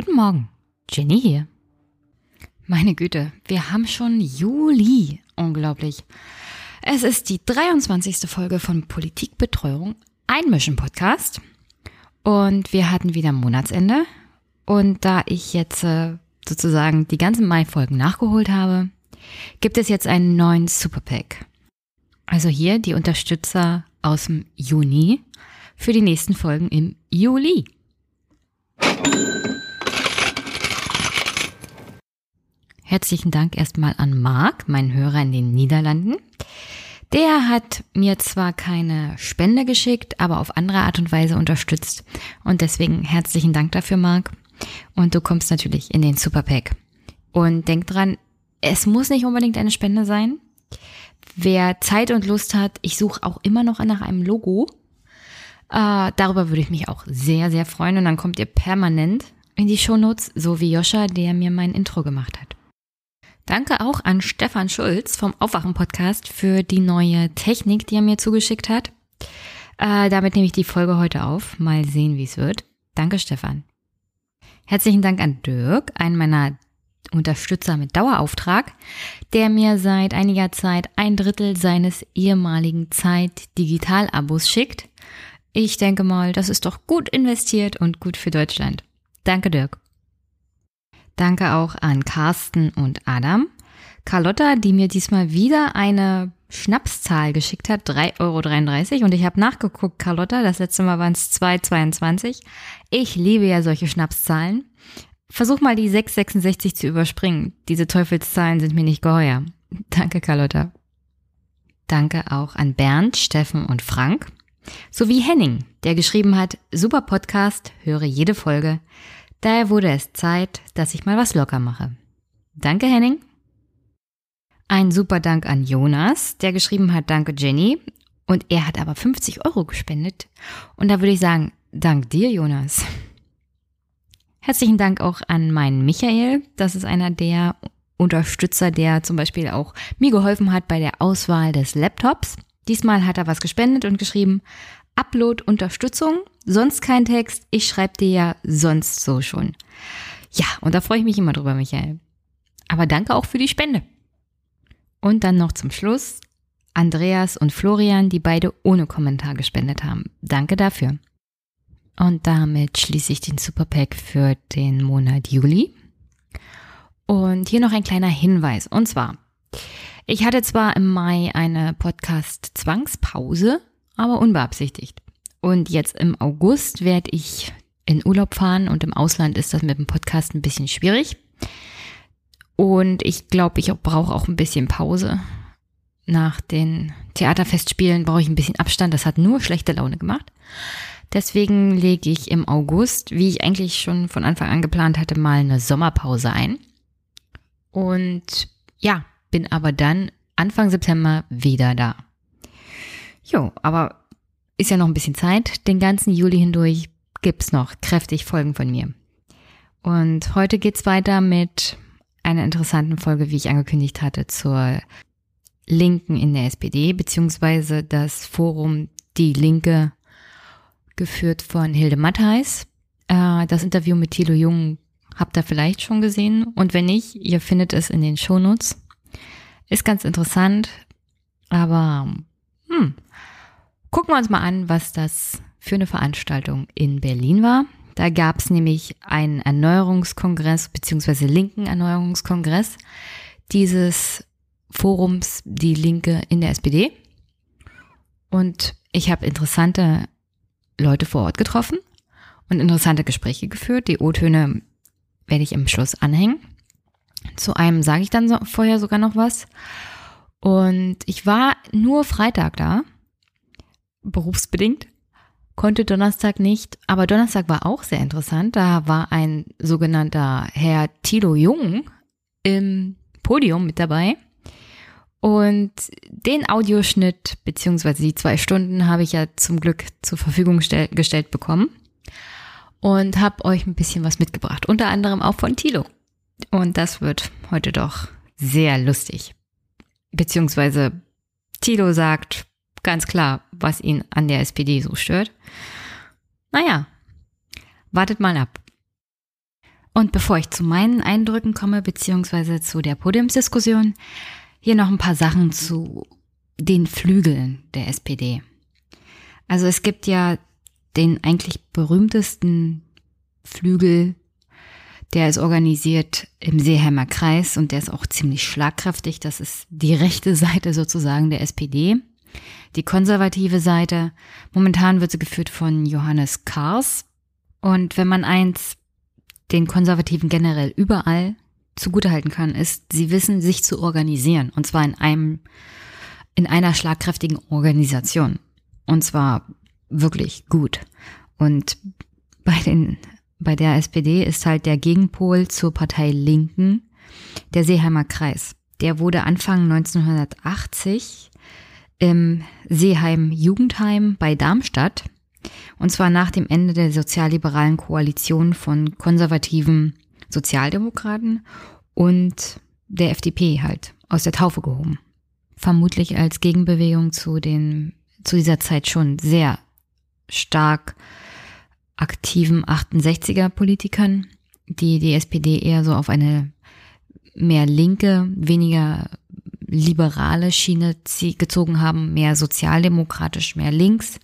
Guten Morgen, Jenny hier. Meine Güte, wir haben schon Juli. Unglaublich. Es ist die 23. Folge von Politikbetreuung Einmischen Podcast. Und wir hatten wieder Monatsende. Und da ich jetzt sozusagen die ganzen Mai-Folgen nachgeholt habe, gibt es jetzt einen neuen Superpack. Also hier die Unterstützer aus dem Juni für die nächsten Folgen im Juli. Herzlichen Dank erstmal an Marc, meinen Hörer in den Niederlanden. Der hat mir zwar keine Spende geschickt, aber auf andere Art und Weise unterstützt. Und deswegen herzlichen Dank dafür, Marc. Und du kommst natürlich in den Superpack. Und denk dran, es muss nicht unbedingt eine Spende sein. Wer Zeit und Lust hat, ich suche auch immer noch nach einem Logo. Darüber würde ich mich auch sehr, sehr freuen. Und dann kommt ihr permanent in die Shownotes, so wie Joscha, der mir mein Intro gemacht hat. Danke auch an Stefan Schulz vom Aufwachen-Podcast für die neue Technik, die er mir zugeschickt hat. Damit nehme ich die Folge heute auf. Mal sehen, wie es wird. Danke, Stefan. Herzlichen Dank an Dirk, einen meiner Unterstützer mit Dauerauftrag, der mir seit einiger Zeit 1/3 seines ehemaligen Zeit-Digital-Abos schickt. Ich denke mal, das ist doch gut investiert und gut für Deutschland. Danke, Dirk. Danke auch an Carsten und Adam. Carlotta, die mir diesmal wieder eine Schnapszahl geschickt hat, 3,33 €. Und ich habe nachgeguckt, Carlotta, das letzte Mal waren es 2,22. Ich liebe ja solche Schnapszahlen. Versuch mal die 6,66 € zu überspringen. Diese Teufelszahlen sind mir nicht geheuer. Danke, Carlotta. Danke auch an Bernd, Steffen und Frank. Sowie Henning, der geschrieben hat, super Podcast, höre jede Folge. Daher wurde es Zeit, dass ich mal was locker mache. Danke, Henning. Ein super Dank an Jonas, der geschrieben hat, danke, Jenny. Und er hat aber 50 € gespendet. Und da würde ich sagen, dank dir, Jonas. Herzlichen Dank auch an meinen Michael. Das ist einer der Unterstützer, der zum Beispiel auch mir geholfen hat bei der Auswahl des Laptops. Diesmal hat er was gespendet und geschrieben, Upload-Unterstützung, sonst kein Text, ich schreibe dir ja sonst so schon. Ja, und da freue ich mich immer drüber, Michael. Aber danke auch für die Spende. Und dann noch zum Schluss Andreas und Florian, die beide ohne Kommentar gespendet haben. Danke dafür. Und damit schließe ich den Superpack für den Monat Juli. Und hier noch ein kleiner Hinweis, und zwar, ich hatte zwar im Mai eine Podcast-Zwangspause, aber unbeabsichtigt. Und jetzt im August werde ich in Urlaub fahren und im Ausland ist das mit dem Podcast ein bisschen schwierig. Und ich glaube, ich brauche auch ein bisschen Pause. Nach den Theaterfestspielen brauche ich ein bisschen Abstand. Das hat nur schlechte Laune gemacht. Deswegen lege ich im August, wie ich eigentlich schon von Anfang an geplant hatte, mal eine Sommerpause ein. Und ja, bin aber dann Anfang September wieder da. Jo, aber ist ja noch ein bisschen Zeit. Den ganzen Juli hindurch gibt's noch kräftig Folgen von mir. Und heute geht's weiter mit einer interessanten Folge, wie ich angekündigt hatte, zur Linken in der SPD, beziehungsweise das Forum Die Linke, geführt von Hilde Mattheis. Das Interview mit Thilo Jung habt ihr vielleicht schon gesehen. Und wenn nicht, ihr findet es in den Shownotes. Ist ganz interessant, aber gucken wir uns mal an, was das für eine Veranstaltung in Berlin war. Da gab es nämlich einen Erneuerungskongress bzw. Linken Erneuerungskongress dieses Forums Die Linke in der SPD. Und ich habe interessante Leute vor Ort getroffen und interessante Gespräche geführt. Die O-Töne werde ich im Schluss anhängen. Zu einem sage ich dann vorher sogar noch was. Und ich war nur Freitag da, berufsbedingt, konnte Donnerstag nicht. Aber Donnerstag war auch sehr interessant. Da war ein sogenannter Herr Thilo Jung im Podium mit dabei. Und den Audioschnitt, beziehungsweise die 2 Stunden, habe ich ja zum Glück zur Verfügung gestellt bekommen. Und habe euch ein bisschen was mitgebracht, unter anderem auch von Thilo. Und das wird heute doch sehr lustig. Beziehungsweise Thilo sagt ganz klar, was ihn an der SPD so stört. Naja, wartet mal ab. Und bevor ich zu meinen Eindrücken komme, beziehungsweise zu der Podiumsdiskussion, hier noch ein paar Sachen zu den Flügeln der SPD. Also es gibt ja den eigentlich berühmtesten Flügel, der ist organisiert im Seeheimer Kreis und der ist auch ziemlich schlagkräftig. Das ist die rechte Seite sozusagen der SPD. Die konservative Seite, momentan wird sie geführt von Johannes Kahrs. Und wenn man eins den Konservativen generell überall zugutehalten kann, ist, sie wissen, sich zu organisieren. Und zwar in einer schlagkräftigen Organisation. Und zwar wirklich gut. Und bei der SPD ist halt der Gegenpol zur Partei Linken der Seeheimer Kreis. Der wurde Anfang 1980 im Seeheim Jugendheim bei Darmstadt, und zwar nach dem Ende der sozialliberalen Koalition von konservativen Sozialdemokraten und der FDP halt aus der Taufe gehoben. Vermutlich als Gegenbewegung zu dieser Zeit schon sehr stark aktiven 68er-Politikern, die die SPD eher so auf eine mehr linke, weniger liberale Schiene gezogen haben, mehr sozialdemokratisch, mehr links.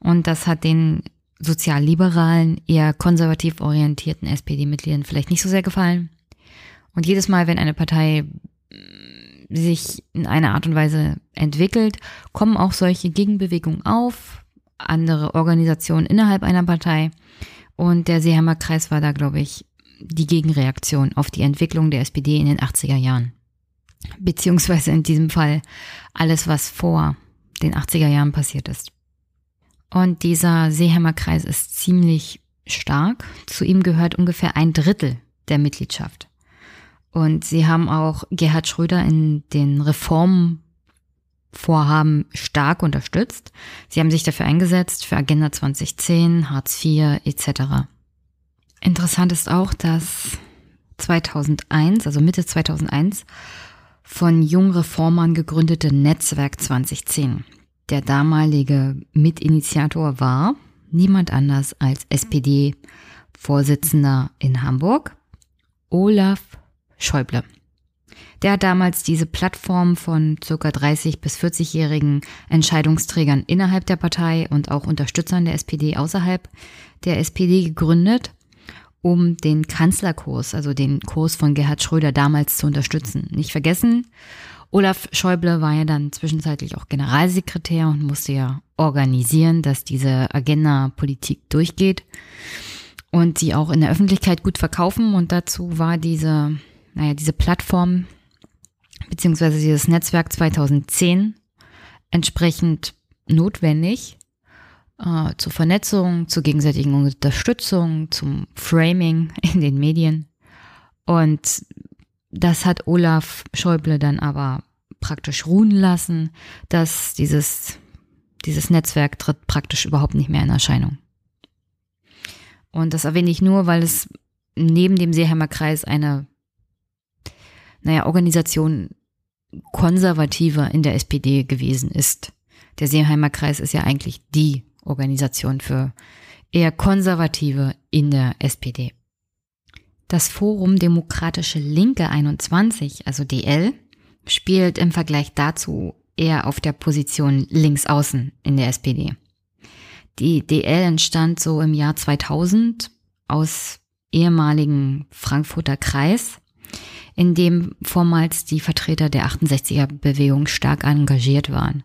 Und das hat den sozialliberalen, eher konservativ orientierten SPD-Mitgliedern vielleicht nicht so sehr gefallen. Und jedes Mal, wenn eine Partei sich in einer Art und Weise entwickelt, kommen auch solche Gegenbewegungen auf, andere Organisationen innerhalb einer Partei. Und der Seeheimer Kreis war da, glaube ich, die Gegenreaktion auf die Entwicklung der SPD in den 80er Jahren. Beziehungsweise in diesem Fall alles, was vor den 80er Jahren passiert ist. Und dieser Seeheimer Kreis ist ziemlich stark. Zu ihm gehört ungefähr 1/3 der Mitgliedschaft. Und sie haben auch Gerhard Schröder in den Reformvorhaben stark unterstützt. Sie haben sich dafür eingesetzt, für Agenda 2010, Hartz IV etc. Interessant ist auch, dass 2001, also Mitte 2001, von Jungreformern gegründete Netzwerk 2010. Der damalige Mitinitiator war niemand anders als SPD-Vorsitzender in Hamburg, Olaf Schäuble. Der hat damals diese Plattform von ca. 30- bis 40-jährigen Entscheidungsträgern innerhalb der Partei und auch Unterstützern der SPD außerhalb der SPD gegründet, um den Kanzlerkurs, also den Kurs von Gerhard Schröder damals zu unterstützen. Nicht vergessen, Olaf Schäuble war ja dann zwischenzeitlich auch Generalsekretär und musste ja organisieren, dass diese Agenda-Politik durchgeht und sie auch in der Öffentlichkeit gut verkaufen. Und dazu war diese Plattform beziehungsweise dieses Netzwerk 2010 entsprechend notwendig, zur Vernetzung, zur gegenseitigen Unterstützung, zum Framing in den Medien. Und das hat Olaf Schäuble dann aber praktisch ruhen lassen, dass dieses Netzwerk tritt praktisch überhaupt nicht mehr in Erscheinung. Und das erwähne ich nur, weil es neben dem Seeheimer Kreis eine Organisation konservativer in der SPD gewesen ist. Der Seeheimer Kreis ist ja eigentlich die Organisation für eher Konservative in der SPD. Das Forum Demokratische Linke 21, also DL, spielt im Vergleich dazu eher auf der Position linksaußen in der SPD. Die DL entstand so im Jahr 2000 aus ehemaligen Frankfurter Kreis, in dem vormals die Vertreter der 68er-Bewegung stark engagiert waren.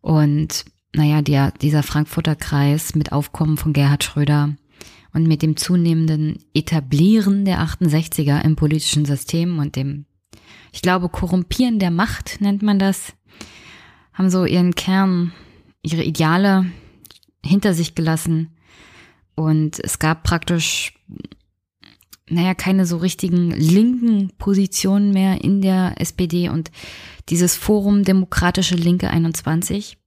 Und dieser Frankfurter Kreis mit Aufkommen von Gerhard Schröder und mit dem zunehmenden Etablieren der 68er im politischen System und dem, ich glaube, Korrumpieren der Macht nennt man das, haben so ihren Kern, ihre Ideale hinter sich gelassen. Und es gab praktisch, keine so richtigen linken Positionen mehr in der SPD. Und dieses Forum Demokratische Linke 21,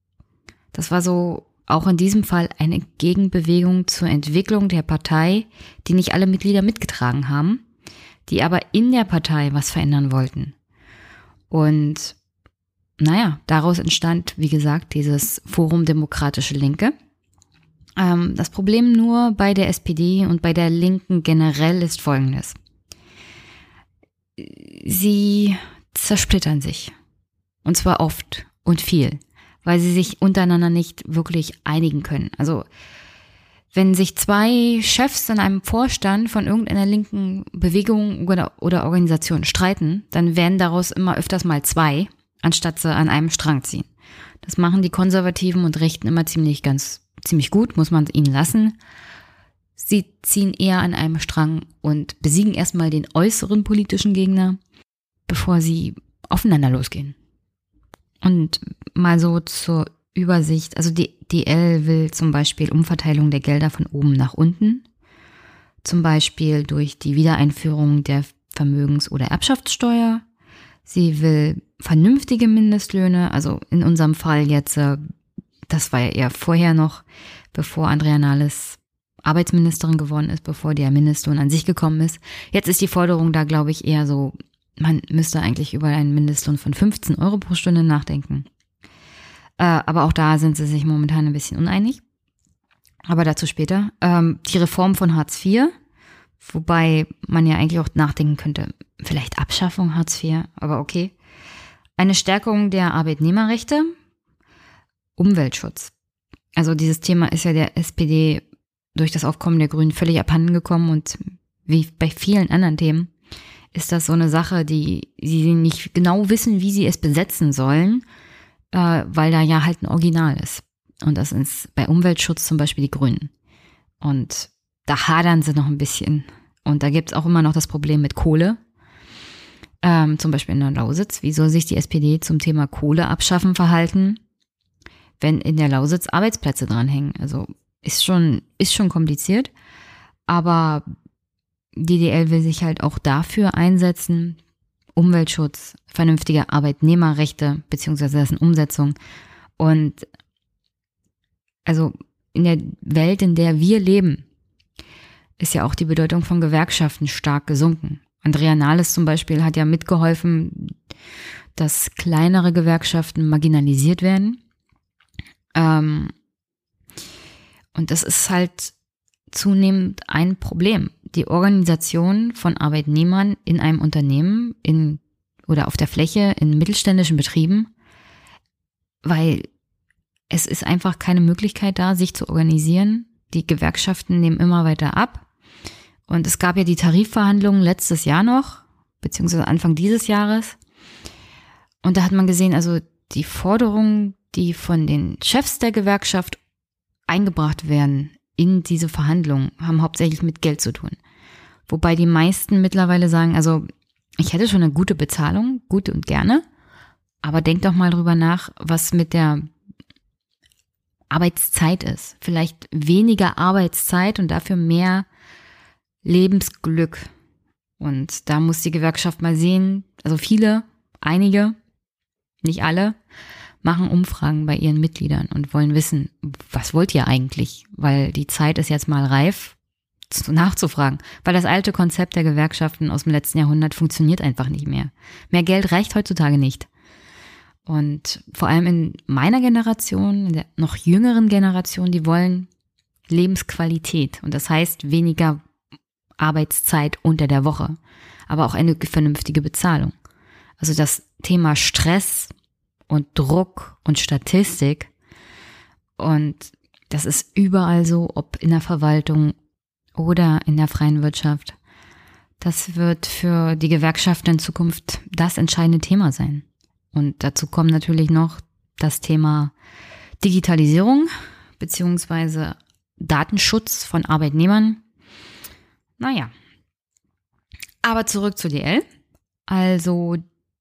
das war so auch in diesem Fall eine Gegenbewegung zur Entwicklung der Partei, die nicht alle Mitglieder mitgetragen haben, die aber in der Partei was verändern wollten. Und daraus entstand, wie gesagt, dieses Forum Demokratische Linke. Das Problem nur bei der SPD und bei der Linken generell ist Folgendes. Sie zersplittern sich. Und zwar oft und viel, weil sie sich untereinander nicht wirklich einigen können. Also wenn sich zwei Chefs in einem Vorstand von irgendeiner linken Bewegung oder Organisation streiten, dann werden daraus immer öfters mal zwei, anstatt sie an einem Strang ziehen. Das machen die Konservativen und Rechten immer ziemlich gut, muss man es ihnen lassen. Sie ziehen eher an einem Strang und besiegen erstmal den äußeren politischen Gegner, bevor sie aufeinander losgehen. Und mal so zur Übersicht, also die DL will zum Beispiel Umverteilung der Gelder von oben nach unten, zum Beispiel durch die Wiedereinführung der Vermögens- oder Erbschaftssteuer. Sie will vernünftige Mindestlöhne, also in unserem Fall jetzt, das war ja eher vorher noch, bevor Andrea Nahles Arbeitsministerin geworden ist, bevor der Mindestlohn an sich gekommen ist. Jetzt ist die Forderung da, glaube ich, eher so, man müsste eigentlich über einen Mindestlohn von 15 Euro pro Stunde nachdenken. Aber auch da sind sie sich momentan ein bisschen uneinig. Aber dazu später. Die Reform von Hartz IV, wobei man ja eigentlich auch nachdenken könnte, vielleicht Abschaffung Hartz IV, aber okay. Eine Stärkung der Arbeitnehmerrechte, Umweltschutz. Also dieses Thema ist ja der SPD durch das Aufkommen der Grünen völlig abhanden gekommen und wie bei vielen anderen Themen ist das so eine Sache, die sie nicht genau wissen, wie sie es besetzen sollen, weil da ja halt ein Original ist. Und das ist bei Umweltschutz zum Beispiel die Grünen. Und da hadern sie noch ein bisschen. Und da gibt es auch immer noch das Problem mit Kohle. Zum Beispiel in der Lausitz. Wie soll sich die SPD zum Thema Kohle abschaffen verhalten, wenn in der Lausitz Arbeitsplätze dranhängen? Also ist schon kompliziert. Aber die DL will sich halt auch dafür einsetzen, Umweltschutz, vernünftige Arbeitnehmerrechte, beziehungsweise dessen Umsetzung. Und also in der Welt, in der wir leben, ist ja auch die Bedeutung von Gewerkschaften stark gesunken. Andrea Nahles zum Beispiel hat ja mitgeholfen, dass kleinere Gewerkschaften marginalisiert werden. Und das ist halt zunehmend ein Problem. Die Organisation von Arbeitnehmern in einem Unternehmen oder auf der Fläche in mittelständischen Betrieben, weil es ist einfach keine Möglichkeit da, sich zu organisieren. Die Gewerkschaften nehmen immer weiter ab. Und es gab ja die Tarifverhandlungen letztes Jahr noch, beziehungsweise Anfang dieses Jahres. Und da hat man gesehen, also die Forderungen, die von den Chefs der Gewerkschaft eingebracht werden, in diese Verhandlungen haben hauptsächlich mit Geld zu tun. Wobei die meisten mittlerweile sagen, also ich hätte schon eine gute Bezahlung, gut und gerne, aber denk doch mal drüber nach, was mit der Arbeitszeit ist. Vielleicht weniger Arbeitszeit und dafür mehr Lebensglück. Und da muss die Gewerkschaft mal sehen, also einige, nicht alle, machen Umfragen bei ihren Mitgliedern und wollen wissen, was wollt ihr eigentlich? Weil die Zeit ist jetzt mal reif, nachzufragen. Weil das alte Konzept der Gewerkschaften aus dem letzten Jahrhundert funktioniert einfach nicht mehr. Mehr Geld reicht heutzutage nicht. Und vor allem in meiner Generation, in der noch jüngeren Generation, die wollen Lebensqualität. Und das heißt weniger Arbeitszeit unter der Woche, aber auch eine vernünftige Bezahlung. Also das Thema Stress und Druck und Statistik. Und das ist überall so, ob in der Verwaltung oder in der freien Wirtschaft. Das wird für die Gewerkschaften in Zukunft das entscheidende Thema sein. Und dazu kommt natürlich noch das Thema Digitalisierung beziehungsweise Datenschutz von Arbeitnehmern. Naja, aber zurück zu DL. Also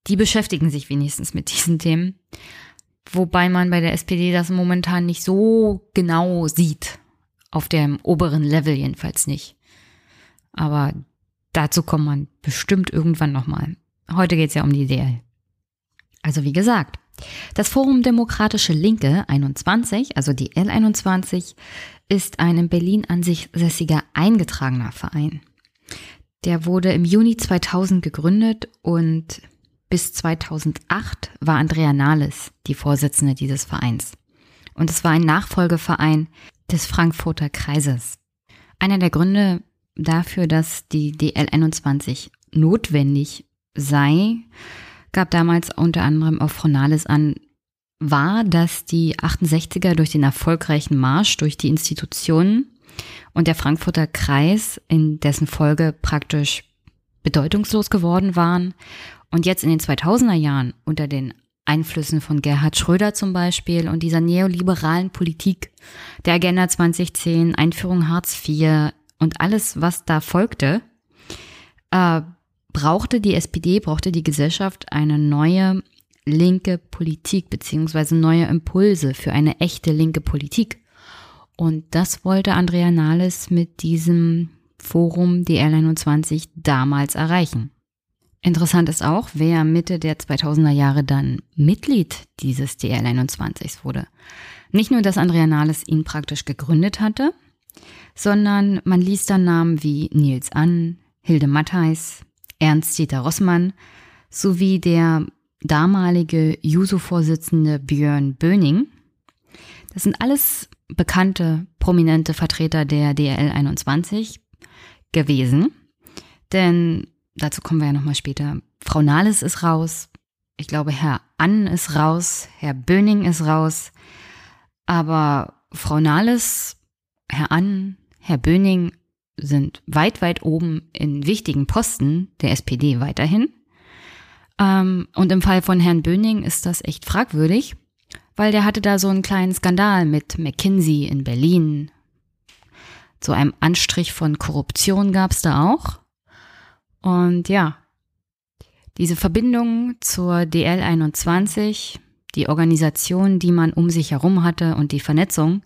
die beschäftigen sich wenigstens mit diesen Themen, wobei man bei der SPD das momentan nicht so genau sieht, auf dem oberen Level jedenfalls nicht. Aber dazu kommt man bestimmt irgendwann nochmal. Heute geht es ja um die DL. Also wie gesagt, das Forum Demokratische Linke 21, also die L21, ist ein in Berlin ansässiger eingetragener Verein. Der wurde im Juni 2000 gegründet und bis 2008 war Andrea Nahles die Vorsitzende dieses Vereins. und es war ein Nachfolgeverein des Frankfurter Kreises. Einer der Gründe dafür, dass die DL21 notwendig sei, gab damals unter anderem auch Fronales an, war, dass die 68er durch den erfolgreichen Marsch durch die Institutionen und der Frankfurter Kreis, in dessen Folge praktisch bedeutungslos geworden waren und jetzt in den 2000er Jahren unter den Einflüssen von Gerhard Schröder zum Beispiel und dieser neoliberalen Politik, der Agenda 2010, Einführung Hartz IV und alles, was da folgte, brauchte die Gesellschaft eine neue linke Politik beziehungsweise neue Impulse für eine echte linke Politik. Und das wollte Andrea Nahles mit diesem Forum DL21 damals erreichen. Interessant ist auch, wer Mitte der 2000er Jahre dann Mitglied dieses DL21 wurde. Nicht nur, dass Andrea Nahles ihn praktisch gegründet hatte, sondern man liest dann Namen wie Nils Ann, Hilde Mattheis, Ernst-Dieter Rossmann sowie der damalige Juso-Vorsitzende Björn Böning. Das sind alles bekannte, prominente Vertreter der DL21 gewesen, denn dazu kommen wir ja nochmal später. Frau Nahles ist raus, ich glaube Herr Ann ist raus, Herr Böning ist raus, aber Frau Nahles, Herr Ann, Herr Böning sind weit, weit oben in wichtigen Posten der SPD weiterhin. Und im Fall von Herrn Böning ist das echt fragwürdig, weil der hatte da so einen kleinen Skandal mit McKinsey in Berlin. So einem Anstrich von Korruption gab es da auch. Und ja, diese Verbindung zur DL21, die Organisation, die man um sich herum hatte und die Vernetzung,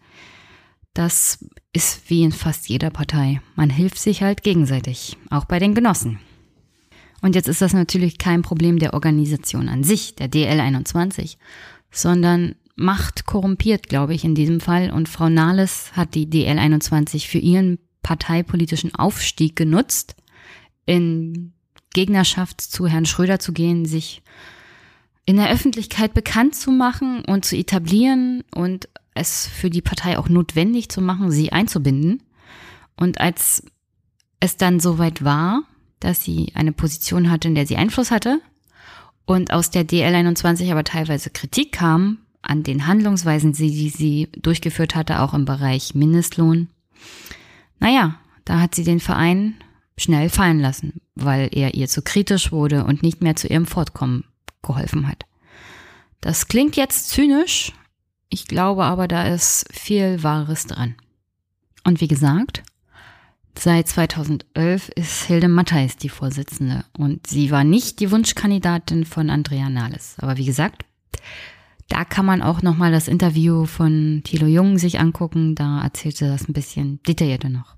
das ist wie in fast jeder Partei. Man hilft sich halt gegenseitig, auch bei den Genossen. Und jetzt ist das natürlich kein Problem der Organisation an sich, der DL21, sondern Macht korrumpiert, glaube ich, in diesem Fall. Und Frau Nahles hat die DL21 für ihren parteipolitischen Aufstieg genutzt, in Gegnerschaft zu Herrn Schröder zu gehen, sich in der Öffentlichkeit bekannt zu machen und zu etablieren und es für die Partei auch notwendig zu machen, sie einzubinden. Und als es dann soweit war, dass sie eine Position hatte, in der sie Einfluss hatte und aus der DL21 aber teilweise Kritik kam an den Handlungsweisen, die sie durchgeführt hatte, auch im Bereich Mindestlohn. Naja, da hat sie den Verein schnell fallen lassen, weil er ihr zu kritisch wurde und nicht mehr zu ihrem Fortkommen geholfen hat. Das klingt jetzt zynisch, ich glaube aber, da ist viel Wahres dran. Und wie gesagt, seit 2011 ist Hilde Mattheis die Vorsitzende und sie war nicht die Wunschkandidatin von Andrea Nahles. Aber wie gesagt, da kann man auch nochmal das Interview von Thilo Jung sich angucken, da erzählte das ein bisschen detaillierter noch.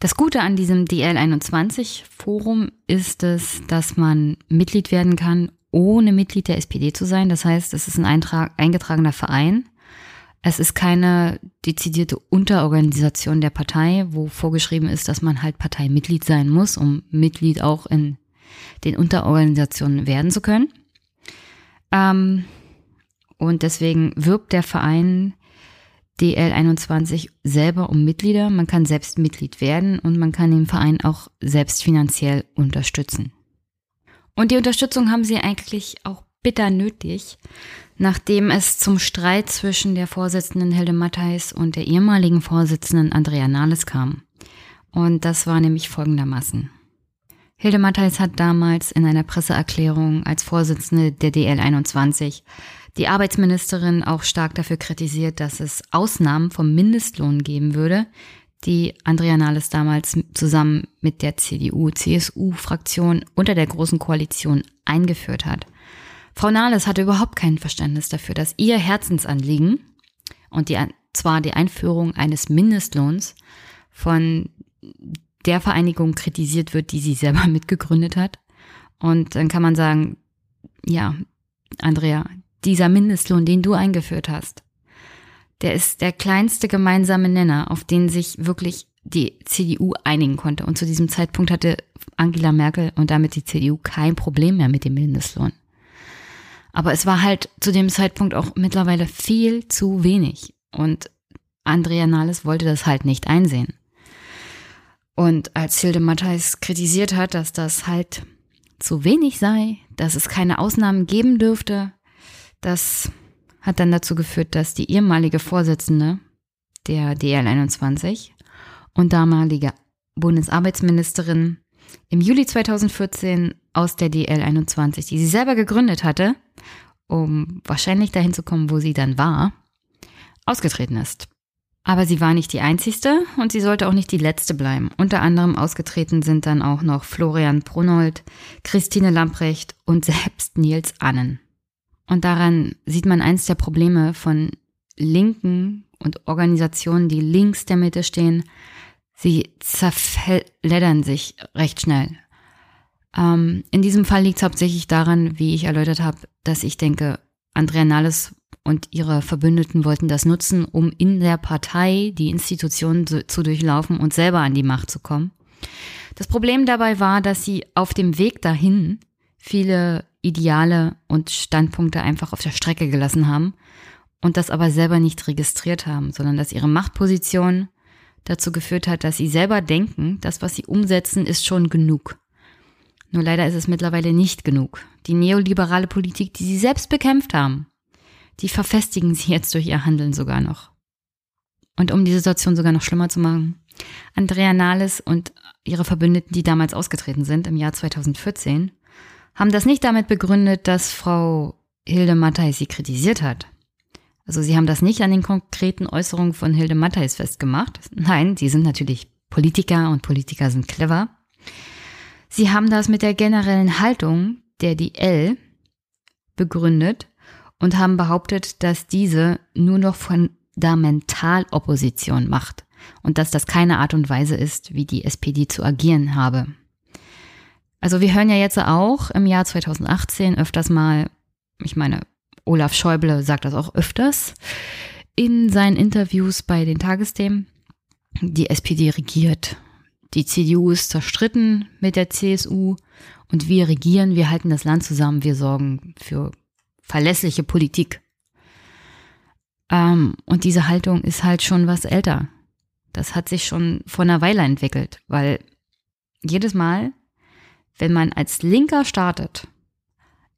Das Gute an diesem DL21-Forum ist es, dass man Mitglied werden kann, ohne Mitglied der SPD zu sein. Das heißt, es ist ein eingetragener Verein. Es ist keine dezidierte Unterorganisation der Partei, wo vorgeschrieben ist, dass man halt Parteimitglied sein muss, um Mitglied auch in den Unterorganisationen werden zu können. Und deswegen wirbt der Verein DL21 selber um Mitglieder. Man kann selbst Mitglied werden und man kann den Verein auch selbst finanziell unterstützen. Und die Unterstützung haben sie eigentlich auch bitter nötig, nachdem es zum Streit zwischen der Vorsitzenden Hilde Mattheis und der ehemaligen Vorsitzenden Andrea Nahles kam. Und das war nämlich folgendermaßen. Hilde Mattheis hat damals in einer Presseerklärung als Vorsitzende der DL21 die Arbeitsministerin auch stark dafür kritisiert, dass es Ausnahmen vom Mindestlohn geben würde, die Andrea Nahles damals zusammen mit der CDU-CSU-Fraktion unter der Großen Koalition eingeführt hat. Frau Nahles hatte überhaupt kein Verständnis dafür, dass ihr Herzensanliegen, und zwar die Einführung eines Mindestlohns, von der Vereinigung kritisiert wird, die sie selber mitgegründet hat. Und dann kann man sagen, ja, Andrea, dieser Mindestlohn, den du eingeführt hast, der ist der kleinste gemeinsame Nenner, auf den sich wirklich die CDU einigen konnte. Und zu diesem Zeitpunkt hatte Angela Merkel und damit die CDU kein Problem mehr mit dem Mindestlohn. Aber es war halt zu dem Zeitpunkt auch mittlerweile viel zu wenig. Und Andrea Nahles wollte das halt nicht einsehen. Und als Hilde Mattheis kritisiert hat, dass das halt zu wenig sei, dass es keine Ausnahmen geben dürfte, das hat dann dazu geführt, dass die ehemalige Vorsitzende der DL 21 und damalige Bundesarbeitsministerin im Juli 2014 aus der DL 21, die sie selber gegründet hatte, um wahrscheinlich dahin zu kommen, wo sie dann war, ausgetreten ist. Aber sie war nicht die einzigste und sie sollte auch nicht die letzte bleiben. Unter anderem ausgetreten sind dann auch noch Florian Pronold, Christine Lamprecht und selbst Nils Annen. Und daran sieht man eins der Probleme von Linken und Organisationen, die links der Mitte stehen. Sie zerfleddern sich recht schnell. In diesem Fall liegt es hauptsächlich daran, wie ich erläutert habe, dass ich denke, Andrea Nahles und ihre Verbündeten wollten das nutzen, um in der Partei die Institutionen zu durchlaufen und selber an die Macht zu kommen. Das Problem dabei war, dass sie auf dem Weg dahin viele Ideale und Standpunkte einfach auf der Strecke gelassen haben und das aber selber nicht registriert haben, sondern dass ihre Machtposition dazu geführt hat, dass sie selber denken, das, was sie umsetzen, ist schon genug. Nur leider ist es mittlerweile nicht genug. Die neoliberale Politik, die sie selbst bekämpft haben, die verfestigen sie jetzt durch ihr Handeln sogar noch. Und um die Situation sogar noch schlimmer zu machen, Andrea Nahles und ihre Verbündeten, die damals ausgetreten sind, im Jahr 2014, haben das nicht damit begründet, dass Frau Hilde Mattheis sie kritisiert hat. Also sie haben das nicht an den konkreten Äußerungen von Hilde Mattheis festgemacht. Nein, sie sind natürlich Politiker und Politiker sind clever. Sie haben das mit der generellen Haltung der DL begründet und haben behauptet, dass diese nur noch Fundamentalopposition macht und dass das keine Art und Weise ist, wie die SPD zu agieren habe. Also wir hören ja jetzt auch im Jahr 2018 öfters mal, ich meine, Olaf Schäuble sagt das auch öfters in seinen Interviews bei den Tagesthemen, die SPD regiert. Die CDU ist zerstritten mit der CSU und wir regieren, wir halten das Land zusammen, wir sorgen für verlässliche Politik. Und diese Haltung ist halt schon was älter. Das hat sich schon vor einer Weile entwickelt, weil jedes Mal, wenn man als Linker startet,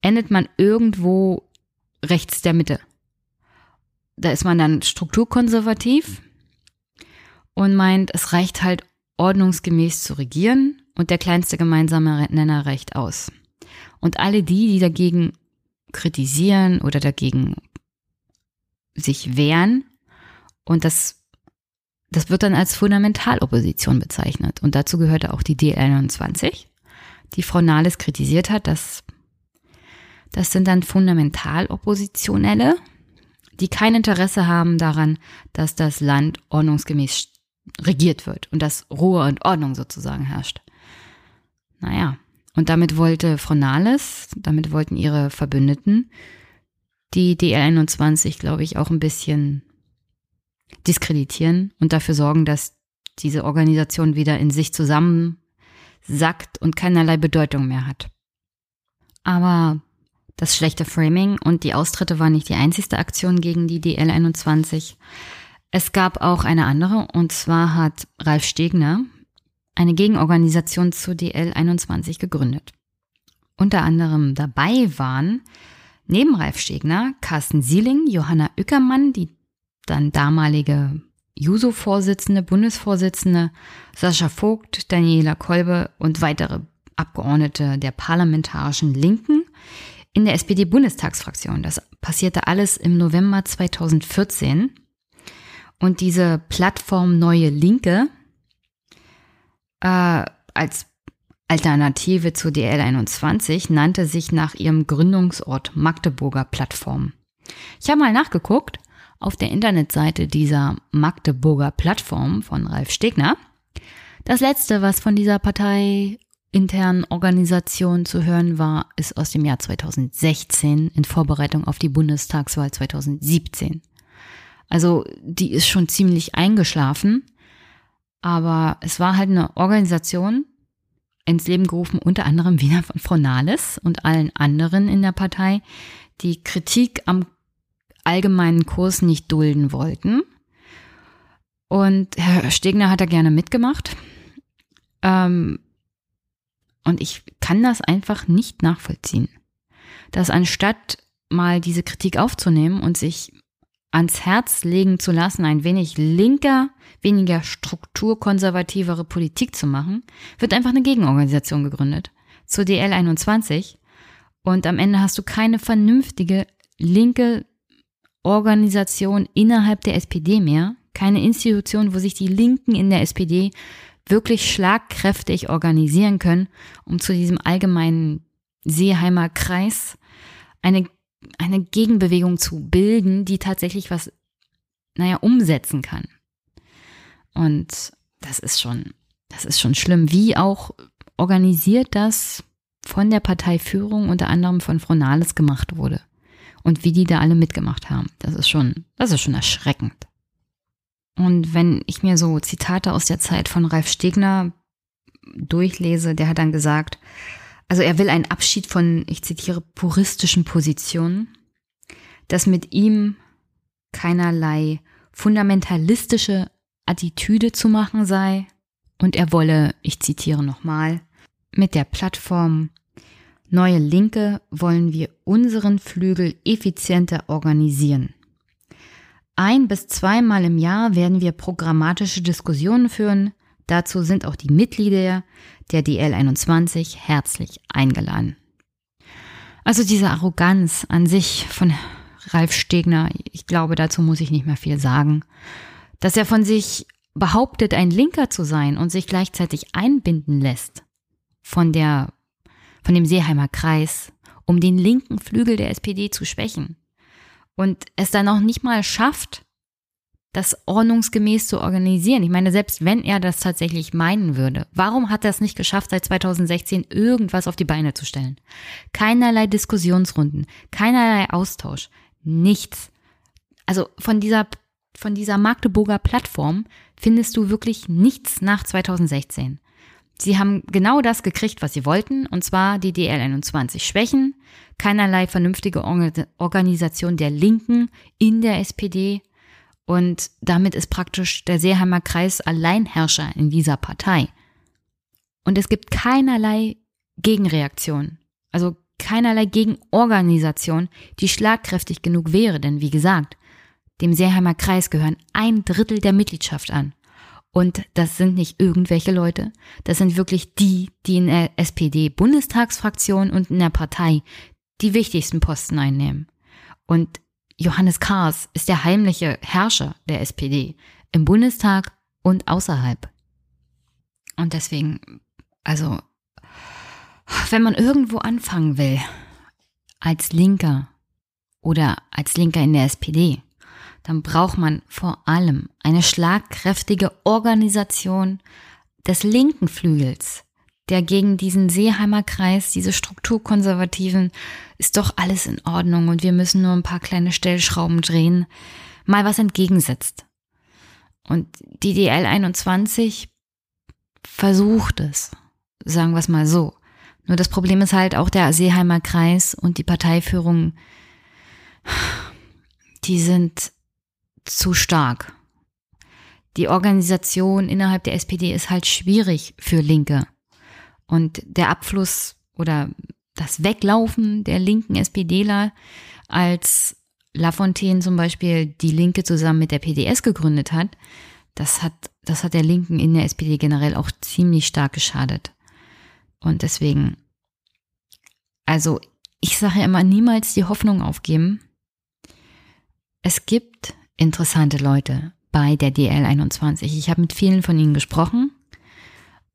endet man irgendwo rechts der Mitte. Da ist man dann strukturkonservativ und meint, es reicht halt ordnungsgemäß zu regieren und der kleinste gemeinsame Nenner reicht aus. Und alle die, die dagegen kritisieren oder dagegen sich wehren, und das wird dann als Fundamentalopposition bezeichnet. Und dazu gehörte auch die DL21, die Frau Nahles kritisiert hat, dass das sind dann Fundamentaloppositionelle, die kein Interesse haben daran, dass das Land ordnungsgemäß regiert wird und dass Ruhe und Ordnung sozusagen herrscht. Naja, und damit wollte Frau Nahles, damit wollten ihre Verbündeten die DL21, glaube ich, auch ein bisschen diskreditieren und dafür sorgen, dass diese Organisation wieder in sich zusammensackt und keinerlei Bedeutung mehr hat. Aber das schlechte Framing und die Austritte waren nicht die einzigste Aktion gegen die DL21. Es gab auch eine andere, und zwar hat Ralf Stegner eine Gegenorganisation zu DL21 gegründet. Unter anderem dabei waren neben Ralf Stegner Carsten Sieling, Johanna Ueckermann, die dann damalige Juso-Vorsitzende, Bundesvorsitzende, Sascha Vogt, Daniela Kolbe und weitere Abgeordnete der Parlamentarischen Linken in der SPD-Bundestagsfraktion. Das passierte alles im November 2014. Und diese Plattform Neue Linke als Alternative zu DL21 nannte sich nach ihrem Gründungsort Magdeburger Plattform. Ich habe mal nachgeguckt auf der Internetseite dieser Magdeburger Plattform von Ralf Stegner. Das letzte, was von dieser parteiinternen Organisation zu hören war, ist aus dem Jahr 2016 in Vorbereitung auf die Bundestagswahl 2017. Also die ist schon ziemlich eingeschlafen, aber es war halt eine Organisation, ins Leben gerufen, unter anderem wieder von Frau Nahles und allen anderen in der Partei, die Kritik am allgemeinen Kurs nicht dulden wollten. Und Herr Stegner hat da gerne mitgemacht. Und ich kann das einfach nicht nachvollziehen, dass anstatt mal diese Kritik aufzunehmen und sich ans Herz legen zu lassen, ein wenig linker, weniger strukturkonservativere Politik zu machen, wird einfach eine Gegenorganisation gegründet zur DL 21 und am Ende hast du keine vernünftige linke Organisation innerhalb der SPD mehr, keine Institution, wo sich die Linken in der SPD wirklich schlagkräftig organisieren können, um zu diesem allgemeinen Seeheimer Kreis eine Gegenbewegung zu bilden, die tatsächlich was, umsetzen kann. Und das ist schon schlimm, wie auch organisiert das von der Parteiführung, unter anderem von Frau Nahles, gemacht wurde. Und wie die da alle mitgemacht haben. Das ist schon erschreckend. Und wenn ich mir so Zitate aus der Zeit von Ralf Stegner durchlese, der hat dann gesagt, also er will einen Abschied von, ich zitiere, puristischen Positionen, dass mit ihm keinerlei fundamentalistische Attitüde zu machen sei und er wolle, ich zitiere nochmal, mit der Plattform Neue Linke wollen wir unseren Flügel effizienter organisieren. 1- bis zweimal im Jahr werden wir programmatische Diskussionen führen. Dazu sind auch die Mitglieder der DL 21 herzlich eingeladen. Also diese Arroganz an sich von Ralf Stegner, ich glaube, dazu muss ich nicht mehr viel sagen. Dass er von sich behauptet, ein Linker zu sein und sich gleichzeitig einbinden lässt von dem Seeheimer Kreis, um den linken Flügel der SPD zu schwächen. Und es dann auch nicht mal schafft, das ordnungsgemäß zu organisieren. Ich meine, selbst wenn er das tatsächlich meinen würde, warum hat er es nicht geschafft, seit 2016 irgendwas auf die Beine zu stellen? Keinerlei Diskussionsrunden, keinerlei Austausch, nichts. Also von dieser Magdeburger Plattform findest du wirklich nichts nach 2016. Sie haben genau das gekriegt, was sie wollten, und zwar die DL 21 schwächen, keinerlei vernünftige Organisation der Linken in der SPD und damit ist praktisch der Seeheimer Kreis Alleinherrscher in dieser Partei. Und es gibt keinerlei Gegenreaktion, also keinerlei Gegenorganisation, die schlagkräftig genug wäre, denn wie gesagt, dem Seeheimer Kreis gehören 1/3 der Mitgliedschaft an. Und das sind nicht irgendwelche Leute, das sind wirklich die, die in der SPD-Bundestagsfraktion und in der Partei die wichtigsten Posten einnehmen. Und Johannes Kahrs ist der heimliche Herrscher der SPD im Bundestag und außerhalb. Und deswegen, also, wenn man irgendwo anfangen will, als Linker oder als Linker in der SPD, dann braucht man vor allem eine schlagkräftige Organisation des linken Flügels, der gegen diesen Seeheimer Kreis, diese Strukturkonservativen, ist doch alles in Ordnung und wir müssen nur ein paar kleine Stellschrauben drehen, mal was entgegensetzt. Und die DL 21 versucht es, sagen wir es mal so. Nur das Problem ist halt auch der Seeheimer Kreis und die Parteiführung, die sind zu stark. Die Organisation innerhalb der SPD ist halt schwierig für Linke. Und der Abfluss oder das Weglaufen der linken SPDler, als Lafontaine zum Beispiel die Linke zusammen mit der PDS gegründet hat, das hat der Linken in der SPD generell auch ziemlich stark geschadet. Und deswegen, also ich sage ja immer, niemals die Hoffnung aufgeben. Es gibt interessante Leute bei der DL 21. Ich habe mit vielen von ihnen gesprochen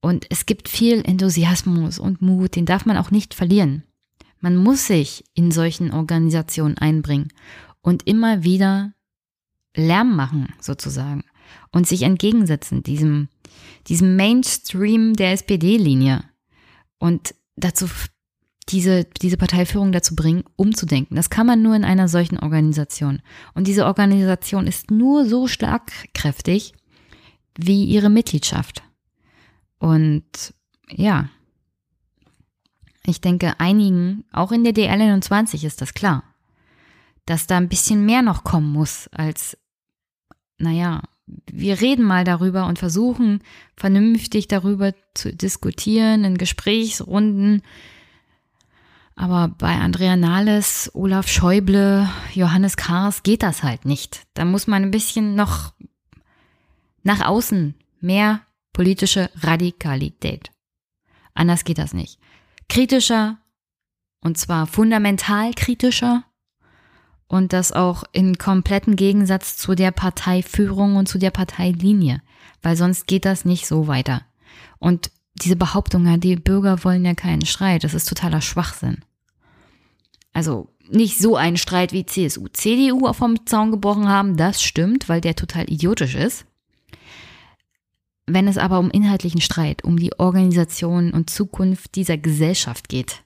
und es gibt viel Enthusiasmus und Mut, den darf man auch nicht verlieren. Man muss sich in solchen Organisationen einbringen und immer wieder Lärm machen sozusagen und sich entgegensetzen diesem Mainstream der SPD-Linie und dazu diese Parteiführung dazu bringen, umzudenken. Das kann man nur in einer solchen Organisation. Und diese Organisation ist nur so schlagkräftig wie ihre Mitgliedschaft. Und ja, Ich denke, einigen, auch in der DL21 ist das klar, dass da ein bisschen mehr noch kommen muss als, naja, wir reden mal darüber und versuchen vernünftig darüber zu diskutieren in Gesprächsrunden. Aber bei Andrea Nahles, Olaf Schäuble, Johannes Kahrs geht das halt nicht. Da muss man ein bisschen noch nach außen mehr politische Radikalität. Anders geht das nicht. Kritischer, und zwar fundamental kritischer, und das auch in kompletten Gegensatz zu der Parteiführung und zu der Parteilinie, weil sonst geht das nicht so weiter. Und diese Behauptung, ja, die Bürger wollen ja keinen Streit, das ist totaler Schwachsinn. Also nicht so einen Streit wie CSU, CDU vom Zaun gebrochen haben, das stimmt, weil der total idiotisch ist. Wenn es aber um inhaltlichen Streit, um die Organisation und Zukunft dieser Gesellschaft geht,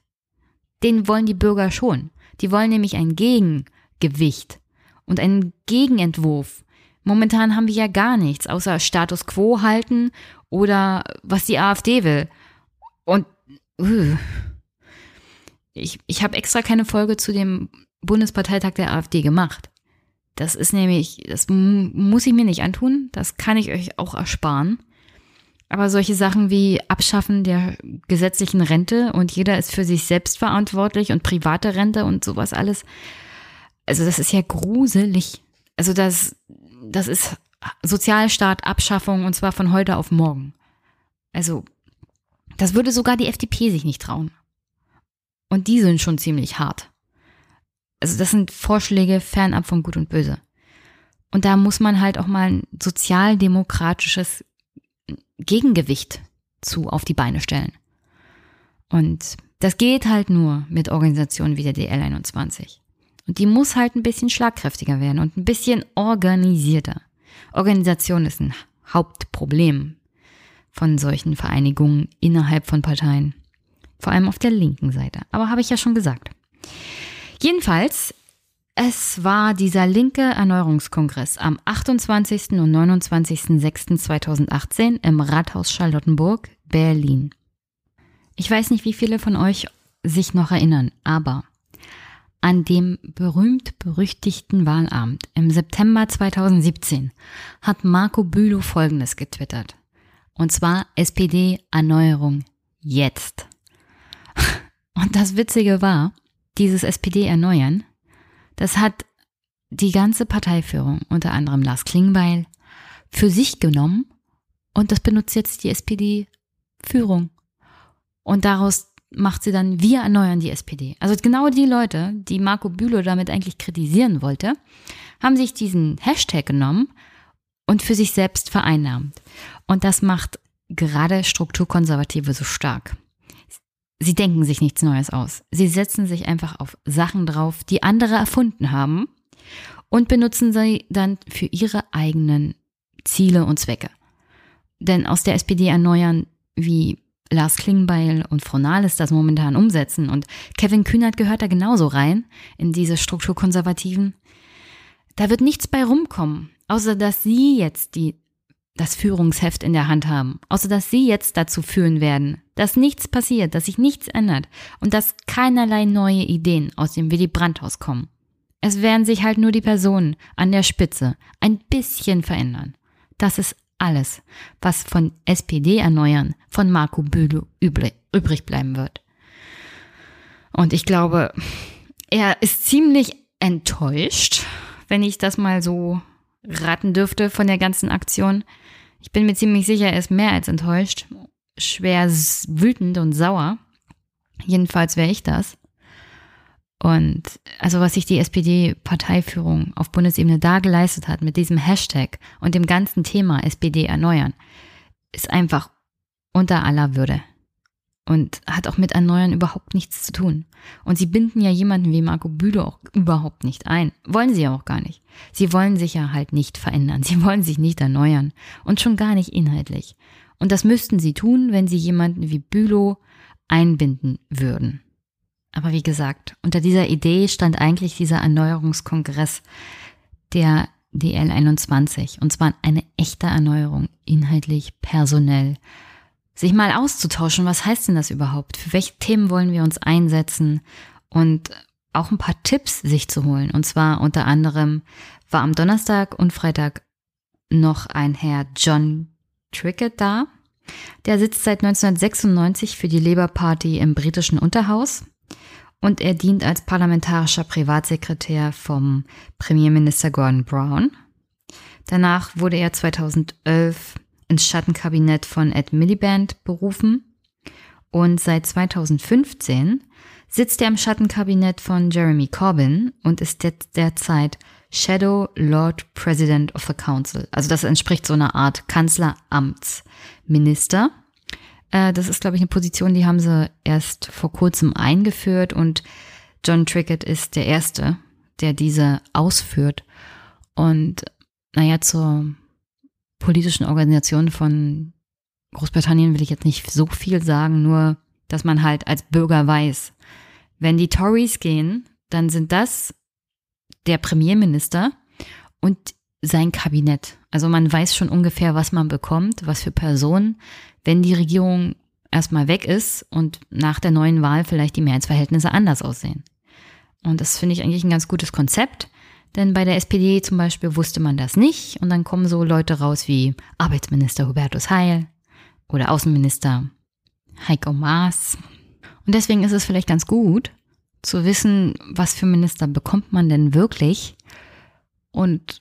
den wollen die Bürger schon. Die wollen nämlich ein Gegengewicht und einen Gegenentwurf. Momentan haben wir ja gar nichts, außer Status Quo halten oder was die AfD will. Und ich habe extra keine Folge zu dem Bundesparteitag der AfD gemacht. Das ist nämlich, das muss ich mir nicht antun, das kann ich euch auch ersparen. Aber solche Sachen wie Abschaffen der gesetzlichen Rente und jeder ist für sich selbst verantwortlich und private Rente und sowas alles, also das ist ja gruselig. Also das ist Sozialstaatabschaffung und zwar von heute auf morgen. Also das würde sogar die FDP sich nicht trauen. Und die sind schon ziemlich hart. Also das sind Vorschläge fernab von Gut und Böse. Und da muss man halt auch mal ein sozialdemokratisches Gegengewicht zu auf die Beine stellen. Und das geht halt nur mit Organisationen wie der DL21. Und die muss halt ein bisschen schlagkräftiger werden und ein bisschen organisierter. Organisation ist ein Hauptproblem von solchen Vereinigungen innerhalb von Parteien. Vor allem auf der linken Seite. Aber habe ich ja schon gesagt. Jedenfalls, es war dieser Linke Erneuerungskongress am 28. und 29.06.2018 im Rathaus Charlottenburg, Berlin. Ich weiß nicht, wie viele von euch sich noch erinnern, aber an dem berühmt-berüchtigten Wahlabend im September 2017 hat Marco Bülow Folgendes getwittert. Und zwar SPD Erneuerung jetzt. Und das Witzige war, dieses SPD-Erneuern, das hat die ganze Parteiführung, unter anderem Lars Klingbeil, für sich genommen und das benutzt jetzt die SPD-Führung. Und daraus macht sie dann, wir erneuern die SPD. Also genau die Leute, die Marco Bülow damit eigentlich kritisieren wollte, haben sich diesen Hashtag genommen und für sich selbst vereinnahmt. Und das macht gerade Strukturkonservative so stark. Sie denken sich nichts Neues aus. Sie setzen sich einfach auf Sachen drauf, die andere erfunden haben und benutzen sie dann für ihre eigenen Ziele und Zwecke. Denn aus der SPD erneuern, wie Lars Klingbeil und Frau Nahles das momentan umsetzen und Kevin Kühnert gehört da genauso rein in diese Strukturkonservativen, da wird nichts bei rumkommen, außer dass sie jetzt das Führungsheft in der Hand haben, außer dass sie jetzt dazu führen werden, dass nichts passiert, dass sich nichts ändert und dass keinerlei neue Ideen aus dem Willy-Brandt-Haus kommen. Es werden sich halt nur die Personen an der Spitze ein bisschen verändern. Das ist alles, was von SPD erneuern, von Marco Bülow übrig bleiben wird. Und ich glaube, er ist ziemlich enttäuscht, wenn ich das mal so raten dürfte von der ganzen Aktion. Ich bin mir ziemlich sicher, er ist mehr als enttäuscht, schwer wütend und sauer. Jedenfalls wäre ich das. Und also was sich die SPD-Parteiführung auf Bundesebene da geleistet hat mit diesem Hashtag und dem ganzen Thema SPD erneuern, ist einfach unter aller Würde und hat auch mit Erneuern überhaupt nichts zu tun. Und sie binden ja jemanden wie Marco Bülow auch überhaupt nicht ein. Wollen sie ja auch gar nicht. Sie wollen sich ja halt nicht verändern. Sie wollen sich nicht erneuern und schon gar nicht inhaltlich. Und das müssten sie tun, wenn sie jemanden wie Bülow einbinden würden. Aber wie gesagt, unter dieser Idee stand eigentlich dieser Erneuerungskongress der DL21. Und zwar eine echte Erneuerung, inhaltlich, personell, sich mal auszutauschen, was heißt denn das überhaupt? Für welche Themen wollen wir uns einsetzen? Und auch ein paar Tipps sich zu holen. Und zwar unter anderem war am Donnerstag und Freitag noch ein Herr John Trickett da. Der sitzt seit 1996 für die Labour Party im britischen Unterhaus und er dient als parlamentarischer Privatsekretär vom Premierminister Gordon Brown. Danach wurde er 2011 ins Schattenkabinett von Ed Miliband berufen und seit 2015 sitzt er im Schattenkabinett von Jeremy Corbyn und ist derzeit Shadow Lord President of the Council. Also das entspricht so einer Art Kanzleramtsminister. Das ist, glaube ich, eine Position, die haben sie erst vor kurzem eingeführt und John Trickett ist der Erste, der diese ausführt. Und naja, zur politischen Organisation von Großbritannien will ich jetzt nicht so viel sagen, nur dass man halt als Bürger weiß, wenn die Tories gehen, dann sind das der Premierminister und sein Kabinett. Also man weiß schon ungefähr, was man bekommt, was für Personen, wenn die Regierung erstmal weg ist und nach der neuen Wahl vielleicht die Mehrheitsverhältnisse anders aussehen. Und das finde ich eigentlich ein ganz gutes Konzept, denn bei der SPD zum Beispiel wusste man das nicht und dann kommen so Leute raus wie Arbeitsminister Hubertus Heil oder Außenminister Heiko Maas. Und deswegen ist es vielleicht ganz gut, zu wissen, was für Minister bekommt man denn wirklich. Und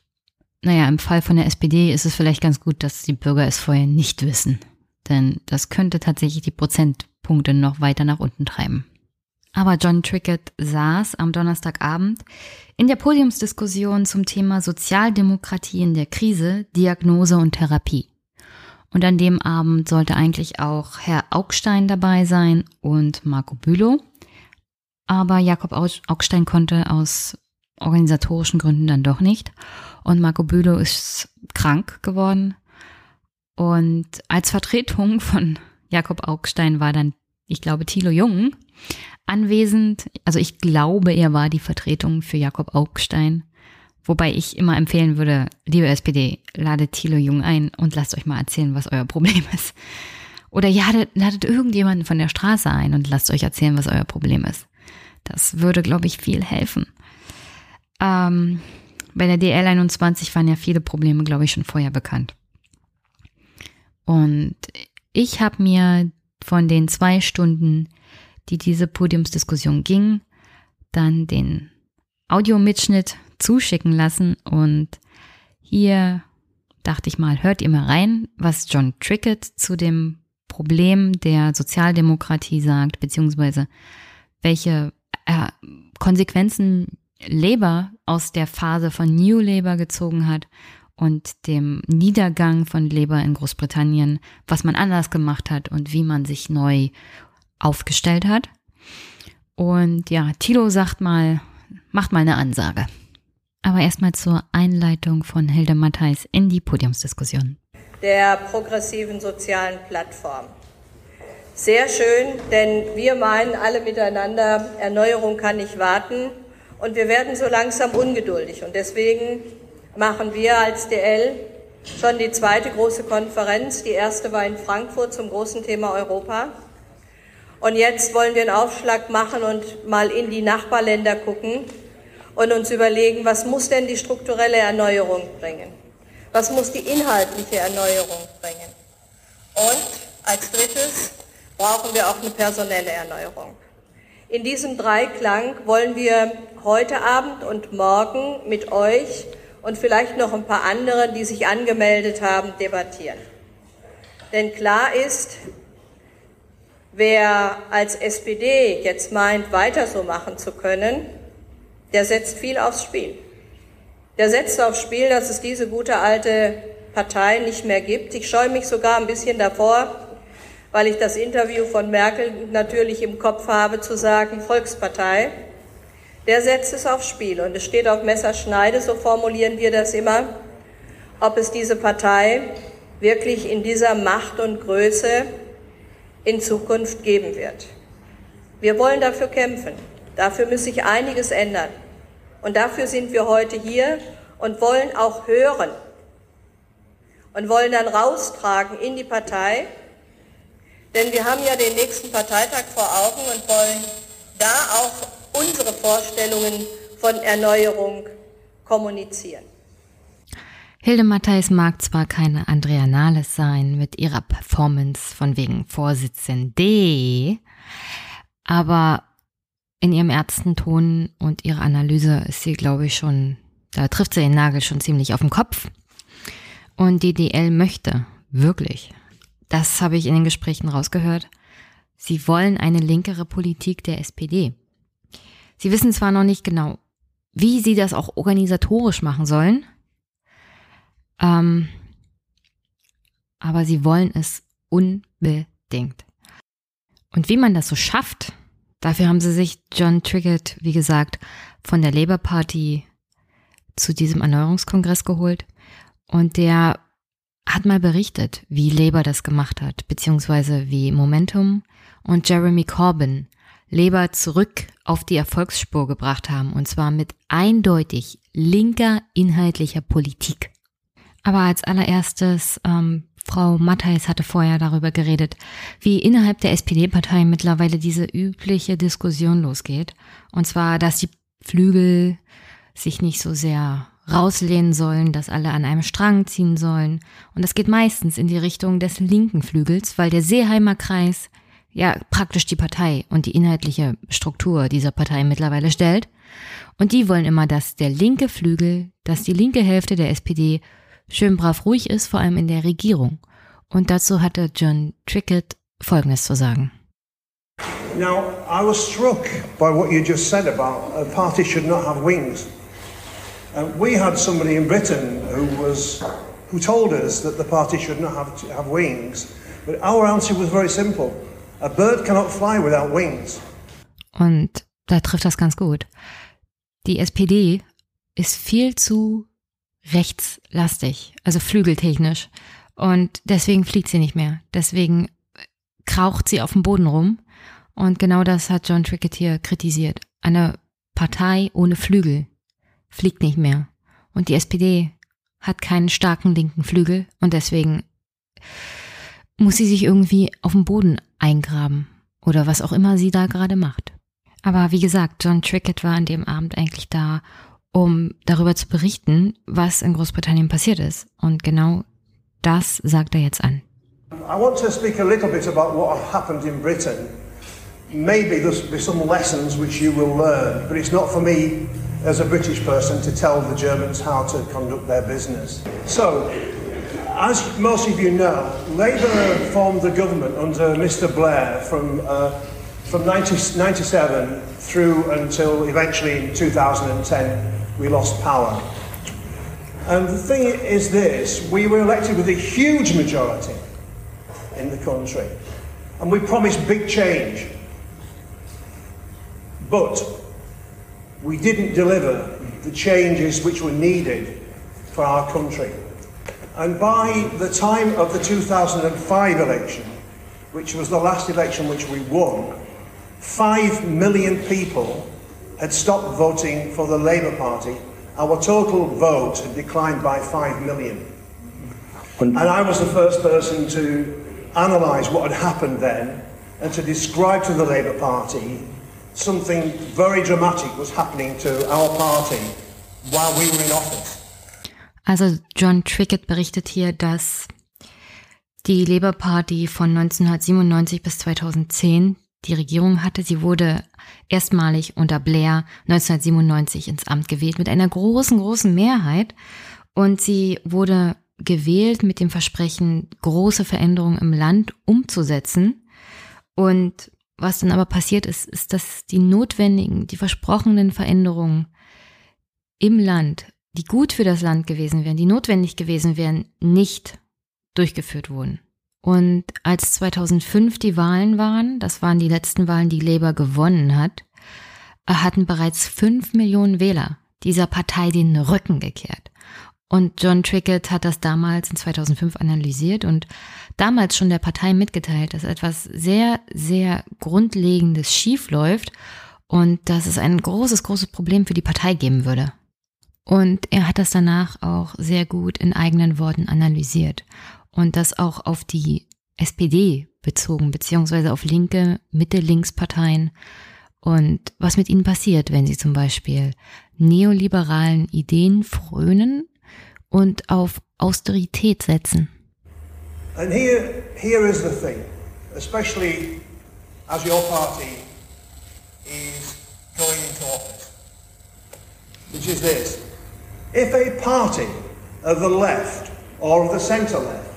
naja, im Fall von der SPD ist es vielleicht ganz gut, dass die Bürger es vorher nicht wissen. Denn das könnte tatsächlich die Prozentpunkte noch weiter nach unten treiben. Aber John Trickett saß am Donnerstagabend in der Podiumsdiskussion zum Thema Sozialdemokratie in der Krise, Diagnose und Therapie. Und an dem Abend sollte eigentlich auch Herr Augstein dabei sein und Marco Bülow. Aber Jakob Augstein konnte aus organisatorischen Gründen dann doch nicht. Und Marco Bülow ist krank geworden. Und als Vertretung von Jakob Augstein war dann, ich glaube, Thilo Jung anwesend. Also ich glaube, er war die Vertretung für Jakob Augstein. Wobei ich immer empfehlen würde, liebe SPD, ladet Thilo Jung ein und lasst euch mal erzählen, was euer Problem ist. Oder ja, ladet irgendjemanden von der Straße ein und lasst euch erzählen, was euer Problem ist. Das würde, glaube ich, viel helfen. Bei der DL21 waren ja viele Probleme, glaube ich, schon vorher bekannt. Und ich habe mir von den 2 Stunden, die diese Podiumsdiskussion ging, dann den Audiomitschnitt zuschicken lassen und hier dachte ich mal, hört ihr mal rein, was John Trickett zu dem Problem der Sozialdemokratie sagt, beziehungsweise welche Konsequenzen Labour aus der Phase von New Labour gezogen hat und dem Niedergang von Labour in Großbritannien, was man anders gemacht hat und wie man sich neu aufgestellt hat. Und ja, Thilo macht mal eine Ansage. Aber erstmal zur Einleitung von Hilde Mattheis in die Podiumsdiskussion. Der progressiven sozialen Plattform. Sehr schön, denn wir meinen alle miteinander, Erneuerung kann nicht warten und wir werden so langsam ungeduldig. Und deswegen machen wir als DL schon die zweite große Konferenz. Die erste war in Frankfurt zum großen Thema Europa. Und jetzt wollen wir einen Aufschlag machen und mal in die Nachbarländer gucken und uns überlegen, was muss denn die strukturelle Erneuerung bringen? Was muss die inhaltliche Erneuerung bringen? Und als drittes brauchen wir auch eine personelle Erneuerung. In diesem Dreiklang wollen wir heute Abend und morgen mit euch und vielleicht noch ein paar anderen, die sich angemeldet haben, debattieren. Denn klar ist, wer als SPD jetzt meint, weiter so machen zu können, der setzt viel aufs Spiel. Der setzt aufs Spiel, dass es diese gute alte Partei nicht mehr gibt. Ich scheue mich sogar ein bisschen davor, weil ich das Interview von Merkel natürlich im Kopf habe, zu sagen, Volkspartei. Der setzt es aufs Spiel und es steht auf Messerschneide, so formulieren wir das immer, ob es diese Partei wirklich in dieser Macht und Größe in Zukunft geben wird. Wir wollen dafür kämpfen. Dafür muss sich einiges ändern. Und dafür sind wir heute hier und wollen auch hören und wollen dann raustragen in die Partei, Denn wir haben ja den nächsten Parteitag vor Augen und wollen da auch unsere Vorstellungen von Erneuerung kommunizieren. Hilde Mattheis mag zwar keine Andrea Nahles sein mit ihrer Performance von wegen Vorsitzende, aber in ihrem Ärztenton und ihrer Analyse ist sie, glaube ich, schon, da trifft sie den Nagel schon ziemlich auf den Kopf. Und die DL möchte, wirklich, das habe ich in den Gesprächen rausgehört, sie wollen eine linkere Politik der SPD. Sie wissen zwar noch nicht genau, wie sie das auch organisatorisch machen sollen, aber sie wollen es unbedingt. Und wie man das so schafft, dafür haben sie sich John Triggett, wie gesagt, von der Labour Party zu diesem Erneuerungskongress geholt. Und der hat mal berichtet, wie Labour das gemacht hat, beziehungsweise wie Momentum und Jeremy Corbyn Labour zurück auf die Erfolgsspur gebracht haben, und zwar mit eindeutig linker inhaltlicher Politik. Aber als allererstes, Frau Mattheis hatte vorher darüber geredet, wie innerhalb der SPD-Partei mittlerweile diese übliche Diskussion losgeht. Und zwar, dass die Flügel sich nicht so sehr rauslehnen sollen, dass alle an einem Strang ziehen sollen. Und das geht meistens in die Richtung des linken Flügels, weil der Seeheimer Kreis ja praktisch die Partei und die inhaltliche Struktur dieser Partei mittlerweile stellt. Und die wollen immer, dass der linke Flügel, dass die linke Hälfte der SPD schön brav ruhig ist, vor allem in der Regierung. Und dazu hatte John Trickett Folgendes zu sagen. Now, I was struck by what you just said about a party should not have wings. We had somebody in Britain who told us that the party should not have wings. But our answer was very simple. A bird cannot fly without wings. Und da trifft das ganz gut. Die SPD ist viel zu rechtslastig, also flügeltechnisch. Und deswegen fliegt sie nicht mehr. Deswegen kraucht sie auf dem Boden rum. Und genau das hat John Trickett hier kritisiert. Eine Partei ohne Flügel fliegt nicht mehr. Und die SPD hat keinen starken linken Flügel und deswegen muss sie sich irgendwie auf dem Boden eingraben oder was auch immer sie da gerade macht. Aber wie gesagt, John Trickett war an dem Abend eigentlich da, um darüber zu berichten, was in Großbritannien passiert ist. Und genau das sagt er jetzt an. I want to speak a little bit about what happened in Britain. Maybe there's some lessons which you will learn, but it's not for me as a British person to tell the Germans how to conduct their business. So, as most of you know, Labour formed the government under Mr Blair from 1997 through until eventually in 2010. We lost power. And the thing is this, we were elected with a huge majority in the country. And we promised big change. But we didn't deliver the changes which were needed for our country. And by the time of the 2005 election, which was the last election which we won, 5 million people had stopped voting for the Labour Party. Our total vote had declined by 5 million. And I was the first person to analyse what had happened then and to describe to the Labour Party something very dramatic was happening to our party while we were in office. Also John Trickett berichtet hier, dass die Labour Party von 1997 bis 2010 die Regierung hatte. Sie wurde erstmalig unter Blair 1997 ins Amt gewählt mit einer großen, großen Mehrheit. Und sie wurde gewählt mit dem Versprechen, große Veränderungen im Land umzusetzen. Und was dann aber passiert ist, ist, dass die notwendigen, die versprochenen Veränderungen im Land, die gut für das Land gewesen wären, die notwendig gewesen wären, nicht durchgeführt wurden. Und als 2005 die Wahlen waren, das waren die letzten Wahlen, die Labour gewonnen hat, hatten bereits 5 Millionen Wähler dieser Partei den Rücken gekehrt. Und John Trickett hat das damals in 2005 analysiert und damals schon der Partei mitgeteilt, dass etwas sehr, sehr Grundlegendes schief läuft und dass es ein großes, großes Problem für die Partei geben würde. Und er hat das danach auch sehr gut in eigenen Worten analysiert und das auch auf die SPD bezogen, beziehungsweise auf linke Mitte-Links-Parteien und was mit ihnen passiert, wenn sie zum Beispiel neoliberalen Ideen frönen und auf Austerität setzen. And here is the thing, especially as your party is going into office, which is this. If a party of the left or of the centre-left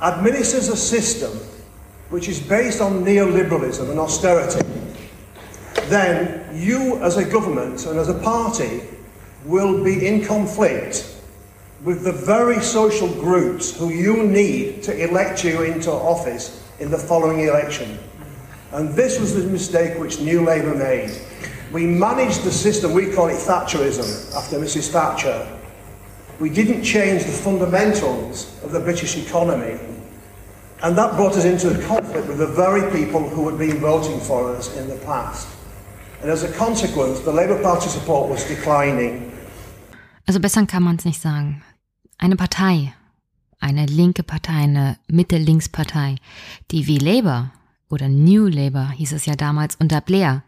administers a system which is based on neoliberalism and austerity, then you as a government and as a party will be in conflict with the very social groups who you need to elect you into office in the following election. And this was the mistake which New Labour made. We managed the system, we call it Thatcherism, after Mrs Thatcher. We didn't change the fundamentals of the British economy, and that brought us into conflict with the very people who had been voting for us in the past. And as a consequence, the Labour Party support was declining. Also besser kann man es nicht sagen. Eine Partei, eine linke Partei, eine Mitte-Links-Partei, die wie Labour oder New Labour hieß es ja damals unter Blair,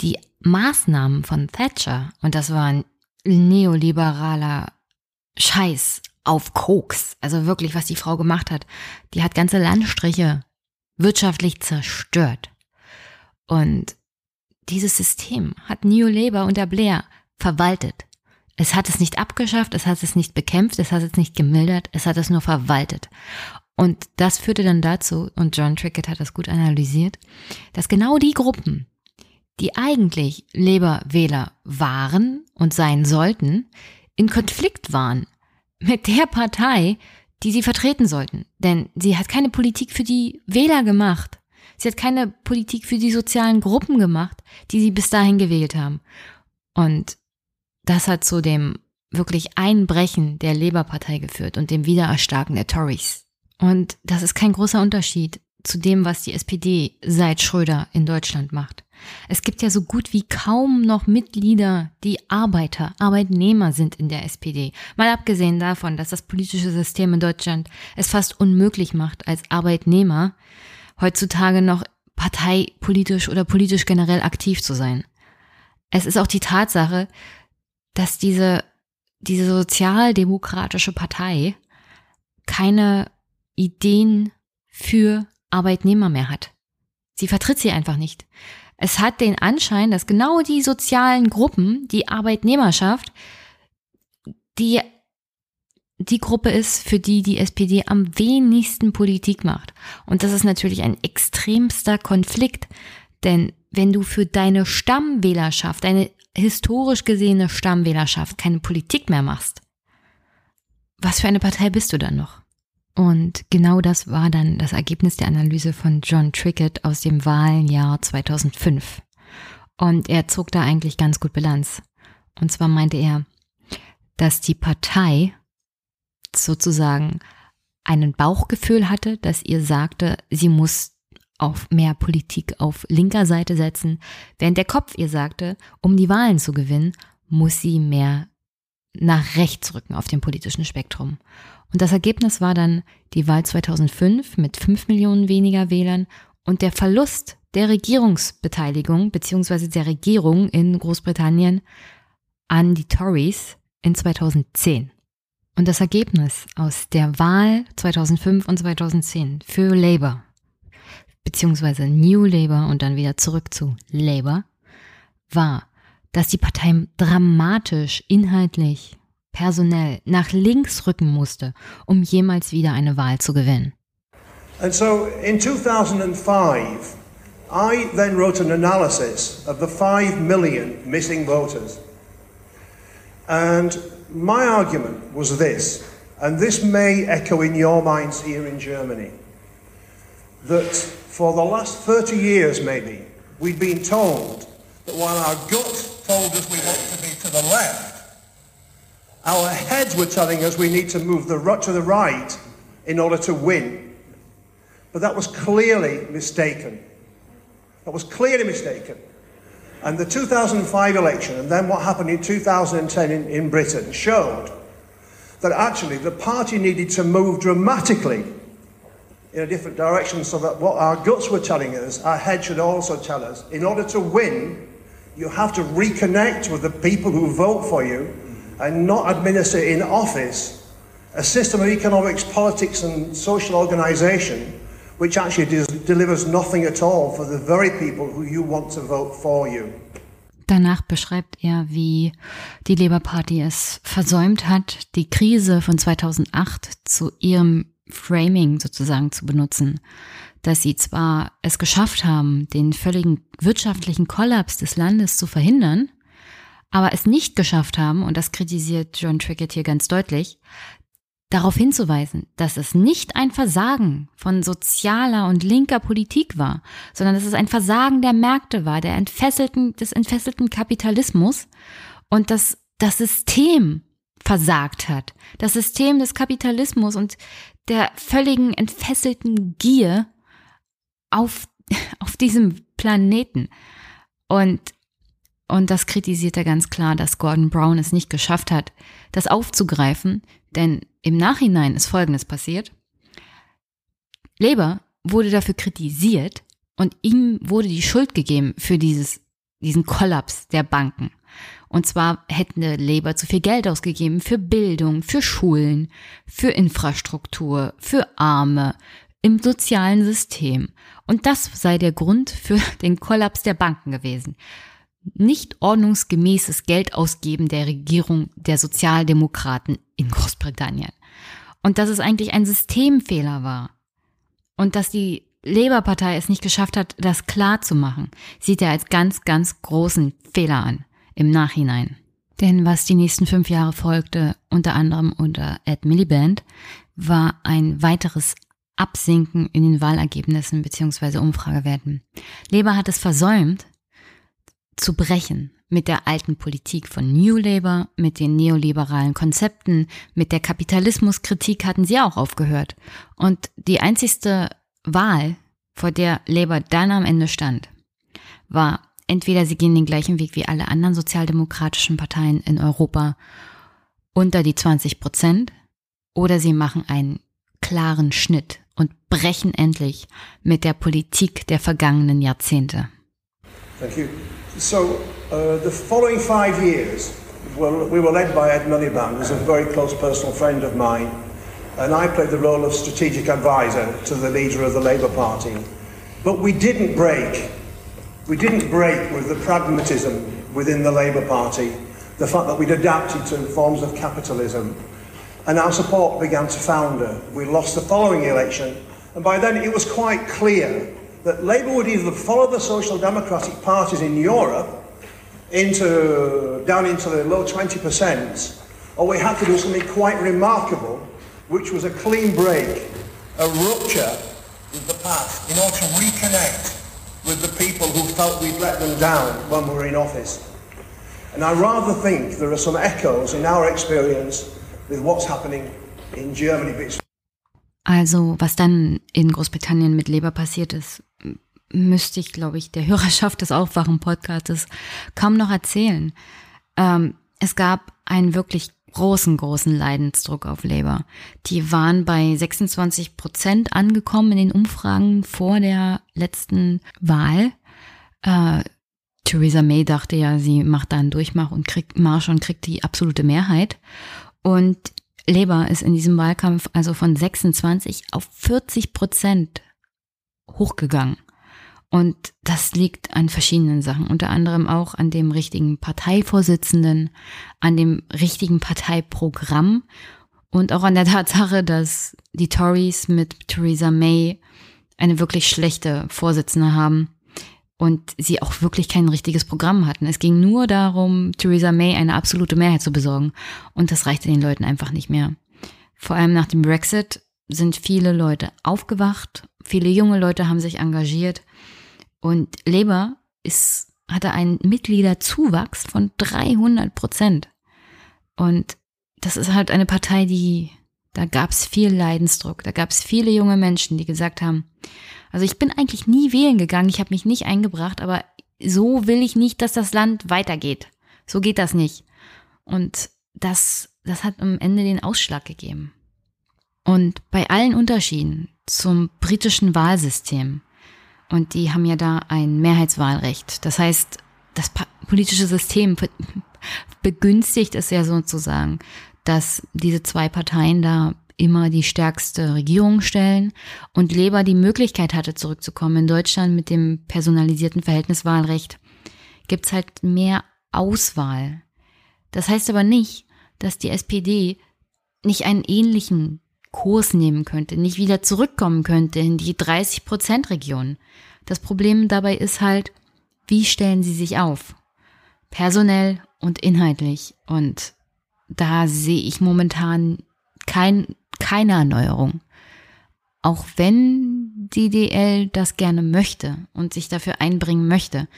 die Maßnahmen von Thatcher, und das waren neoliberaler Scheiß auf Koks, also wirklich, was die Frau gemacht hat, die hat ganze Landstriche wirtschaftlich zerstört. Und dieses System hat New Labour unter Blair verwaltet. Es hat es nicht abgeschafft, es hat es nicht bekämpft, es hat es nicht gemildert, es hat es nur verwaltet. Und das führte dann dazu, und John Trickett hat das gut analysiert, dass genau die Gruppen, die eigentlich Labour-Wähler waren und sein sollten, in Konflikt waren mit der Partei, die sie vertreten sollten. Denn sie hat keine Politik für die Wähler gemacht. Sie hat keine Politik für die sozialen Gruppen gemacht, die sie bis dahin gewählt haben. Und das hat zu dem wirklich Einbrechen der Labour-Partei geführt und dem Wiedererstarken der Tories. Und das ist kein großer Unterschied zu dem, was die SPD seit Schröder in Deutschland macht. Es gibt ja so gut wie kaum noch Mitglieder, die Arbeiter, Arbeitnehmer sind in der SPD. Mal abgesehen davon, dass das politische System in Deutschland es fast unmöglich macht, als Arbeitnehmer heutzutage noch parteipolitisch oder politisch generell aktiv zu sein. Es ist auch die Tatsache, dass diese sozialdemokratische Partei keine Ideen für Arbeitnehmer mehr hat. Sie vertritt sie einfach nicht. Es hat den Anschein, dass genau die sozialen Gruppen, die Arbeitnehmerschaft, die Gruppe ist, für die die SPD am wenigsten Politik macht. Und das ist natürlich ein extremster Konflikt, denn wenn du für deine Stammwählerschaft, deine historisch gesehene Stammwählerschaft keine Politik mehr machst, was für eine Partei bist du dann noch? Und genau das war dann das Ergebnis der Analyse von John Trickett aus dem Wahljahr 2005. Und er zog da eigentlich ganz gut Bilanz. Und zwar meinte er, dass die Partei sozusagen ein Bauchgefühl hatte, das ihr sagte, sie muss auf mehr Politik auf linker Seite setzen, während der Kopf ihr sagte, um die Wahlen zu gewinnen, muss sie mehr nach rechts rücken auf dem politischen Spektrum. Und das Ergebnis war dann die Wahl 2005 mit 5 Millionen weniger Wählern und der Verlust der Regierungsbeteiligung bzw. der Regierung in Großbritannien an die Tories in 2010. Und das Ergebnis aus der Wahl 2005 und 2010 für Labour bzw. New Labour und dann wieder zurück zu Labour war, dass die Partei dramatisch, inhaltlich, personell nach links rücken musste, um jemals wieder eine Wahl zu gewinnen. And so in 2005 I then wrote an analysis of the 5 million missing voters. And my argument was this, and this may echo in your minds here in Germany, that for the last 30 years maybe we've been told that while our gut told us we wanted to be to the left, our heads were telling us we need to move to the right in order to win. But that was clearly mistaken. That was clearly mistaken. And the 2005 election and then what happened in 2010 in Britain showed that actually the party needed to move dramatically in a different direction so that what our guts were telling us, our head should also tell us. In order to win, you have to reconnect with the people who vote for you and not administer in office a system of economics, politics and social organisation which actually delivers nothing at all for the very people who you want to vote for you. Danach beschreibt er, wie die Labour Party es versäumt hat, die Krise von 2008 zu ihrem Framing sozusagen zu benutzen. Dass sie zwar es geschafft haben, den völligen wirtschaftlichen Kollaps des Landes zu verhindern, aber es nicht geschafft haben, und das kritisiert John Trickett hier ganz deutlich, darauf hinzuweisen, dass es nicht ein Versagen von sozialer und linker Politik war, sondern dass es ein Versagen der Märkte war, des entfesselten Kapitalismus, und dass das System versagt hat. Das System des Kapitalismus und der völligen entfesselten Gier auf diesem Planeten. Und das kritisiert er ganz klar, dass Gordon Brown es nicht geschafft hat, das aufzugreifen. Denn im Nachhinein ist Folgendes passiert. Labour wurde dafür kritisiert und ihm wurde die Schuld gegeben für diesen Kollaps der Banken. Und zwar hätte Labour zu viel Geld ausgegeben für Bildung, für Schulen, für Infrastruktur, für Arme, im sozialen System. Und das sei der Grund für den Kollaps der Banken gewesen. Nicht ordnungsgemäßes Geldausgeben der Regierung der Sozialdemokraten in Großbritannien. Und dass es eigentlich ein Systemfehler war. Und dass die Labour-Partei es nicht geschafft hat, das klar zu machen, sieht er als ganz, ganz großen Fehler an im Nachhinein. Denn was die nächsten 5 Jahre folgte, unter anderem unter Ed Miliband, war ein weiteres Absinken in den Wahlergebnissen bzw. Umfragewerten. Labour hat es versäumt, zu brechen mit der alten Politik von New Labour, mit den neoliberalen Konzepten, mit der Kapitalismuskritik hatten sie auch aufgehört. Und die einzigste Wahl, vor der Labour dann am Ende stand, war: entweder sie gehen den gleichen Weg wie alle anderen sozialdemokratischen Parteien in Europa, unter die 20%, oder sie machen einen klaren Schnitt und brechen endlich mit der Politik der vergangenen Jahrzehnte. Thank you. So the following 5 years, well, we were led by Ed Miliband, who's a very close personal friend of mine, and I played the role of strategic advisor to the leader of the Labour Party. But we didn't break. We didn't break with the pragmatism within the Labour Party, the fact that we'd adapted to forms of capitalism, and our support began to founder. We lost the following election, and by then it was quite clear that Labour would either follow the social democratic parties in Europe down into the low 20%, or we had to do something quite remarkable, which was a clean break, a rupture with the past, in order to reconnect with the people who felt we'd let them down when we were in office. And I rather think there are some echoes in our experience with what's happening in Germany. Also, was dann in Großbritannien mit Labour passiert ist, müsste ich, glaube ich, der Hörerschaft des Aufwachen-Podcasts kaum noch erzählen. Es gab einen wirklich großen Leidensdruck auf Labour. Die waren bei 26% angekommen in den Umfragen vor der letzten Wahl. Theresa May dachte ja, sie macht da einen Durchmarsch und kriegt die absolute Mehrheit. Und Labour ist in diesem Wahlkampf also von 26 auf 40% hochgegangen. Und das liegt an verschiedenen Sachen, unter anderem auch an dem richtigen Parteivorsitzenden, an dem richtigen Parteiprogramm und auch an der Tatsache, dass die Tories mit Theresa May eine wirklich schlechte Vorsitzende haben und sie auch wirklich kein richtiges Programm hatten. Es ging nur darum, Theresa May eine absolute Mehrheit zu besorgen, und das reichte den Leuten einfach nicht mehr. Vor allem nach dem Brexit sind viele Leute aufgewacht, viele junge Leute haben sich engagiert. Und Labour hatte einen Mitgliederzuwachs von 300%. Und das ist halt eine Partei, da gab es viel Leidensdruck. Da gab es viele junge Menschen, die gesagt haben, also ich bin eigentlich nie wählen gegangen, ich habe mich nicht eingebracht, aber so will ich nicht, dass das Land weitergeht. So geht das nicht. Und das hat am Ende den Ausschlag gegeben. Und bei allen Unterschieden zum britischen Wahlsystem. Und die haben ja da ein Mehrheitswahlrecht. Das heißt, das politische System begünstigt es ja sozusagen, dass diese zwei Parteien da immer die stärkste Regierung stellen und Labour die Möglichkeit hatte, zurückzukommen. In Deutschland mit dem personalisierten Verhältniswahlrecht gibt's halt mehr Auswahl. Das heißt aber nicht, dass die SPD nicht einen ähnlichen Kurs nehmen könnte, nicht wieder zurückkommen könnte in die 30%-Region. Das Problem dabei ist halt, wie stellen sie sich auf? Personell und inhaltlich. Und da sehe ich momentan keine Erneuerung. Auch wenn die DL das gerne möchte und sich dafür einbringen möchte.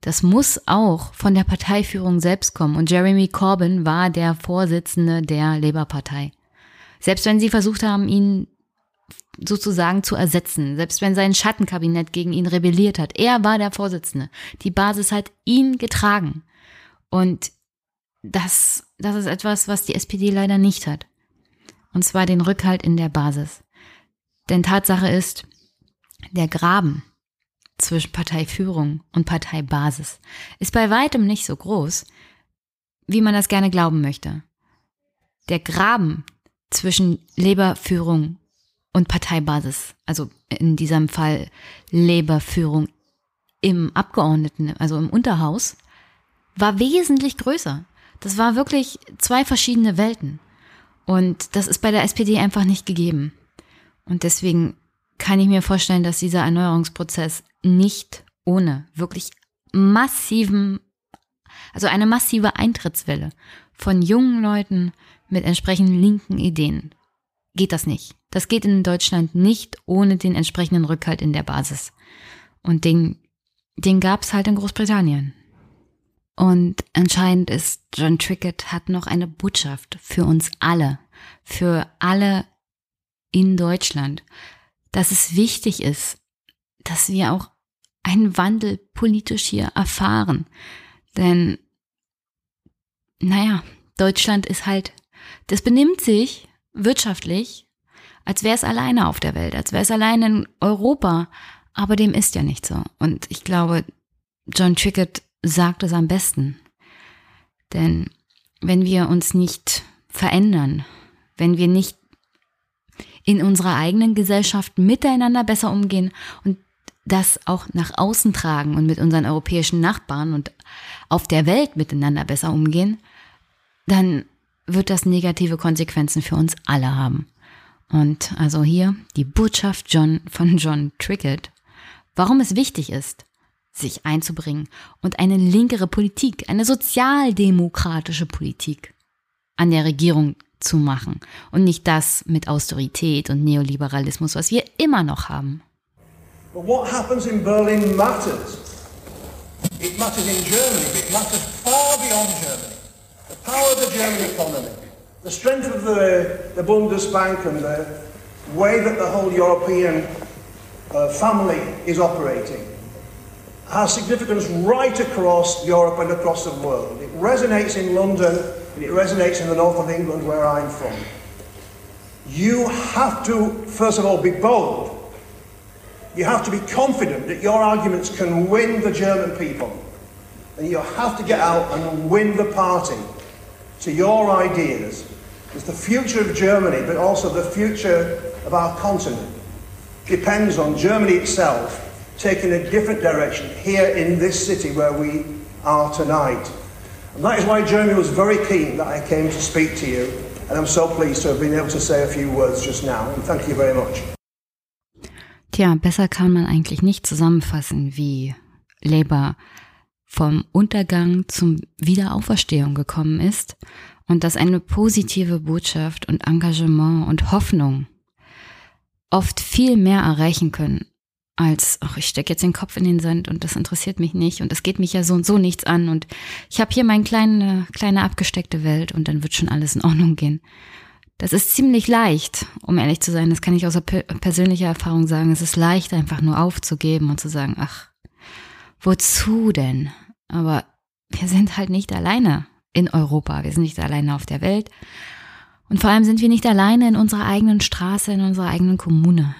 Das muss auch von der Parteiführung selbst kommen. Und Jeremy Corbyn war der Vorsitzende der Labour-Partei. Selbst wenn sie versucht haben, ihn sozusagen zu ersetzen, selbst wenn sein Schattenkabinett gegen ihn rebelliert hat, er war der Vorsitzende. Die Basis hat ihn getragen. Und das ist etwas, was die SPD leider nicht hat. Und zwar den Rückhalt in der Basis. Denn Tatsache ist, der Graben zwischen Parteiführung und Parteibasis ist bei weitem nicht so groß, wie man das gerne glauben möchte. Der Graben zwischen Labour-Führung und Parteibasis, also in diesem Fall Labour-Führung im Abgeordneten, also im Unterhaus, war wesentlich größer. Das war wirklich zwei verschiedene Welten. Und das ist bei der SPD einfach nicht gegeben. Und deswegen kann ich mir vorstellen, dass dieser Erneuerungsprozess nicht ohne wirklich eine massive Eintrittswelle von jungen Leuten mit entsprechenden linken Ideen geht das nicht. Das geht in Deutschland nicht ohne den entsprechenden Rückhalt in der Basis. Und den gab es halt in Großbritannien. Und entscheidend ist, John Trickett hat noch eine Botschaft für uns alle, in Deutschland, dass es wichtig ist, dass wir auch einen Wandel politisch hier erfahren. Denn, Deutschland ist halt, das benimmt sich wirtschaftlich, als wäre es alleine auf der Welt, als wäre es alleine in Europa. Aber dem ist ja nicht so. Und ich glaube, John Trickett sagt es am besten. Denn wenn wir uns nicht verändern, wenn wir nicht in unserer eigenen Gesellschaft miteinander besser umgehen und das auch nach außen tragen und mit unseren europäischen Nachbarn und auf der Welt miteinander besser umgehen, dann wird das negative Konsequenzen für uns alle haben. Und also hier die Botschaft von John Trickett, warum es wichtig ist, sich einzubringen und eine linkere Politik, eine sozialdemokratische Politik an der Regierung zu machen und nicht das mit Austerität und Neoliberalismus, was wir immer noch haben. But what happens in Berlin matters. It matters in Germany, but it matters far beyond Germany. The power of the German economy, the strength of the Bundesbank and the way that the whole European family is operating has significance right across Europe and across the world. It resonates in London and it resonates in the north of England where I'm from. You have to, first of all, be bold. You have to be confident that your arguments can win the German people. And you have to get out and win the party to your ideas. It's the future of Germany, but also the future of our continent depends on Germany itself taking a different direction here in this city where we are tonight. And that is why Jeremy was very keen that I came to speak to you. And I'm so pleased to have been able to say a few words just now. And thank you very much. Tja, besser kann man eigentlich nicht zusammenfassen, wie Labour vom Untergang zum Wiederauferstehung gekommen ist und dass eine positive Botschaft und Engagement und Hoffnung oft viel mehr erreichen können als, ich stecke jetzt den Kopf in den Sand und das interessiert mich nicht und es geht mich ja so und so nichts an und ich habe hier meine kleine abgesteckte Welt und dann wird schon alles in Ordnung gehen. Das ist ziemlich leicht, um ehrlich zu sein, das kann ich aus persönlicher Erfahrung sagen, es ist leicht einfach nur aufzugeben und zu sagen, wozu denn? Aber wir sind halt nicht alleine in Europa, wir sind nicht alleine auf der Welt und vor allem sind wir nicht alleine in unserer eigenen Straße, in unserer eigenen Kommune.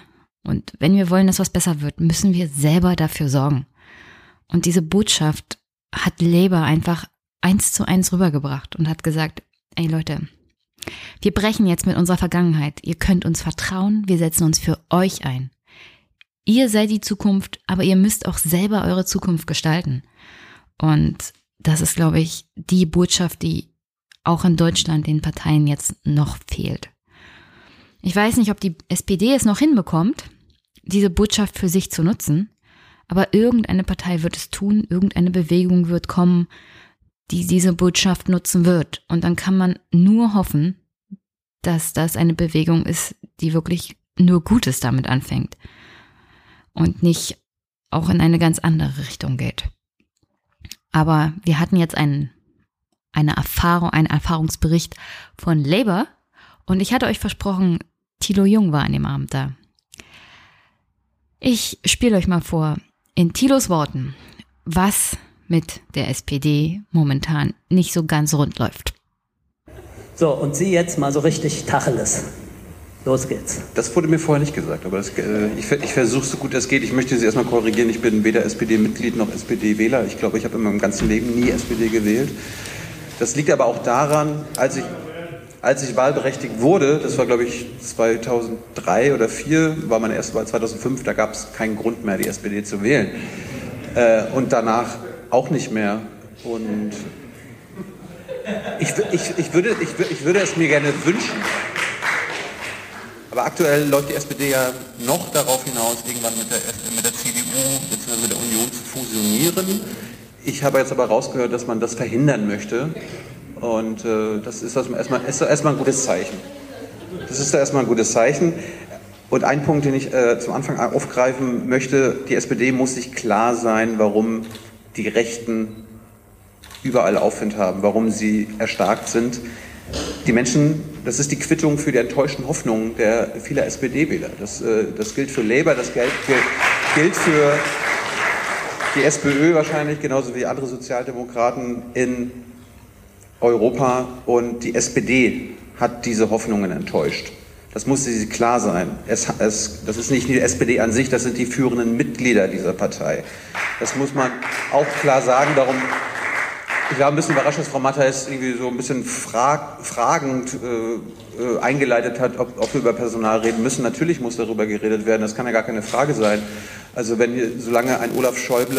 Und wenn wir wollen, dass was besser wird, müssen wir selber dafür sorgen. Und diese Botschaft hat Labour einfach 1:1 rübergebracht und hat gesagt, ey Leute, wir brechen jetzt mit unserer Vergangenheit. Ihr könnt uns vertrauen, wir setzen uns für euch ein. Ihr seid die Zukunft, aber ihr müsst auch selber eure Zukunft gestalten. Und das ist, glaube ich, die Botschaft, die auch in Deutschland den Parteien jetzt noch fehlt. Ich weiß nicht, ob die SPD es noch hinbekommt, diese Botschaft für sich zu nutzen, aber irgendeine Partei wird es tun, irgendeine Bewegung wird kommen, die diese Botschaft nutzen wird. Und dann kann man nur hoffen, dass das eine Bewegung ist, die wirklich nur Gutes damit anfängt und nicht auch in eine ganz andere Richtung geht. Aber wir hatten jetzt einen Erfahrungsbericht von Labour und ich hatte euch versprochen, Thilo Jung war an dem Abend da. Ich spiele euch mal vor, in Thilos Worten, was mit der SPD momentan nicht so ganz rund läuft. So, und Sie jetzt mal so richtig Tacheles. Los geht's. Das wurde mir vorher nicht gesagt, aber ich versuche so gut es geht. Ich möchte Sie erstmal korrigieren, ich bin weder SPD-Mitglied noch SPD-Wähler. Ich glaube, ich habe in meinem ganzen Leben nie SPD gewählt. Das liegt aber auch daran, als ich wahlberechtigt wurde, das war glaube ich 2003 oder 2004, war meine erste Wahl 2005, da gab es keinen Grund mehr, die SPD zu wählen. Und danach auch nicht mehr. Und ich würde es mir gerne wünschen. Aber aktuell läuft die SPD ja noch darauf hinaus, irgendwann mit der CDU bzw. mit der Union zu fusionieren. Ich habe jetzt aber rausgehört, dass man das verhindern möchte. Und das ist erstmal ein gutes Zeichen. Das ist erstmal ein gutes Zeichen. Und ein Punkt, den ich zum Anfang aufgreifen möchte, die SPD muss sich klar sein, warum die Rechten überall Aufwind haben, warum sie erstarkt sind. Die Menschen, das ist die Quittung für die enttäuschten Hoffnungen der vieler SPD-Wähler. Das gilt für Labour, das gilt für die SPÖ wahrscheinlich, genauso wie andere Sozialdemokraten in Europa. Und die SPD hat diese Hoffnungen enttäuscht. Das muss sich klar sein. Das ist nicht die SPD an sich, das sind die führenden Mitglieder dieser Partei. Das muss man auch klar sagen. Darum, ich war ein bisschen überrascht, dass Frau Mattheis irgendwie so ein bisschen fragend eingeleitet hat, ob wir über Personal reden müssen. Natürlich muss darüber geredet werden, das kann ja gar keine Frage sein. Also solange ein Olaf Scholz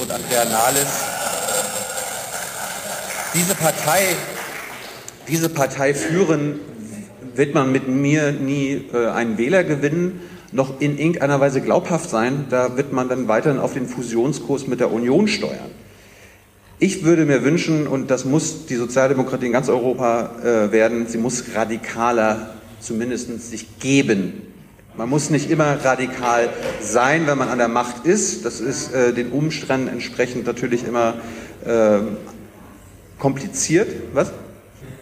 und Andrea Nahles diese Partei führen, wird man mit mir nie einen Wähler gewinnen, noch in irgendeiner Weise glaubhaft sein. Da wird man dann weiterhin auf den Fusionskurs mit der Union steuern. Ich würde mir wünschen, und das muss die Sozialdemokratie in ganz Europa werden, sie muss radikaler zumindest sich geben. Man muss nicht immer radikal sein, wenn man an der Macht ist. Das ist den Umständen entsprechend natürlich immer kompliziert. Was?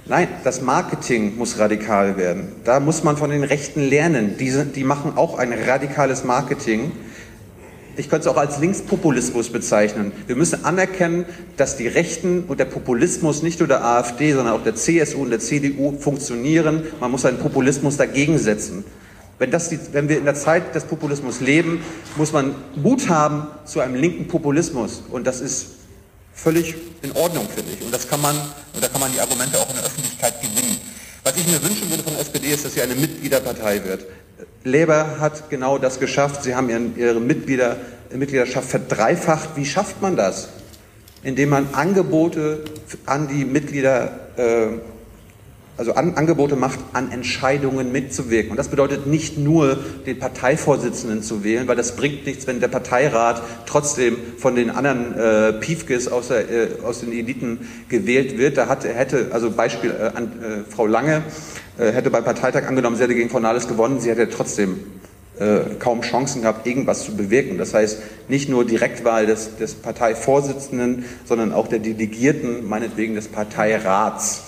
Nein, das Marketing muss radikal werden. Da muss man von den Rechten lernen. Die machen auch ein radikales Marketing. Ich könnte es auch als Linkspopulismus bezeichnen. Wir müssen anerkennen, dass die Rechten und der Populismus nicht nur der AfD, sondern auch der CSU und der CDU funktionieren. Man muss einen Populismus dagegen setzen. Wenn wir in der Zeit des Populismus leben, muss man Mut haben zu einem linken Populismus. Und das ist völlig in Ordnung, finde ich. Und da kann man die Argumente auch in der Öffentlichkeit gewinnen. Was ich mir wünschen würde von der SPD ist, dass sie eine Mitgliederpartei wird. Labour hat genau das geschafft. Sie haben ihre Mitgliedschaft verdreifacht. Wie schafft man das? Indem man Angebote an die Mitglieder, Angebote macht, an Entscheidungen mitzuwirken. Und das bedeutet nicht nur, den Parteivorsitzenden zu wählen, weil das bringt nichts, wenn der Parteirat trotzdem von den anderen Piefkes aus den Eliten gewählt wird. Frau Lange hätte beim Parteitag angenommen, sie hätte gegen Frau Nahles gewonnen, sie hätte trotzdem kaum Chancen gehabt, irgendwas zu bewirken. Das heißt, nicht nur Direktwahl des Parteivorsitzenden, sondern auch der Delegierten, meinetwegen des Parteirats.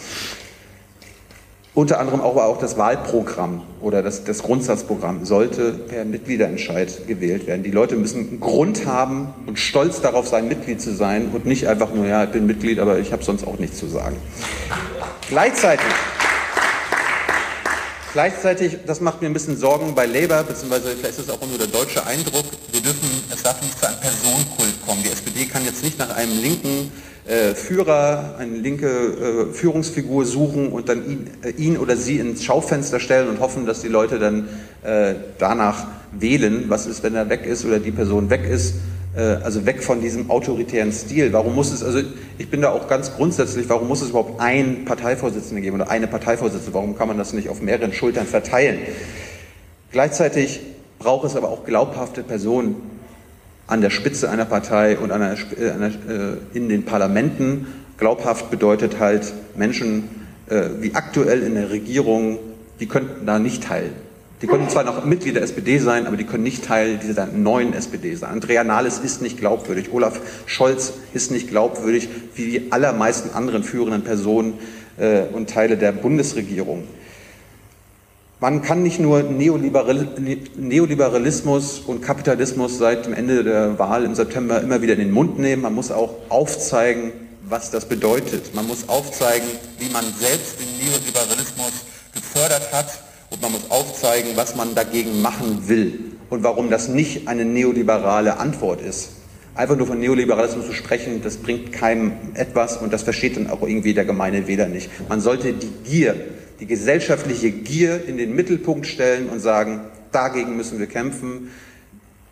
Unter anderem auch das Wahlprogramm oder das Grundsatzprogramm sollte per Mitgliederentscheid gewählt werden. Die Leute müssen einen Grund haben und stolz darauf sein, Mitglied zu sein und nicht einfach nur, ja, ich bin Mitglied, aber ich habe sonst auch nichts zu sagen. Gleichzeitig Gleichzeitig, das macht mir ein bisschen Sorgen bei Labour, beziehungsweise vielleicht ist es auch nur der deutsche Eindruck, es darf nicht zu einem Personenkult kommen. Die SPD kann jetzt nicht nach einem linken Führer, eine linke Führungsfigur suchen und dann ihn oder sie ins Schaufenster stellen und hoffen, dass die Leute dann danach wählen. Was ist, wenn er weg ist oder die Person weg ist? Also weg von diesem autoritären Stil. Warum muss es, also ich bin da auch ganz grundsätzlich, warum muss es überhaupt einen Parteivorsitzenden geben oder eine Parteivorsitzende? Warum kann man das nicht auf mehreren Schultern verteilen? Gleichzeitig braucht es aber auch glaubhafte Personen an der Spitze einer Partei und in den Parlamenten. Glaubhaft bedeutet halt Menschen wie aktuell in der Regierung, die könnten da nicht teilen. Die können zwar noch Mitglied der SPD sein, aber die können nicht Teil dieser neuen SPD sein. Andrea Nahles ist nicht glaubwürdig, Olaf Scholz ist nicht glaubwürdig, wie die allermeisten anderen führenden Personen und Teile der Bundesregierung. Man kann nicht nur Neoliberalismus und Kapitalismus seit dem Ende der Wahl im September immer wieder in den Mund nehmen, man muss auch aufzeigen, was das bedeutet. Man muss aufzeigen, wie man selbst den Neoliberalismus gefördert hat. Und man muss aufzeigen, was man dagegen machen will und warum das nicht eine neoliberale Antwort ist. Einfach nur von Neoliberalismus zu sprechen, das bringt keinem etwas und das versteht dann auch irgendwie der gemeine Wähler nicht. Man sollte die Gier, die gesellschaftliche Gier in den Mittelpunkt stellen und sagen, dagegen müssen wir kämpfen.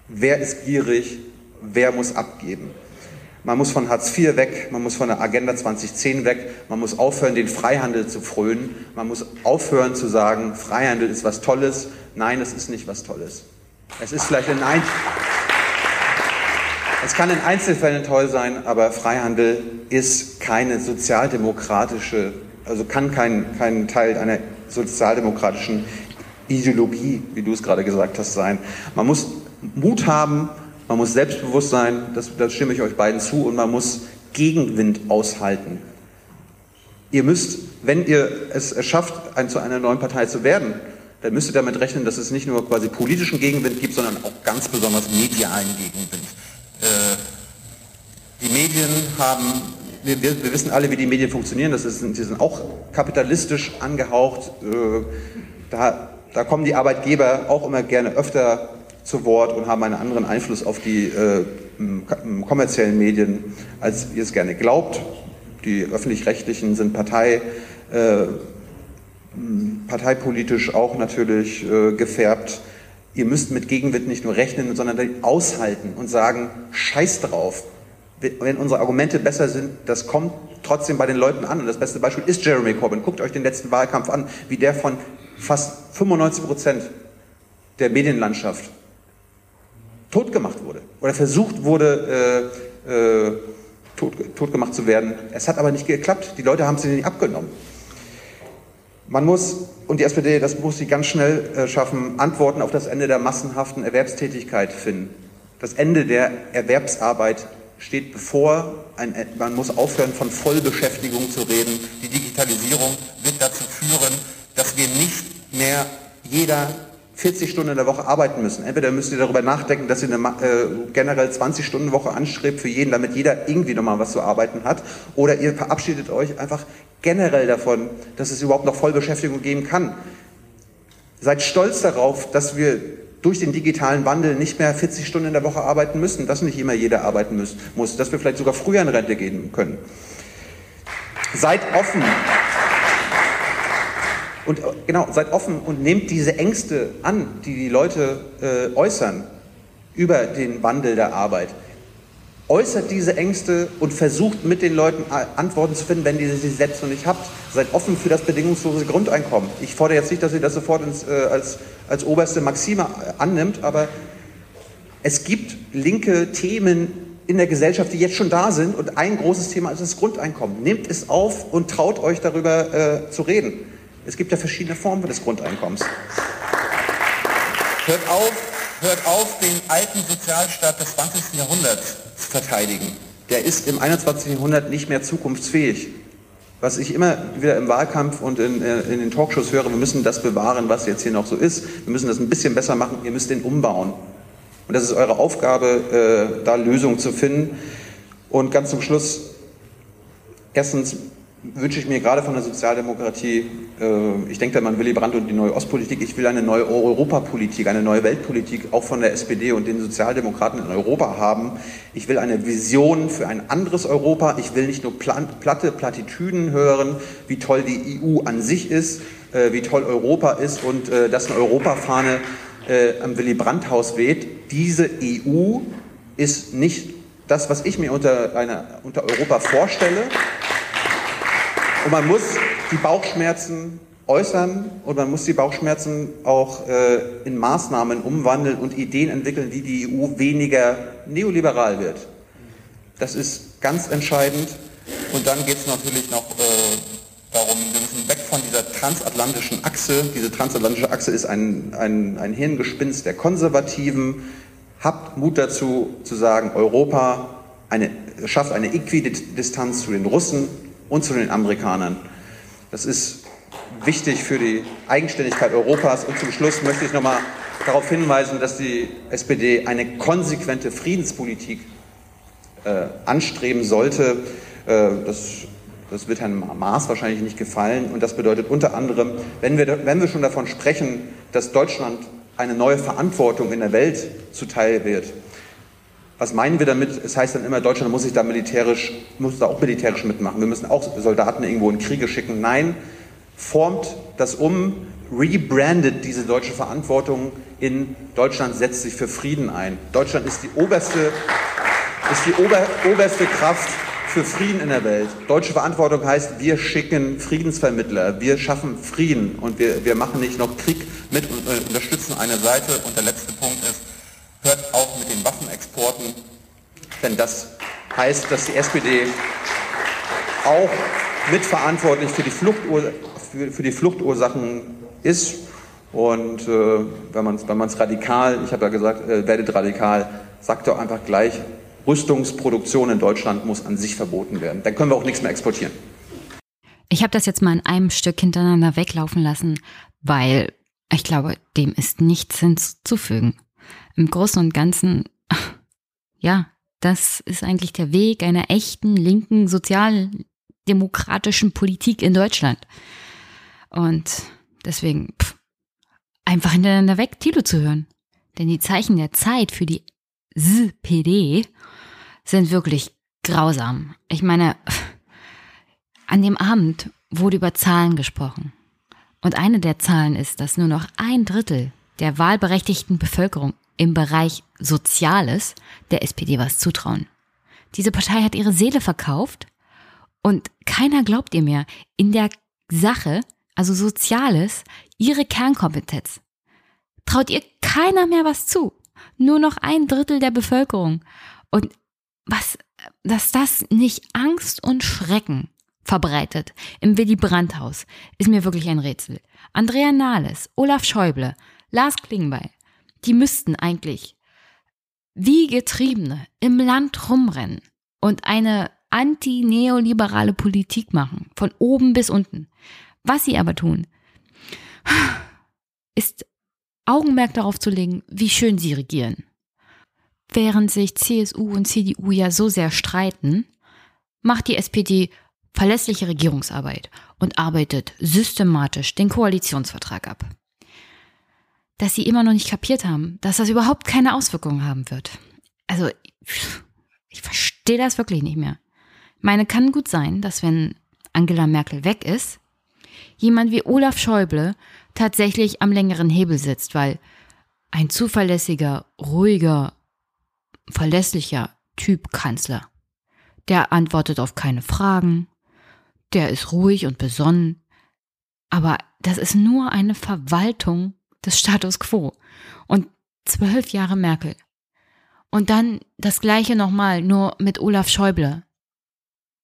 Wer ist gierig? Wer muss abgeben? Man muss von Hartz IV weg, man muss von der Agenda 2010 weg, man muss aufhören, den Freihandel zu frönen, man muss aufhören zu sagen, Freihandel ist was Tolles. Nein, es ist nicht was Tolles. Es ist vielleicht es kann in Einzelfällen toll sein, aber Freihandel ist keine sozialdemokratische, also kann kein Teil einer sozialdemokratischen Ideologie, wie du es gerade gesagt hast, sein. Man muss Mut haben, man muss selbstbewusst sein, das stimme ich euch beiden zu, und man muss Gegenwind aushalten. Ihr müsst, wenn ihr es schafft, zu einer neuen Partei zu werden, dann müsst ihr damit rechnen, dass es nicht nur quasi politischen Gegenwind gibt, sondern auch ganz besonders medialen Gegenwind. Die Medien haben... Wir wissen alle, wie die Medien funktionieren, die sind auch kapitalistisch angehaucht. Da kommen die Arbeitgeber auch immer gerne öfter zu Wort und haben einen anderen Einfluss auf die kommerziellen Medien, als ihr es gerne glaubt. Die Öffentlich-Rechtlichen sind parteipolitisch auch natürlich gefärbt. Ihr müsst mit Gegenwind nicht nur rechnen, sondern aushalten und sagen, scheiß drauf. Wenn unsere Argumente besser sind, das kommt trotzdem bei den Leuten an. Und das beste Beispiel ist Jeremy Corbyn. Guckt euch den letzten Wahlkampf an, wie der von fast 95% der Medienlandschaft totgemacht wurde oder versucht wurde, totgemacht zu werden. Es hat aber nicht geklappt. Die Leute haben es nicht abgenommen. Man muss, und die SPD, das muss sie ganz schnell schaffen, Antworten auf das Ende der massenhaften Erwerbstätigkeit finden. Das Ende der Erwerbsarbeit steht bevor. Man muss aufhören, von Vollbeschäftigung zu reden. Die Digitalisierung wird dazu führen, dass wir nicht mehr jeder 40 Stunden in der Woche arbeiten müssen. Entweder müsst ihr darüber nachdenken, dass ihr eine generell 20-Stunden-Woche anstrebt für jeden, damit jeder irgendwie nochmal was zu arbeiten hat. Oder ihr verabschiedet euch einfach generell davon, dass es überhaupt noch Vollbeschäftigung geben kann. Seid stolz darauf, dass wir durch den digitalen Wandel nicht mehr 40 Stunden in der Woche arbeiten müssen, dass nicht immer jeder arbeiten muss, dass wir vielleicht sogar früher in Rente gehen können. Seid offen. Und genau, seid offen und nehmt diese Ängste an, die die Leute äußern über den Wandel der Arbeit. Äußert diese Ängste und versucht mit den Leuten Antworten zu finden, wenn ihr sie selbst noch nicht habt. Seid offen für das bedingungslose Grundeinkommen. Ich fordere jetzt nicht, dass ihr das sofort als oberste Maxime annimmt, aber es gibt linke Themen in der Gesellschaft, die jetzt schon da sind, und ein großes Thema ist das Grundeinkommen. Nehmt es auf und traut euch darüber zu reden. Es gibt ja verschiedene Formen des Grundeinkommens. Hört auf, den alten Sozialstaat des 20. Jahrhunderts zu verteidigen. Der ist im 21. Jahrhundert nicht mehr zukunftsfähig. Was ich immer wieder im Wahlkampf und in den Talkshows höre, wir müssen das bewahren, was jetzt hier noch so ist. Wir müssen das ein bisschen besser machen, ihr müsst den umbauen. Und das ist eure Aufgabe, da Lösungen zu finden. Und ganz zum Schluss, erstens, wünsche ich mir gerade von der Sozialdemokratie, ich denke da mal an Willy Brandt und die neue Ostpolitik, ich will eine neue Europapolitik, eine neue Weltpolitik auch von der SPD und den Sozialdemokraten in Europa haben. Ich will eine Vision für ein anderes Europa, ich will nicht nur Plattitüden hören, wie toll die EU an sich ist, wie toll Europa ist und dass eine Europafahne am Willy-Brandt-Haus weht. Diese EU ist nicht das, was ich mir unter Europa vorstelle. Und man muss die Bauchschmerzen äußern und man muss die Bauchschmerzen auch in Maßnahmen umwandeln und Ideen entwickeln, wie die EU weniger neoliberal wird. Das ist ganz entscheidend. Und dann geht es natürlich noch darum, wir müssen weg von dieser transatlantischen Achse. Diese transatlantische Achse ist ein Hirngespinst der Konservativen. Habt Mut dazu, zu sagen, Europa schafft eine Äquidistanz zu den Russen und zu den Amerikanern. Das ist wichtig für die Eigenständigkeit Europas. Und zum Schluss möchte ich nochmal darauf hinweisen, dass die SPD eine konsequente Friedenspolitik anstreben sollte. Das wird Herrn Maas wahrscheinlich nicht gefallen. Und das bedeutet unter anderem, wenn wir schon davon sprechen, dass Deutschland eine neue Verantwortung in der Welt zuteil wird. Was meinen wir damit? Es heißt dann immer, Deutschland muss da auch militärisch mitmachen. Wir müssen auch Soldaten irgendwo in Kriege schicken. Nein, formt das um, rebrandet diese deutsche Verantwortung in Deutschland setzt sich für Frieden ein. Deutschland ist die oberste Kraft für Frieden in der Welt. Deutsche Verantwortung heißt, wir schicken Friedensvermittler, wir schaffen Frieden und wir machen nicht noch Krieg mit und unterstützen eine Seite. Und der letzte Punkt ist, hört auf mit den Waffenexporten, denn das heißt, dass die SPD auch mitverantwortlich für die Fluchtursachen ist. Und wenn man es radikal, ich habe ja gesagt, werdet radikal, sagt doch einfach gleich, Rüstungsproduktion in Deutschland muss an sich verboten werden. Dann können wir auch nichts mehr exportieren. Ich habe das jetzt mal in einem Stück hintereinander weglaufen lassen, weil ich glaube, dem ist nichts hinzuzufügen. Im Großen und Ganzen, ja, das ist eigentlich der Weg einer echten linken sozialdemokratischen Politik in Deutschland. Und deswegen einfach hintereinander weg, Thilo zu hören. Denn die Zeichen der Zeit für die SPD sind wirklich grausam. Ich meine, an dem Abend wurde über Zahlen gesprochen. Und eine der Zahlen ist, dass nur noch 1/3 der wahlberechtigten Bevölkerung im Bereich Soziales der SPD was zutrauen. Diese Partei hat ihre Seele verkauft und keiner glaubt ihr mehr in der Sache, also Soziales, ihre Kernkompetenz. Traut ihr keiner mehr was zu. Nur noch 1/3 der Bevölkerung. Und was, dass das nicht Angst und Schrecken verbreitet im Willy-Brandt-Haus, ist mir wirklich ein Rätsel. Andrea Nahles, Olaf Schäuble, Lars Klingbeil, die müssten eigentlich wie Getriebene im Land rumrennen und eine antineoliberale Politik machen, von oben bis unten. Was sie aber tun, ist Augenmerk darauf zu legen, wie schön sie regieren. Während sich CSU und CDU ja so sehr streiten, macht die SPD verlässliche Regierungsarbeit und arbeitet systematisch den Koalitionsvertrag ab. Dass sie immer noch nicht kapiert haben, dass das überhaupt keine Auswirkungen haben wird. Also, ich verstehe das wirklich nicht mehr. Ich meine, kann gut sein, dass wenn Angela Merkel weg ist, jemand wie Olaf Schäuble tatsächlich am längeren Hebel sitzt, weil ein zuverlässiger, ruhiger, verlässlicher Typ Kanzler, der antwortet auf keine Fragen, der ist ruhig und besonnen, aber das ist nur eine Verwaltung des Status quo und 12 Jahre Merkel und dann das Gleiche nochmal, nur mit Olaf Schäuble.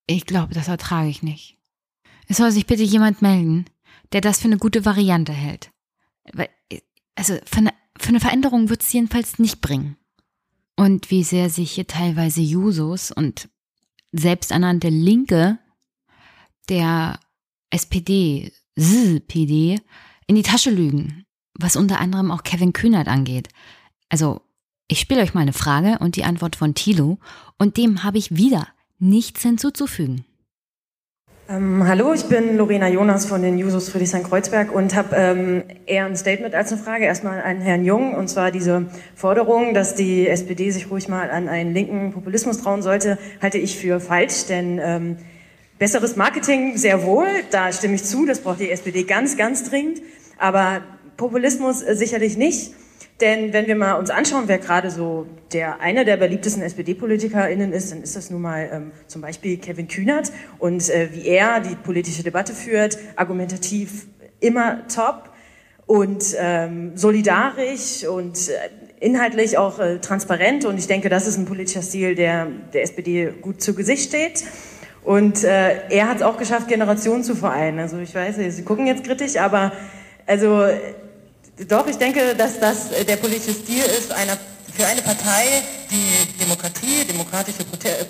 Ich glaube, das ertrage ich nicht. Es soll sich bitte jemand melden, der das für eine gute Variante hält. Also für eine Veränderung wird es jedenfalls nicht bringen. Und wie sehr sich hier teilweise Jusos und selbsternannte Linke der SPD in die Tasche lügen, was unter anderem auch Kevin Kühnert angeht. Also ich spiele euch mal eine Frage und die Antwort von Thilo und dem habe ich wieder nichts hinzuzufügen. Hallo, ich bin Lorena Jonas von den Jusos Friedrichshain-Kreuzberg und habe eher ein Statement als eine Frage. Erstmal an Herrn Jung, und zwar diese Forderung, dass die SPD sich ruhig mal an einen linken Populismus trauen sollte, halte ich für falsch, denn besseres Marketing sehr wohl, da stimme ich zu, das braucht die SPD ganz, ganz dringend, aber Populismus sicherlich nicht. Denn wenn wir mal uns anschauen, wer gerade so einer der beliebtesten SPD-PolitikerInnen ist, dann ist das nun mal zum Beispiel Kevin Kühnert. Und wie er die politische Debatte führt, argumentativ immer top und solidarisch und inhaltlich auch transparent. Und ich denke, das ist ein politischer Stil, der SPD gut zu Gesicht steht. Und er hat es auch geschafft, Generationen zu vereinen. Also ich weiß, Sie gucken jetzt kritisch, aber also... Doch, ich denke, dass das der politische Stil ist für eine Partei, die Demokratie, demokratische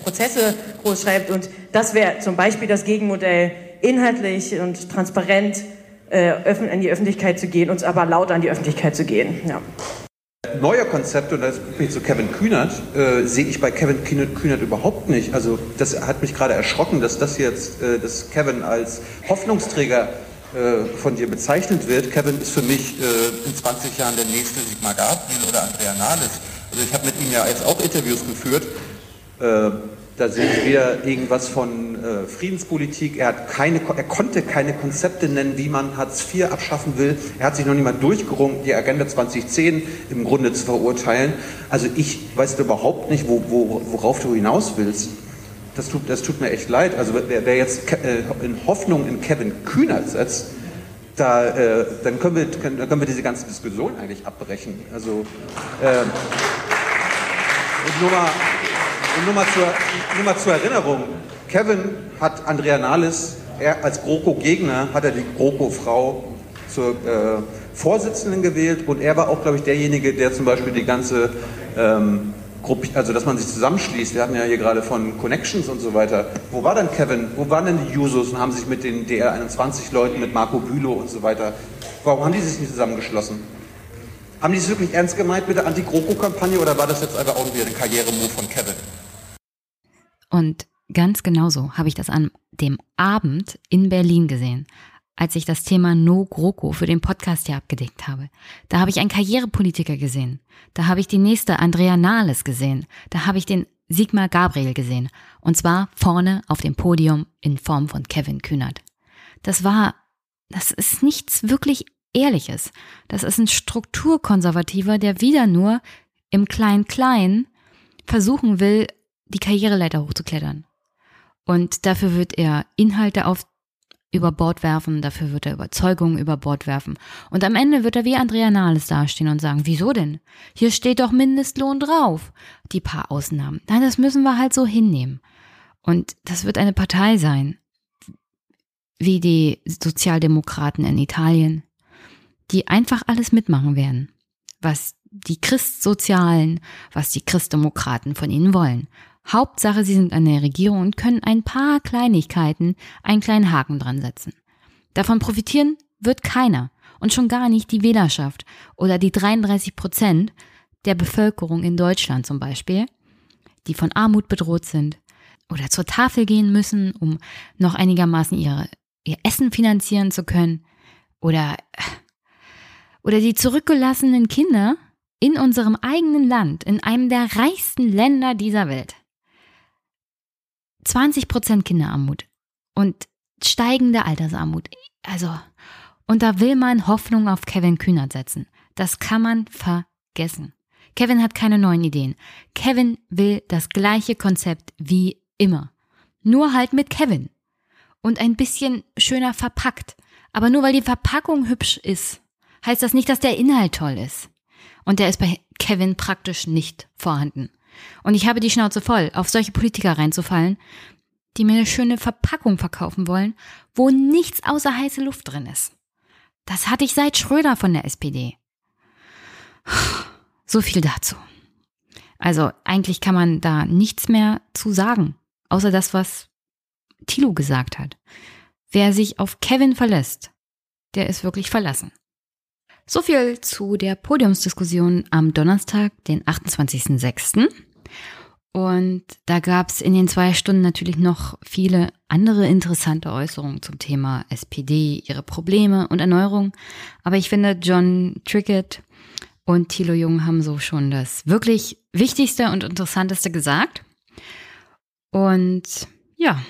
Prozesse großschreibt. Und das wäre zum Beispiel das Gegenmodell, inhaltlich und transparent an die Öffentlichkeit zu gehen, uns aber laut an die Öffentlichkeit zu gehen. Ja. Neue Konzepte, und das bringt zu Kevin Kühnert, sehe ich bei Kevin Kühnert überhaupt nicht. Also das hat mich gerade erschrocken, dass das jetzt, dass Kevin als Hoffnungsträger von dir bezeichnet wird. Kevin ist für mich in 20 Jahren der nächste Sigmar Gabriel oder Andrea Nahles. Also ich habe mit ihm ja jetzt auch Interviews geführt. Da sehe ich wieder irgendwas von Friedenspolitik. Er konnte keine Konzepte nennen, wie man Hartz IV abschaffen will. Er hat sich noch niemand durchgerungen, die Agenda 2010 im Grunde zu verurteilen. Also ich weiß überhaupt nicht, worauf du hinaus willst. Das tut mir echt leid. Also wer jetzt in Hoffnung in Kevin Kühnert setzt, dann können wir diese ganze Diskussion eigentlich abbrechen. Also nur mal zur Erinnerung: Kevin hat Andrea Nahles, als GroKo-Gegner hat er die GroKo-Frau zur Vorsitzenden gewählt, und er war auch, glaube ich, derjenige, der zum Beispiel die ganze also dass man sich zusammenschließt. Wir hatten ja hier gerade von Connections und so weiter. Wo war denn Kevin? Wo waren denn die Jusos und haben sich mit den DR21-Leuten, mit Marco Bülow und so weiter, warum haben die sich nicht zusammengeschlossen? Haben die es wirklich ernst gemeint mit der Anti-GroKo-Kampagne, oder war das jetzt einfach auch wieder ein Karrieremove von Kevin? Und ganz genauso habe ich das an dem Abend in Berlin gesehen, als ich das Thema No GroKo für den Podcast hier abgedeckt habe. Da habe ich einen Karrierepolitiker gesehen. Da habe ich die nächste Andrea Nahles gesehen. Da habe ich den Sigmar Gabriel gesehen. Und zwar vorne auf dem Podium in Form von Kevin Kühnert. Das ist nichts wirklich Ehrliches. Das ist ein Strukturkonservativer, der wieder nur im Klein-Klein versuchen will, die Karriereleiter hochzuklettern. Und dafür wird er Inhalte über Bord werfen, dafür wird er Überzeugungen über Bord werfen. Und am Ende wird er wie Andrea Nahles dastehen und sagen, wieso denn? Hier steht doch Mindestlohn drauf. Die paar Ausnahmen. Nein, das müssen wir halt so hinnehmen. Und das wird eine Partei sein, wie die Sozialdemokraten in Italien, die einfach alles mitmachen werden, was die Christsozialen, was die Christdemokraten von ihnen wollen. Hauptsache, sie sind an der Regierung und können ein paar Kleinigkeiten, einen kleinen Haken dran setzen. Davon profitieren wird keiner und schon gar nicht die Wählerschaft oder die 33% der Bevölkerung in Deutschland zum Beispiel, die von Armut bedroht sind oder zur Tafel gehen müssen, um noch einigermaßen ihr Essen finanzieren zu können, oder die zurückgelassenen Kinder in unserem eigenen Land, in einem der reichsten Länder dieser Welt. 20% Kinderarmut und steigende Altersarmut. Also, und da will man Hoffnung auf Kevin Kühnert setzen. Das kann man vergessen. Kevin hat keine neuen Ideen. Kevin will das gleiche Konzept wie immer. Nur halt mit Kevin. Und ein bisschen schöner verpackt. Aber nur weil die Verpackung hübsch ist, heißt das nicht, dass der Inhalt toll ist. Und der ist bei Kevin praktisch nicht vorhanden. Und ich habe die Schnauze voll, auf solche Politiker reinzufallen, die mir eine schöne Verpackung verkaufen wollen, wo nichts außer heiße Luft drin ist. Das hatte ich seit Schröder von der SPD. So viel dazu. Also eigentlich kann man da nichts mehr zu sagen, außer das, was Thilo gesagt hat. Wer sich auf Kevin verlässt, der ist wirklich verlassen. So viel zu der Podiumsdiskussion am Donnerstag, den 28.06. Und da gab es in den 2 Stunden natürlich noch viele andere interessante Äußerungen zum Thema SPD, ihre Probleme und Erneuerung. Aber ich finde, John Trickett und Thilo Jung haben so schon das wirklich Wichtigste und Interessanteste gesagt. Und ja,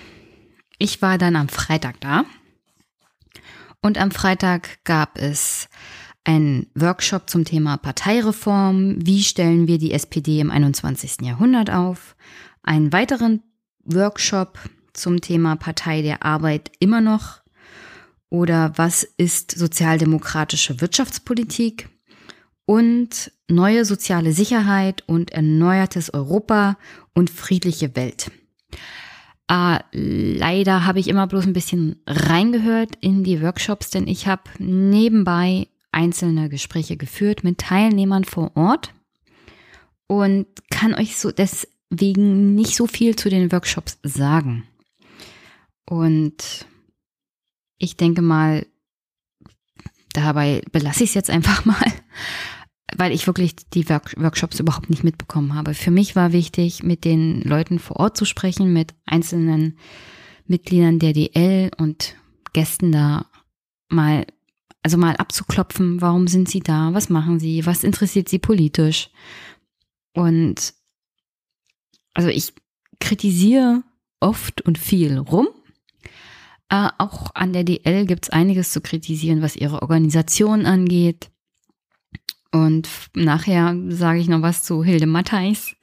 ich war dann am Freitag da. Und am Freitag gab es ein Workshop zum Thema Parteireform. Wie stellen wir die SPD im 21. Jahrhundert auf? Einen weiteren Workshop zum Thema Partei der Arbeit immer noch. Oder was ist sozialdemokratische Wirtschaftspolitik? Und neue soziale Sicherheit und erneuertes Europa und friedliche Welt. Leider habe ich immer bloß ein bisschen reingehört in die Workshops, denn ich habe nebenbei einzelne Gespräche geführt mit Teilnehmern vor Ort und kann euch so deswegen nicht so viel zu den Workshops sagen. Und ich denke mal, dabei belasse ich es jetzt einfach mal, weil ich wirklich die Workshops überhaupt nicht mitbekommen habe. Für mich war wichtig, mit den Leuten vor Ort zu sprechen, mit einzelnen Mitgliedern der DL und Gästen da mal abzuklopfen, warum sind sie da, was machen sie, was interessiert sie politisch. Und also ich kritisiere oft und viel rum. Auch an der DL gibt es einiges zu kritisieren, was ihre Organisation angeht. Und nachher sage ich noch was zu Hilde Mattheis,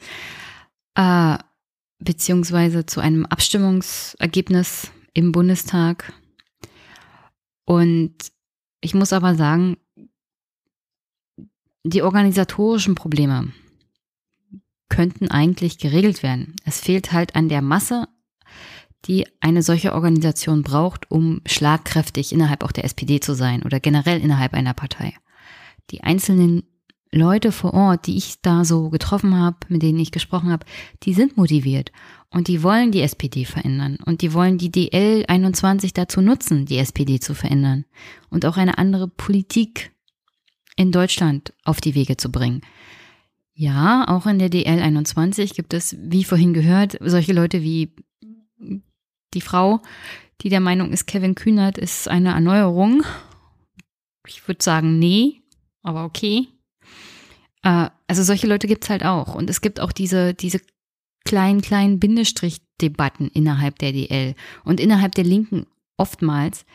beziehungsweise zu einem Abstimmungsergebnis im Bundestag. Und ich muss aber sagen, die organisatorischen Probleme könnten eigentlich geregelt werden. Es fehlt halt an der Masse, die eine solche Organisation braucht, um schlagkräftig innerhalb auch der SPD zu sein oder generell innerhalb einer Partei. Die einzelnen Leute vor Ort, die ich da so getroffen habe, mit denen ich gesprochen habe, die sind motiviert und die wollen die SPD verändern und die wollen die DL 21 dazu nutzen, die SPD zu verändern und auch eine andere Politik in Deutschland auf die Wege zu bringen. Ja, auch in der DL 21 gibt es, wie vorhin gehört, solche Leute wie die Frau, die der Meinung ist, Kevin Kühnert ist eine Erneuerung. Ich würde sagen, nee, aber okay. Also solche Leute gibt es halt auch. Und es gibt auch diese kleinen Bindestrich-Debatten innerhalb der DL und innerhalb der Linken oftmals.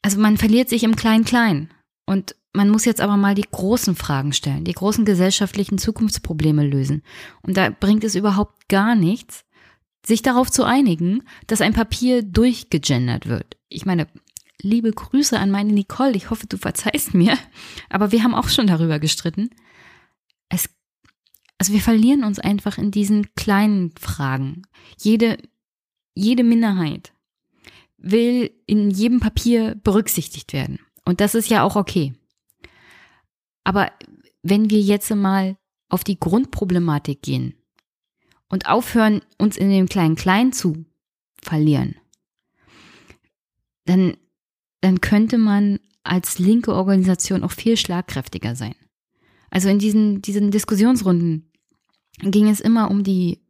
Also man verliert sich im Klein-Klein. Und man muss jetzt aber mal die großen Fragen stellen, die großen gesellschaftlichen Zukunftsprobleme lösen. Und da bringt es überhaupt gar nichts, sich darauf zu einigen, dass ein Papier durchgegendert wird. Ich meine, liebe Grüße an meine Nicole, ich hoffe, du verzeihst mir, aber wir haben auch schon darüber gestritten. Also wir verlieren uns einfach in diesen kleinen Fragen. Jede Minderheit will in jedem Papier berücksichtigt werden. Und das ist ja auch okay. Aber wenn wir jetzt mal auf die Grundproblematik gehen, und aufhören, uns in dem Klein-Klein zu verlieren, dann könnte man als linke Organisation auch viel schlagkräftiger sein. Also in diesen Diskussionsrunden ging es immer um die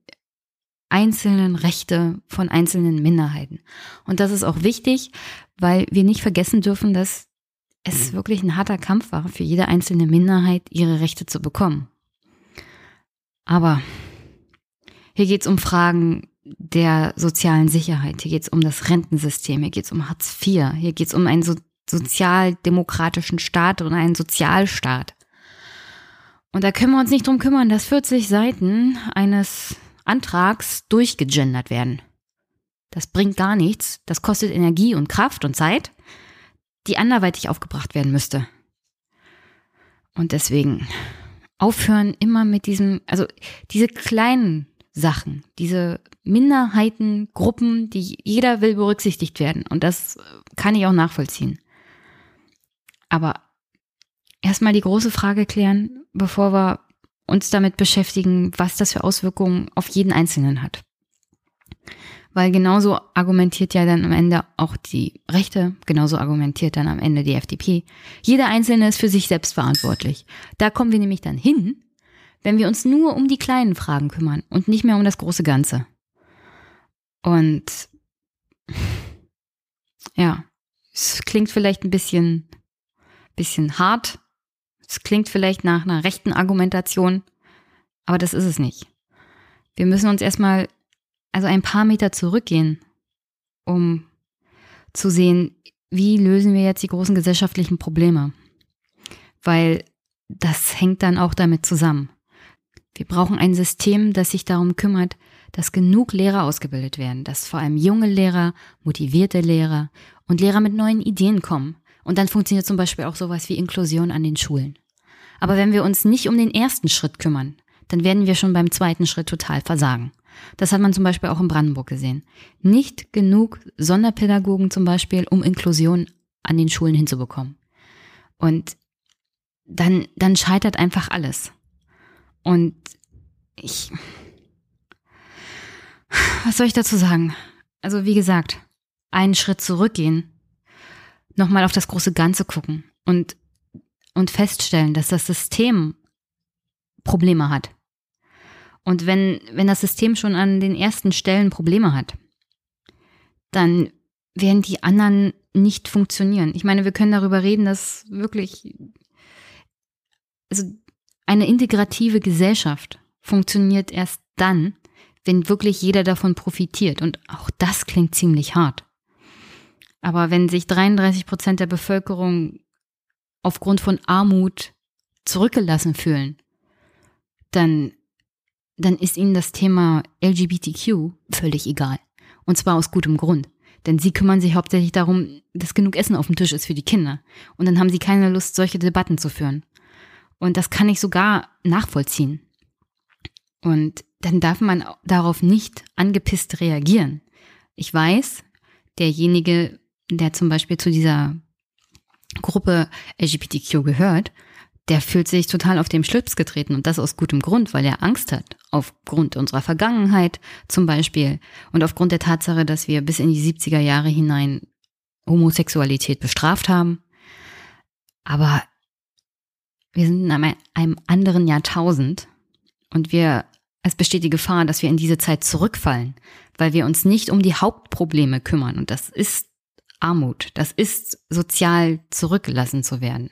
einzelnen Rechte von einzelnen Minderheiten. Und das ist auch wichtig, weil wir nicht vergessen dürfen, dass es wirklich ein harter Kampf war, für jede einzelne Minderheit ihre Rechte zu bekommen. Aber hier geht es um Fragen der sozialen Sicherheit, hier geht es um das Rentensystem, hier geht es um Hartz IV, hier geht es um einen sozialdemokratischen Staat und einen Sozialstaat. Und da können wir uns nicht drum kümmern, dass 40 Seiten eines Antrags durchgegendert werden. Das bringt gar nichts, das kostet Energie und Kraft und Zeit, die anderweitig aufgebracht werden müsste. Und deswegen aufhören immer mit also diese kleinen Sachen, diese Minderheiten, Gruppen, die jeder will berücksichtigt werden. Und das kann ich auch nachvollziehen. Aber erstmal die große Frage klären, bevor wir uns damit beschäftigen, was das für Auswirkungen auf jeden Einzelnen hat. Weil genauso argumentiert ja dann am Ende auch die Rechte, genauso argumentiert dann am Ende die FDP. Jeder Einzelne ist für sich selbst verantwortlich. Da kommen wir nämlich dann hin, wenn wir uns nur um die kleinen Fragen kümmern und nicht mehr um das große Ganze. Und ja, es klingt vielleicht ein bisschen hart, es klingt vielleicht nach einer rechten Argumentation, aber das ist es nicht. Wir müssen uns erstmal ein paar Meter zurückgehen, um zu sehen, wie lösen wir jetzt die großen gesellschaftlichen Probleme? Weil das hängt dann auch damit zusammen. Wir brauchen ein System, das sich darum kümmert, dass genug Lehrer ausgebildet werden, dass vor allem junge Lehrer, motivierte Lehrer und Lehrer mit neuen Ideen kommen. Und dann funktioniert zum Beispiel auch sowas wie Inklusion an den Schulen. Aber wenn wir uns nicht um den ersten Schritt kümmern, dann werden wir schon beim zweiten Schritt total versagen. Das hat man zum Beispiel auch in Brandenburg gesehen. Nicht genug Sonderpädagogen zum Beispiel, um Inklusion an den Schulen hinzubekommen. Und dann scheitert einfach alles. Und was soll ich dazu sagen? Also wie gesagt, einen Schritt zurückgehen, nochmal auf das große Ganze gucken und feststellen, dass das System Probleme hat. Und wenn das System schon an den ersten Stellen Probleme hat, dann werden die anderen nicht funktionieren. Ich meine, wir können darüber reden, dass wirklich eine integrative Gesellschaft funktioniert erst dann, wenn wirklich jeder davon profitiert. Und auch das klingt ziemlich hart. Aber wenn sich 33% der Bevölkerung aufgrund von Armut zurückgelassen fühlen, dann ist ihnen das Thema LGBTQ völlig egal. Und zwar aus gutem Grund. Denn sie kümmern sich hauptsächlich darum, dass genug Essen auf dem Tisch ist für die Kinder. Und dann haben sie keine Lust, solche Debatten zu führen. Und das kann ich sogar nachvollziehen. Und dann darf man darauf nicht angepisst reagieren. Ich weiß, derjenige, der zum Beispiel zu dieser Gruppe LGBTQ gehört, der fühlt sich total auf den Schlips getreten und das aus gutem Grund, weil er Angst hat. Aufgrund unserer Vergangenheit zum Beispiel und aufgrund der Tatsache, dass wir bis in die 70er Jahre hinein Homosexualität bestraft haben. Aber wir sind in einem anderen Jahrtausend und es besteht die Gefahr, dass wir in diese Zeit zurückfallen, weil wir uns nicht um die Hauptprobleme kümmern. Und das ist Armut, das ist sozial zurückgelassen zu werden.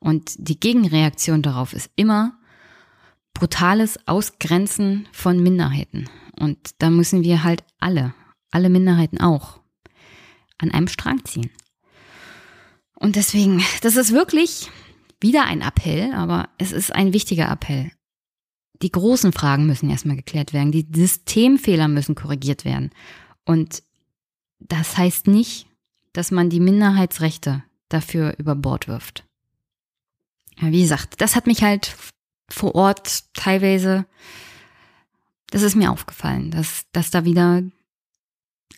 Und die Gegenreaktion darauf ist immer brutales Ausgrenzen von Minderheiten. Und da müssen wir halt alle Minderheiten auch, an einem Strang ziehen. Und deswegen, das ist wirklich wieder ein Appell, aber es ist ein wichtiger Appell. Die großen Fragen müssen erstmal geklärt werden, die Systemfehler müssen korrigiert werden. Und das heißt nicht, dass man die Minderheitsrechte dafür über Bord wirft. Wie gesagt, das hat mich halt vor Ort teilweise, das ist mir aufgefallen, dass da wieder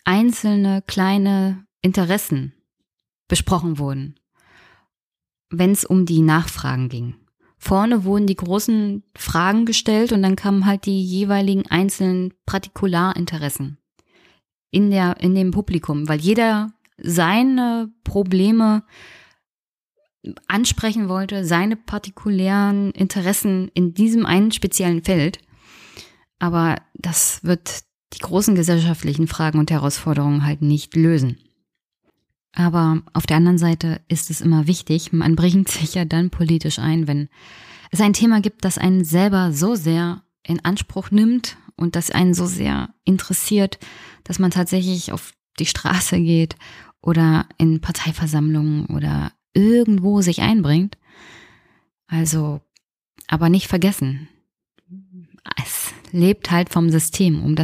einzelne kleine Interessen besprochen wurden, wenn es um die Nachfragen ging. Vorne wurden die großen Fragen gestellt und dann kamen halt die jeweiligen einzelnen Partikularinteressen in dem Publikum, weil jeder seine Probleme ansprechen wollte, seine partikulären Interessen in diesem einen speziellen Feld. Aber das wird die großen gesellschaftlichen Fragen und Herausforderungen halt nicht lösen. Aber auf der anderen Seite ist es immer wichtig, man bringt sich ja dann politisch ein, wenn es ein Thema gibt, das einen selber so sehr in Anspruch nimmt und das einen so sehr interessiert, dass man tatsächlich auf die Straße geht oder in Parteiversammlungen oder irgendwo sich einbringt. Also, aber nicht vergessen, es lebt halt vom System,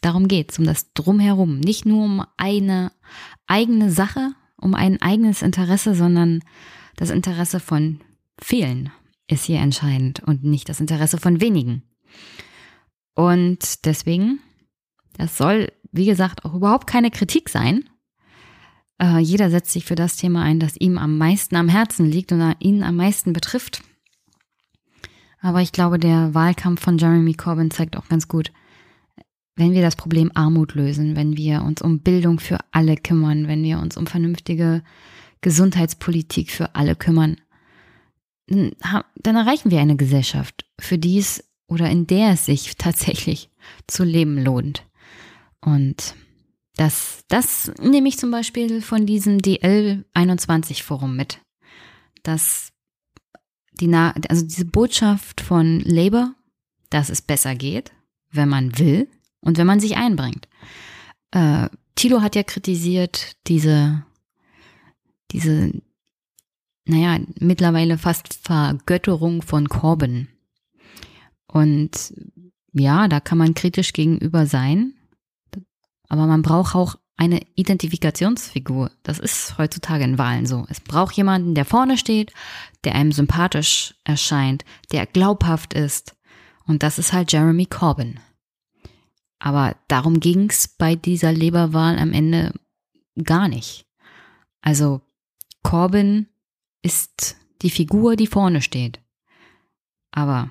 darum geht's, um das Drumherum. Nicht nur um eine eigene Sache, um ein eigenes Interesse, sondern das Interesse von vielen ist hier entscheidend und nicht das Interesse von wenigen. Und deswegen, das soll, wie gesagt, auch überhaupt keine Kritik sein. Jeder setzt sich für das Thema ein, das ihm am meisten am Herzen liegt oder ihn am meisten betrifft. Aber ich glaube, der Wahlkampf von Jeremy Corbyn zeigt auch ganz gut, wenn wir das Problem Armut lösen, wenn wir uns um Bildung für alle kümmern, wenn wir uns um vernünftige Gesundheitspolitik für alle kümmern, dann erreichen wir eine Gesellschaft, für die es oder in der es sich tatsächlich zu leben lohnt. Und das nehme ich zum Beispiel von diesem DL21-Forum mit, dass diese Botschaft von Labour, dass es besser geht, wenn man will und wenn man sich einbringt. Thilo hat ja kritisiert diese mittlerweile fast Vergötterung von Corbyn. Und ja, da kann man kritisch gegenüber sein, aber man braucht auch eine Identifikationsfigur. Das ist heutzutage in Wahlen so. Es braucht jemanden, der vorne steht, der einem sympathisch erscheint, der glaubhaft ist. Und das ist halt Jeremy Corbyn. Aber darum ging es bei dieser Labour-Wahl am Ende gar nicht. Also Corbyn ist die Figur, die vorne steht. Aber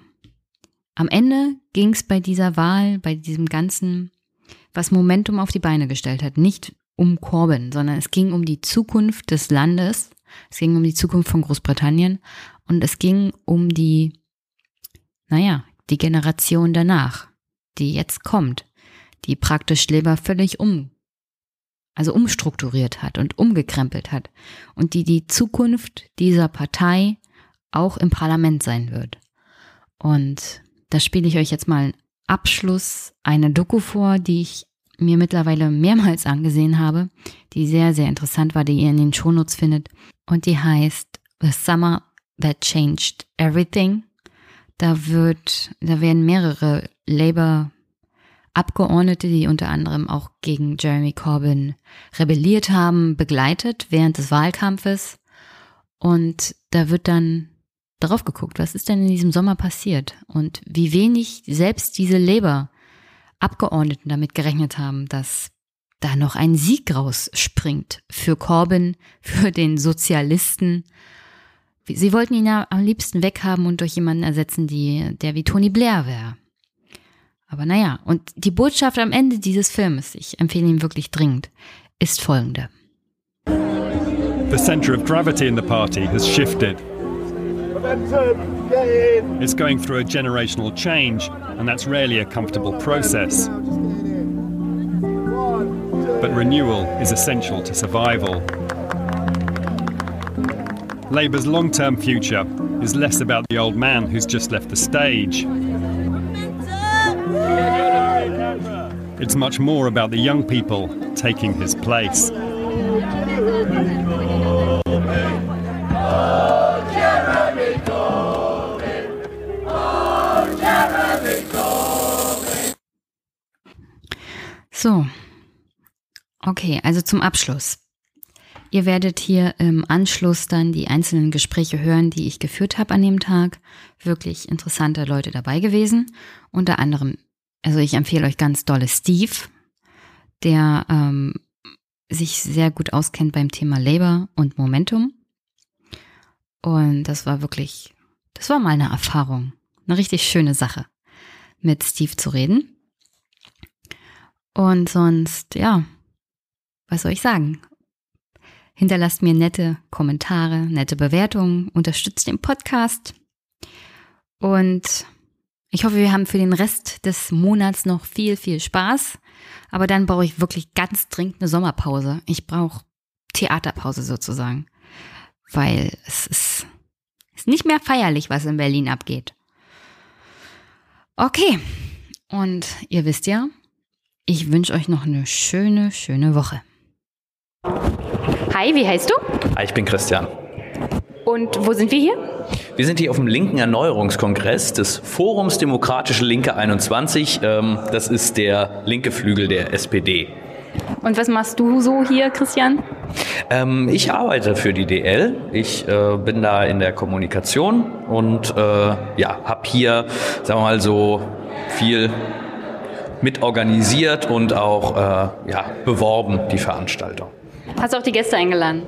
am Ende ging es bei dieser Wahl, bei diesem ganzen, was Momentum auf die Beine gestellt hat, nicht um Corbyn, sondern es ging um die Zukunft des Landes, es ging um die Zukunft von Großbritannien und es ging um die Generation danach, die jetzt kommt, die praktisch Labour völlig umstrukturiert hat und umgekrempelt hat und die Zukunft dieser Partei auch im Parlament sein wird. Und da spiele ich euch jetzt mal Abschluss eine Doku vor, die ich mir mittlerweile mehrmals angesehen habe, die sehr, sehr interessant war, die ihr in den Shownotes findet. Und die heißt The Summer That Changed Everything. Da werden mehrere Labour-Abgeordnete, die unter anderem auch gegen Jeremy Corbyn rebelliert haben, begleitet während des Wahlkampfes. Und da wird dann darauf geguckt, was ist denn in diesem Sommer passiert und wie wenig selbst diese Labour-Abgeordneten damit gerechnet haben, dass da noch ein Sieg rausspringt für Corbyn, für den Sozialisten. Sie wollten ihn ja am liebsten weghaben und durch jemanden ersetzen, der wie Tony Blair wäre. Aber naja, und die Botschaft am Ende dieses Filmes, ich empfehle ihn wirklich dringend, ist folgende. The center of gravity in the party has shifted. It's going through a generational change, and that's rarely a comfortable process. But renewal is essential to survival. Labour's long-term future is less about the old man who's just left the stage. It's much more about the young people taking his place. So, okay, also zum Abschluss. Ihr werdet hier im Anschluss dann die einzelnen Gespräche hören, die ich geführt habe an dem Tag. Wirklich interessante Leute dabei gewesen. Unter anderem, also ich empfehle euch ganz dolle Steve, der sich sehr gut auskennt beim Thema Labour und Momentum. Und das war mal eine Erfahrung, eine richtig schöne Sache, mit Steve zu reden. Und sonst, ja, was soll ich sagen? Hinterlasst mir nette Kommentare, nette Bewertungen, unterstützt den Podcast. Und ich hoffe, wir haben für den Rest des Monats noch viel, viel Spaß. Aber dann brauche ich wirklich ganz dringend eine Sommerpause. Ich brauche Theaterpause sozusagen. Weil es ist nicht mehr feierlich, was in Berlin abgeht. Okay, und ihr wisst ja, ich wünsche euch noch eine schöne, schöne Woche. Hi, wie heißt du? Hi, ich bin Christian. Und wo sind wir hier? Wir sind hier auf dem Linken Erneuerungskongress des Forums Demokratische Linke 21. Das ist der linke Flügel der SPD. Und was machst du so hier, Christian? Ich arbeite für die DL. Ich bin da in der Kommunikation und habe hier, sagen wir mal so, viel mitorganisiert und auch beworben, die Veranstaltung. Hast du auch die Gäste eingeladen?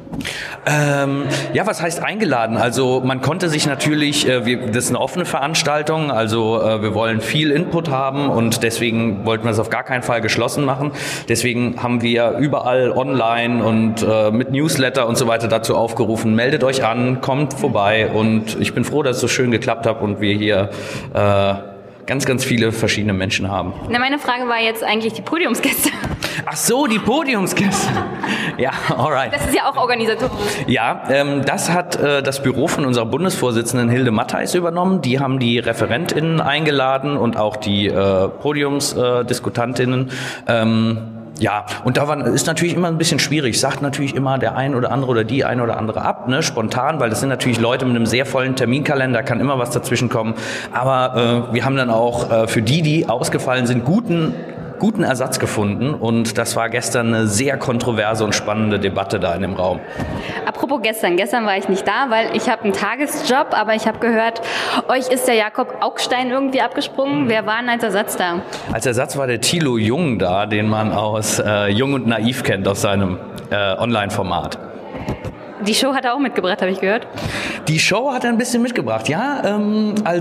Ja, was heißt eingeladen? Also man konnte sich natürlich, das ist eine offene Veranstaltung, also wir wollen viel Input haben und deswegen wollten wir es auf gar keinen Fall geschlossen machen. Deswegen haben wir überall online und mit Newsletter und so weiter dazu aufgerufen, meldet euch an, kommt vorbei und ich bin froh, dass es so schön geklappt hat und wir hier ganz, ganz viele verschiedene Menschen haben. Na, meine Frage war jetzt eigentlich die Podiumsgäste. Ach so, die Podiumsgäste. Ja, alright. Das ist ja auch organisatorisch. Ja, das hat das Büro von unserer Bundesvorsitzenden Hilde Mattheis übernommen. Die haben die ReferentInnen eingeladen und auch die Podiumsdiskutantinnen. Ja, und da ist natürlich immer ein bisschen schwierig, sagt natürlich immer der ein oder andere oder die ein oder andere ab, ne, spontan, weil das sind natürlich Leute mit einem sehr vollen Terminkalender, kann immer was dazwischen kommen, aber wir haben dann auch für die ausgefallen sind, guten Ersatz gefunden und das war gestern eine sehr kontroverse und spannende Debatte da in dem Raum. Apropos gestern war ich nicht da, weil ich habe einen Tagesjob, aber ich habe gehört, euch ist der Jakob Augstein irgendwie abgesprungen. Wer war denn als Ersatz da? Als Ersatz war der Thilo Jung da, den man aus Jung und Naiv kennt, aus seinem Online-Format. Die Show hat er auch mitgebracht, habe ich gehört. Die Show hat er ein bisschen mitgebracht, ja.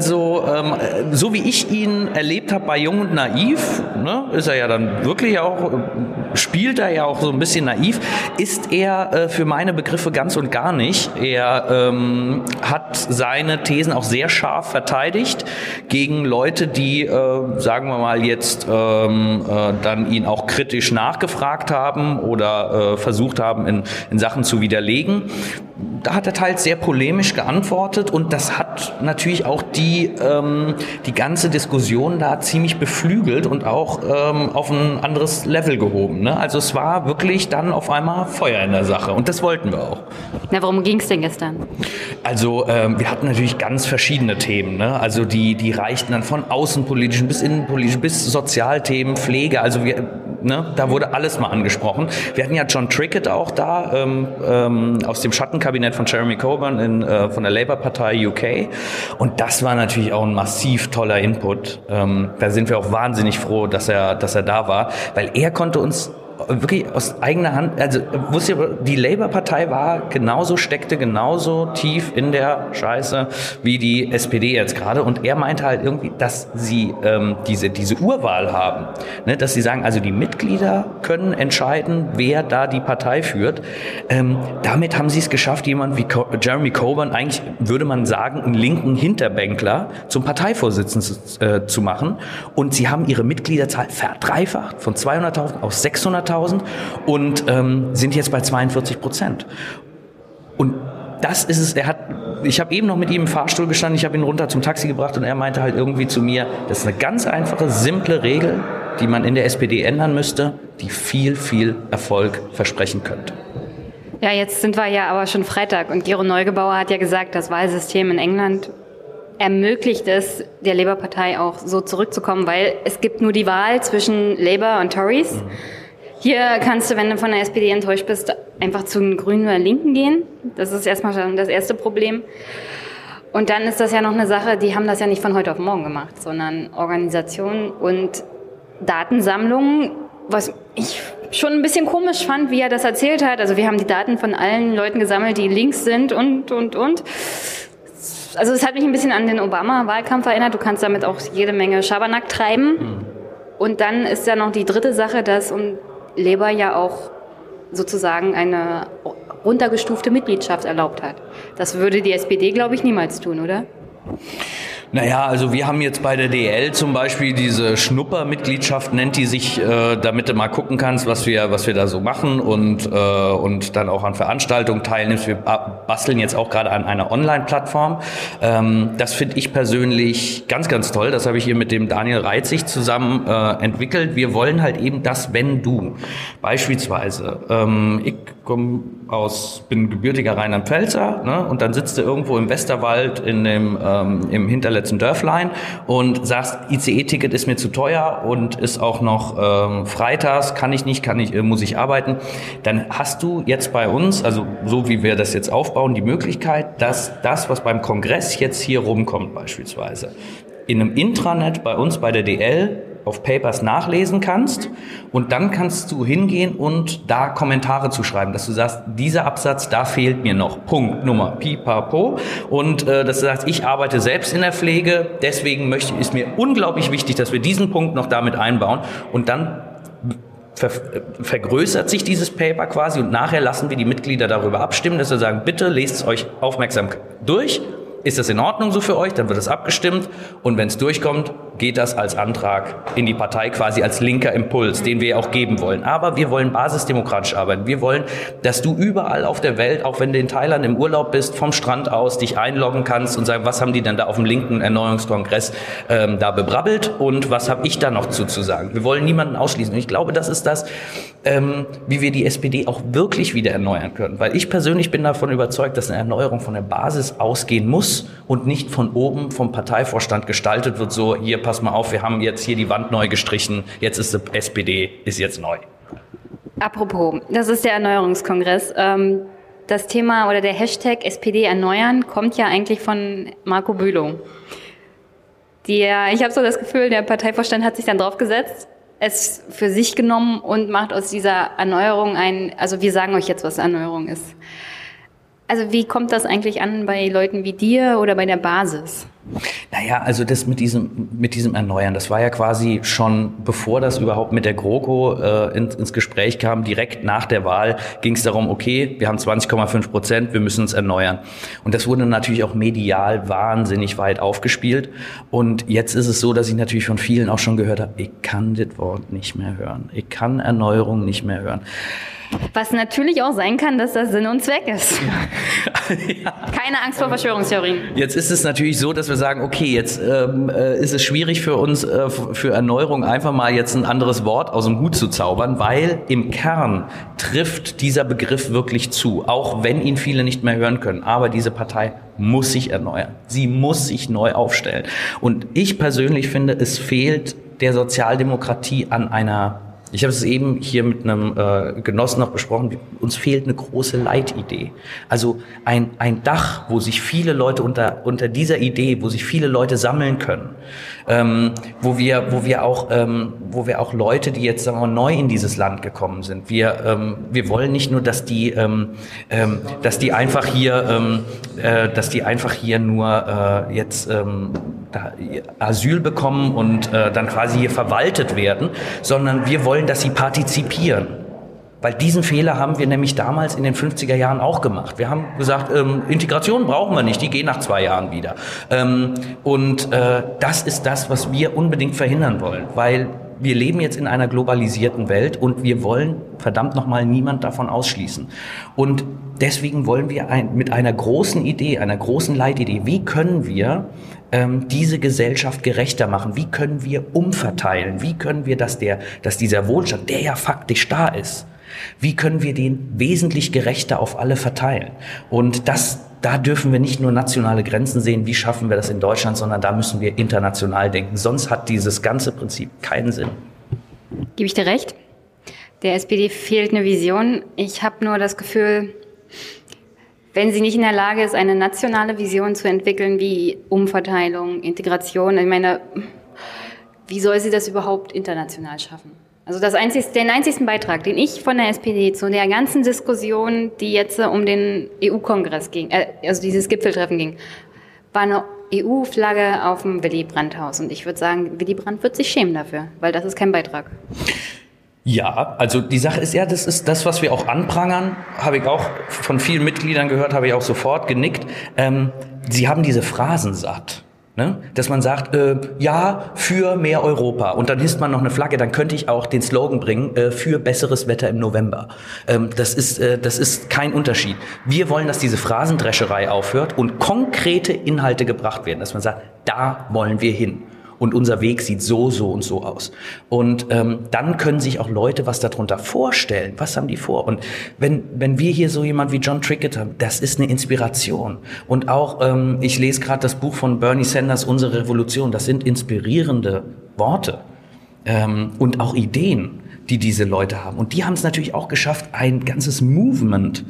So wie ich ihn erlebt habe bei Jung und Naiv, ne, ist er ja dann wirklich auch, spielt er ja auch so ein bisschen naiv, ist er für meine Begriffe ganz und gar nicht. Er hat seine Thesen auch sehr scharf verteidigt gegen Leute, die, sagen wir mal jetzt, dann ihn auch kritisch nachgefragt haben oder versucht haben, in Sachen zu widerlegen. Da hat er teils sehr polemisch geantwortet und das hat natürlich auch die ganze Diskussion da ziemlich beflügelt und auch auf ein anderes Level gehoben, ne? Also es war wirklich dann auf einmal Feuer in der Sache und das wollten wir auch. Na, worum ging es denn gestern? Also wir hatten natürlich ganz verschiedene Themen, ne? Also die reichten dann von außenpolitischen bis innenpolitischen bis Sozialthemen, Pflege, also da wurde alles mal angesprochen. Wir hatten ja John Trickett auch da, aus dem Schattenkabinett von Jeremy Corbyn von der Labour Partei UK. Und das war natürlich auch ein massiv toller Input. Da sind wir auch wahnsinnig froh, dass er da war, weil er konnte uns wirklich aus eigener Hand, also wusste ihr, die Labour Partei steckte genauso tief in der Scheiße wie die SPD jetzt gerade und er meinte halt irgendwie, dass sie diese Urwahl haben, ne? Dass sie sagen, also die Mitglieder können entscheiden, wer da die Partei führt. Damit haben sie es geschafft, jemand wie Jeremy Corbyn, eigentlich würde man sagen, einen linken Hinterbänkler zum Parteivorsitzenden zu machen und sie haben ihre Mitgliederzahl verdreifacht von 200.000 auf 600.000 und sind jetzt bei 42%. Und das ist es, ich habe eben noch mit ihm im Fahrstuhl gestanden, ich habe ihn runter zum Taxi gebracht und er meinte halt irgendwie zu mir, das ist eine ganz einfache, simple Regel, die man in der SPD ändern müsste, die viel, viel Erfolg versprechen könnte. Ja, jetzt sind wir ja aber schon Freitag und Gero Neugebauer hat ja gesagt, das Wahlsystem in England ermöglicht es, der Labour-Partei auch so zurückzukommen, weil es gibt nur die Wahl zwischen Labour und Tories. Mhm. Hier kannst du, wenn du von der SPD enttäuscht bist, einfach zu den Grünen oder Linken gehen. Das ist erstmal schon das erste Problem. Und dann ist das ja noch eine Sache, die haben das ja nicht von heute auf morgen gemacht, sondern Organisation und Datensammlung, was ich schon ein bisschen komisch fand, wie er das erzählt hat. Also wir haben die Daten von allen Leuten gesammelt, die links sind und. Also es hat mich ein bisschen an den Obama-Wahlkampf erinnert. Du kannst damit auch jede Menge Schabernack treiben. Mhm. Und dann ist ja noch die dritte Sache, dass Labour ja auch sozusagen eine runtergestufte Mitgliedschaft erlaubt hat. Das würde die SPD, glaube ich, niemals tun, oder? Naja, also wir haben jetzt bei der DL zum Beispiel diese Schnuppermitgliedschaft, nennt die sich, damit du mal gucken kannst, was wir da so machen und dann auch an Veranstaltungen teilnimmst. Wir basteln jetzt auch gerade an einer Online-Plattform. Das finde ich persönlich ganz, ganz toll. Das habe ich hier mit dem Daniel Reitzig zusammen entwickelt. Wir wollen halt eben das Wenn-Du. Beispielsweise, ich bin gebürtiger Rheinland-Pfälzer, ne, und dann sitzt du irgendwo im Westerwald in dem im hinterletzten Dörflein und sagst, ICE-Ticket ist mir zu teuer und ist auch noch freitags, muss ich arbeiten, dann hast du jetzt bei uns, also so wie wir das jetzt aufbauen, die Möglichkeit, dass das, was beim Kongress jetzt hier rumkommt beispielsweise, in einem Intranet bei uns bei der DL auf Papers nachlesen kannst und dann kannst du hingehen und da Kommentare zu schreiben, dass du sagst, dieser Absatz, da fehlt mir noch, Punkt, Nummer, pipapo und dass du sagst, ich arbeite selbst in der Pflege, deswegen ist mir unglaublich wichtig, dass wir diesen Punkt noch damit einbauen und dann vergrößert sich dieses Paper quasi und nachher lassen wir die Mitglieder darüber abstimmen, dass wir sagen, bitte lest es euch aufmerksam durch. Ist das in Ordnung so für euch? Dann wird es abgestimmt und wenn es durchkommt, geht das als Antrag in die Partei quasi als linker Impuls, den wir auch geben wollen. Aber wir wollen basisdemokratisch arbeiten. Wir wollen, dass du überall auf der Welt, auch wenn du in Thailand im Urlaub bist, vom Strand aus dich einloggen kannst und sagen, was haben die denn da auf dem Linken Erneuerungskongress da bebrabbelt und was habe ich da noch zu sagen? Wir wollen niemanden ausschließen. Und ich glaube, das ist das, wie wir die SPD auch wirklich wieder erneuern können. Weil ich persönlich bin davon überzeugt, dass eine Erneuerung von der Basis ausgehen muss und nicht von oben vom Parteivorstand gestaltet wird, so hier, pass mal auf, wir haben jetzt hier die Wand neu gestrichen, jetzt ist die SPD, ist jetzt neu. Apropos, das ist der Erneuerungskongress. Das Thema oder der Hashtag SPD erneuern kommt ja eigentlich von Marco Bülow. Ich habe so das Gefühl, der Parteivorstand hat sich dann draufgesetzt, es für sich genommen und macht aus dieser Erneuerung also wir sagen euch jetzt, was Erneuerung ist. Also wie kommt das eigentlich an bei Leuten wie dir oder bei der Basis? Naja, also das mit diesem Erneuern, das war ja quasi schon, bevor das überhaupt mit der GroKo ins Gespräch kam, direkt nach der Wahl ging es darum, okay, wir haben 20,5%, wir müssen uns erneuern. Und das wurde natürlich auch medial wahnsinnig weit aufgespielt. Und jetzt ist es so, dass ich natürlich von vielen auch schon gehört habe, ich kann das Wort nicht mehr hören. Ich kann Erneuerung nicht mehr hören. Was natürlich auch sein kann, dass das Sinn und Zweck ist. Ja. Keine Angst vor Verschwörungstheorien. Jetzt ist es natürlich so, dass wir sagen, okay, jetzt ist es schwierig für uns, für Erneuerung einfach mal jetzt ein anderes Wort aus dem Hut zu zaubern, weil im Kern trifft dieser Begriff wirklich zu, auch wenn ihn viele nicht mehr hören können. Aber diese Partei muss sich erneuern. Sie muss sich neu aufstellen. Und ich persönlich finde, es fehlt der Sozialdemokratie an einer... Ich habe es eben hier mit einem Genossen noch besprochen, uns fehlt eine große Leitidee. Also ein Dach, wo sich viele Leute unter dieser Idee, wo sich viele Leute sammeln können, wo wir auch Leute, die jetzt sagen wir mal, neu in dieses Land gekommen sind. Wir wollen nicht nur, dass die einfach hier nur Asyl bekommen und dann quasi hier verwaltet werden, sondern wir wollen, dass sie partizipieren. Weil diesen Fehler haben wir nämlich damals in den 50er Jahren auch gemacht. Wir haben gesagt, Integration brauchen wir nicht, die gehen nach 2 Jahren wieder. Das ist das, was wir unbedingt verhindern wollen, weil wir leben jetzt in einer globalisierten Welt und wir wollen verdammt nochmal niemand davon ausschließen. Und deswegen wollen wir mit einer großen Idee, einer großen Leitidee, wie können wir diese Gesellschaft gerechter machen? Wie können wir umverteilen? Wie können wir, dass dieser Wohlstand, der ja faktisch da ist, wie können wir den wesentlich gerechter auf alle verteilen? Und da dürfen wir nicht nur nationale Grenzen sehen, wie schaffen wir das in Deutschland, sondern da müssen wir international denken. Sonst hat dieses ganze Prinzip keinen Sinn. Gebe ich dir recht? Der SPD fehlt eine Vision. Ich habe nur das Gefühl, wenn sie nicht in der Lage ist, eine nationale Vision zu entwickeln, wie Umverteilung, Integration, ich meine, wie soll sie das überhaupt international schaffen? Also den einzigsten Beitrag, den ich von der SPD zu der ganzen Diskussion, die jetzt um den EU-Kongress ging, also dieses Gipfeltreffen ging, war eine EU-Flagge auf dem Willy-Brandt-Haus. Und ich würde sagen, Willy Brandt wird sich schämen dafür, weil das ist kein Beitrag. Ja, also die Sache ist ja, das ist das, was wir auch anprangern, habe ich auch von vielen Mitgliedern gehört, habe ich auch sofort genickt. Sie haben diese Phrasen satt. Ne? Dass man sagt, ja, für mehr Europa. Und dann hisst man noch eine Flagge, dann könnte ich auch den Slogan bringen, für besseres Wetter im November. Das ist kein Unterschied. Wir wollen, dass diese Phrasendrescherei aufhört und konkrete Inhalte gebracht werden. Dass man sagt, da wollen wir hin. Und unser Weg sieht so und so aus. Und dann können sich auch Leute was darunter vorstellen. Was haben die vor? Und wenn wir hier so jemand wie John Trickett haben, das ist eine Inspiration. Und auch, ich lese gerade das Buch von Bernie Sanders, Unsere Revolution. Das sind inspirierende Worte und auch Ideen. die diese Leute haben. Und die haben es natürlich auch geschafft, ein ganzes Movement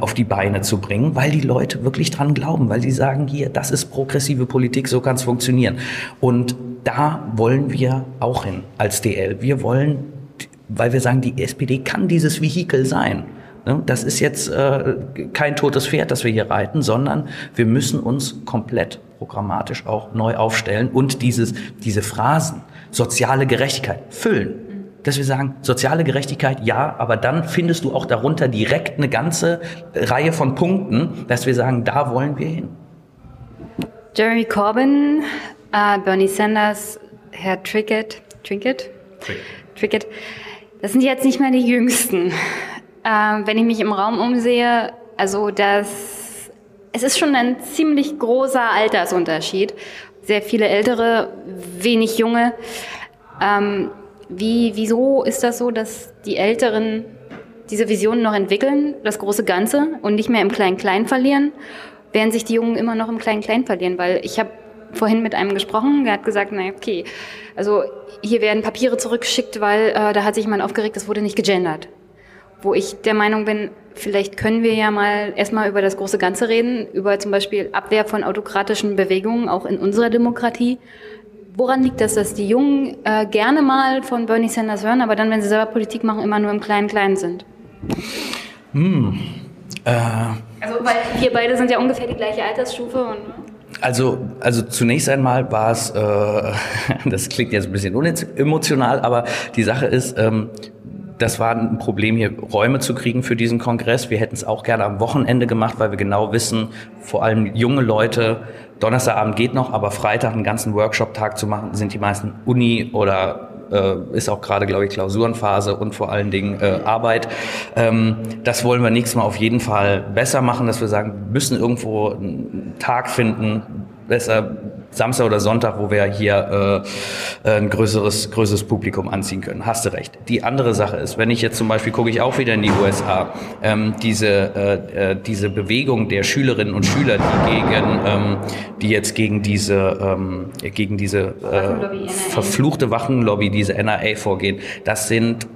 auf die Beine zu bringen, weil die Leute wirklich dran glauben, weil sie sagen, hier, das ist progressive Politik, so kann es funktionieren. Und da wollen wir auch hin als DL. Wir wollen, weil wir sagen, die SPD kann dieses Vehikel sein. Das ist jetzt kein totes Pferd, das wir hier reiten, sondern wir müssen uns komplett programmatisch auch neu aufstellen und diese Phrasen, soziale Gerechtigkeit, füllen. Dass wir sagen, soziale Gerechtigkeit, ja, aber dann findest du auch darunter direkt eine ganze Reihe von Punkten, dass wir sagen, da wollen wir hin. Jeremy Corbyn, Bernie Sanders, Herr Trickett, das sind jetzt nicht mehr die Jüngsten. Wenn ich mich im Raum umsehe, also es ist schon ein ziemlich großer Altersunterschied. Sehr viele Ältere, wenig Junge. Wieso ist das so, dass die Älteren diese Visionen noch entwickeln, das große Ganze, und nicht mehr im Klein-Klein verlieren, während sich die Jungen immer noch im Klein-Klein verlieren? Weil ich habe vorhin mit einem gesprochen, der hat gesagt, naja, okay, also hier werden Papiere zurückgeschickt, weil da hat sich jemand aufgeregt, das wurde nicht gegendert. Wo ich der Meinung bin, vielleicht können wir ja mal erstmal über das große Ganze reden, über zum Beispiel Abwehr von autokratischen Bewegungen, auch in unserer Demokratie. Woran liegt das, dass die Jungen gerne mal von Bernie Sanders hören, aber dann, wenn sie selber Politik machen, immer nur im Kleinen-Kleinen sind? Also, weil wir beide sind ja ungefähr die gleiche Altersstufe. Also zunächst einmal war es, das klingt jetzt ein bisschen unemotional, aber die Sache ist, das war ein Problem, hier Räume zu kriegen für diesen Kongress. Wir hätten es auch gerne am Wochenende gemacht, weil wir genau wissen, vor allem junge Leute, Donnerstagabend geht noch, aber Freitag einen ganzen Workshop-Tag zu machen, sind die meisten Uni oder ist auch gerade, glaube ich, Klausurenphase und vor allen Dingen Arbeit. Das wollen wir nächstes Mal auf jeden Fall besser machen, dass wir sagen, wir müssen irgendwo einen Tag finden, besser Samstag oder Sonntag, wo wir hier ein größeres Publikum anziehen können. Hast du recht. Die andere Sache ist, wenn ich jetzt zum Beispiel, gucke ich auch wieder in die USA, diese Bewegung der Schülerinnen und Schüler, die jetzt gegen diese verfluchte Waffenlobby, diese NRA vorgehen, das sind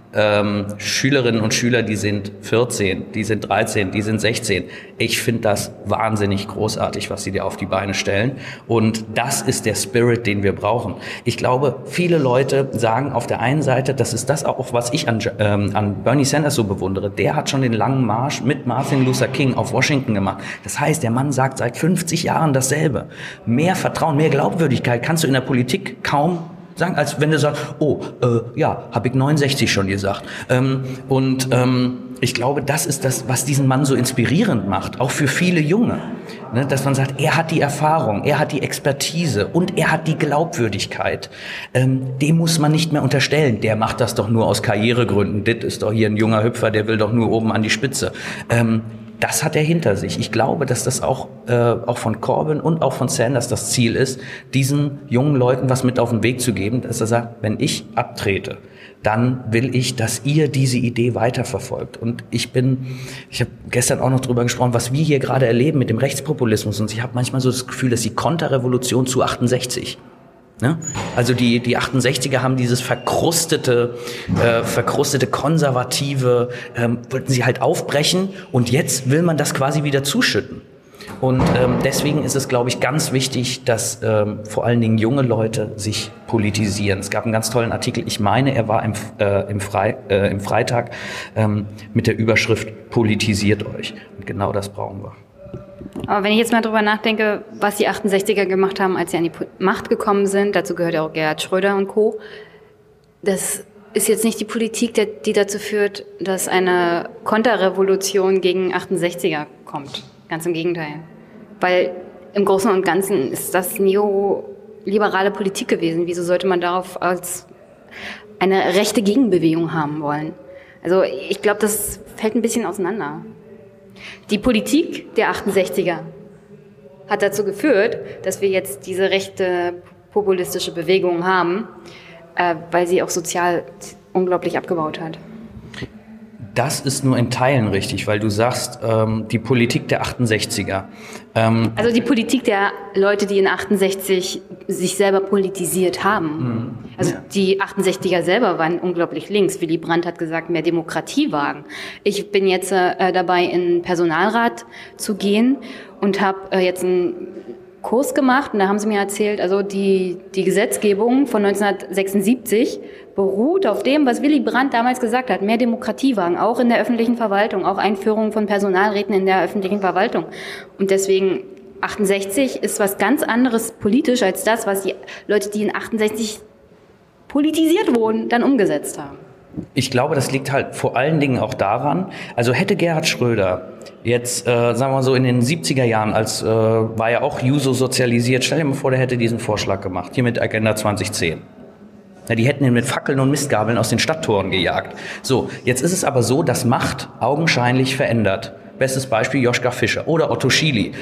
Schülerinnen und Schüler, die sind 14, die sind 13, die sind 16. Ich finde das wahnsinnig großartig, was sie dir auf die Beine stellen. Und das ist der Spirit, den wir brauchen. Ich glaube, viele Leute sagen auf der einen Seite, das ist das auch, was ich an Bernie Sanders so bewundere. Der hat schon den langen Marsch mit Martin Luther King auf Washington gemacht. Das heißt, der Mann sagt seit 50 Jahren dasselbe. Mehr Vertrauen, mehr Glaubwürdigkeit kannst du in der Politik kaum sagen, als wenn du sagst, habe ich 69 schon gesagt. Ich glaube, das ist das, was diesen Mann so inspirierend macht, auch für viele Junge. Ne, dass man sagt, er hat die Erfahrung, er hat die Expertise und er hat die Glaubwürdigkeit. Dem muss man nicht mehr unterstellen. Der macht das doch nur aus Karrieregründen. Dit ist doch hier ein junger Hüpfer, der will doch nur oben an die Spitze. Das hat er hinter sich. Ich glaube, dass das auch von Corbyn und auch von Sanders das Ziel ist, diesen jungen Leuten was mit auf den Weg zu geben, dass er sagt, wenn ich abtrete, dann will ich, dass ihr diese Idee weiterverfolgt. Und ich habe gestern auch noch drüber gesprochen, was wir hier gerade erleben mit dem Rechtspopulismus. Und ich habe manchmal so das Gefühl, dass die Konterrevolution zu 68. Ne? Also die 68er haben dieses verkrustete Konservative, wollten sie halt aufbrechen und jetzt will man das quasi wieder zuschütten. Und deswegen ist es, glaube ich, ganz wichtig, dass vor allen Dingen junge Leute sich politisieren. Es gab einen ganz tollen Artikel, ich meine, er war im Freitag mit der Überschrift „Politisiert euch". Und genau das brauchen wir. Aber wenn ich jetzt mal drüber nachdenke, was die 68er gemacht haben, als sie an die Macht gekommen sind, dazu gehört ja auch Gerhard Schröder und Co., das ist jetzt nicht die Politik, die dazu führt, dass eine Konterrevolution gegen 68er kommt. Ganz im Gegenteil. Weil im Großen und Ganzen ist das neoliberale Politik gewesen. Wieso sollte man darauf als eine rechte Gegenbewegung haben wollen? Also ich glaube, das fällt ein bisschen auseinander. Die Politik der 68er hat dazu geführt, dass wir jetzt diese rechte populistische Bewegung haben, weil sie auch sozial unglaublich abgebaut hat. Das ist nur in Teilen richtig, weil du sagst, die Politik der 68er. Also die Politik der Leute, die in 68 sich selber politisiert haben. Mhm. Also die 68er selber waren unglaublich links. Willy Brandt hat gesagt, mehr Demokratie wagen. Ich bin jetzt dabei, in den Personalrat zu gehen und habe jetzt einen Kurs gemacht. Und da haben sie mir erzählt, also die Gesetzgebung von 1976 beruht auf dem, was Willy Brandt damals gesagt hat, mehr Demokratie wagen, auch in der öffentlichen Verwaltung, auch Einführung von Personalräten in der öffentlichen Verwaltung. Und deswegen 68 ist was ganz anderes politisch als das, was die Leute, die in 68 politisiert wurden, dann umgesetzt haben. Ich glaube, das liegt halt vor allen Dingen auch daran, also hätte Gerhard Schröder jetzt, sagen wir mal so, in den 70er Jahren, als war ja auch Juso sozialisiert, stell dir mal vor, der hätte diesen Vorschlag gemacht, hier mit Agenda 2010. Na, die hätten ihn mit Fackeln und Mistgabeln aus den Stadttoren gejagt. So, jetzt ist es aber so, dass Macht augenscheinlich verändert. Bestes Beispiel Joschka Fischer oder Otto Schily.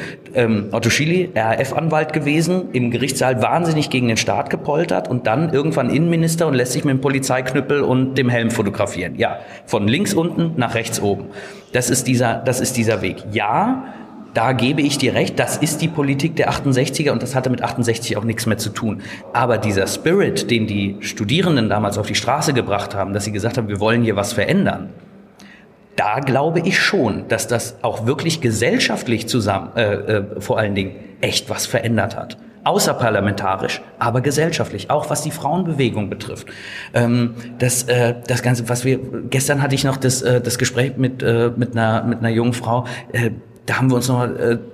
Otto Schily, RAF-Anwalt gewesen, im Gerichtssaal wahnsinnig gegen den Staat gepoltert und dann irgendwann Innenminister und lässt sich mit dem Polizeiknüppel und dem Helm fotografieren. Ja, von links unten nach rechts oben. Das ist dieser Weg. Ja, da gebe ich dir recht, das ist die Politik der 68er und das hatte mit 68 auch nichts mehr zu tun. Aber dieser Spirit, den die Studierenden damals auf die Straße gebracht haben, dass sie gesagt haben, wir wollen hier was verändern, da glaube ich schon, dass das auch wirklich gesellschaftlich zusammen, vor allen Dingen, echt was verändert hat. Außerparlamentarisch, aber gesellschaftlich, auch was die Frauenbewegung betrifft. Das Ganze, was wir, gestern hatte ich noch das Gespräch mit einer jungen Frau, da haben wir uns noch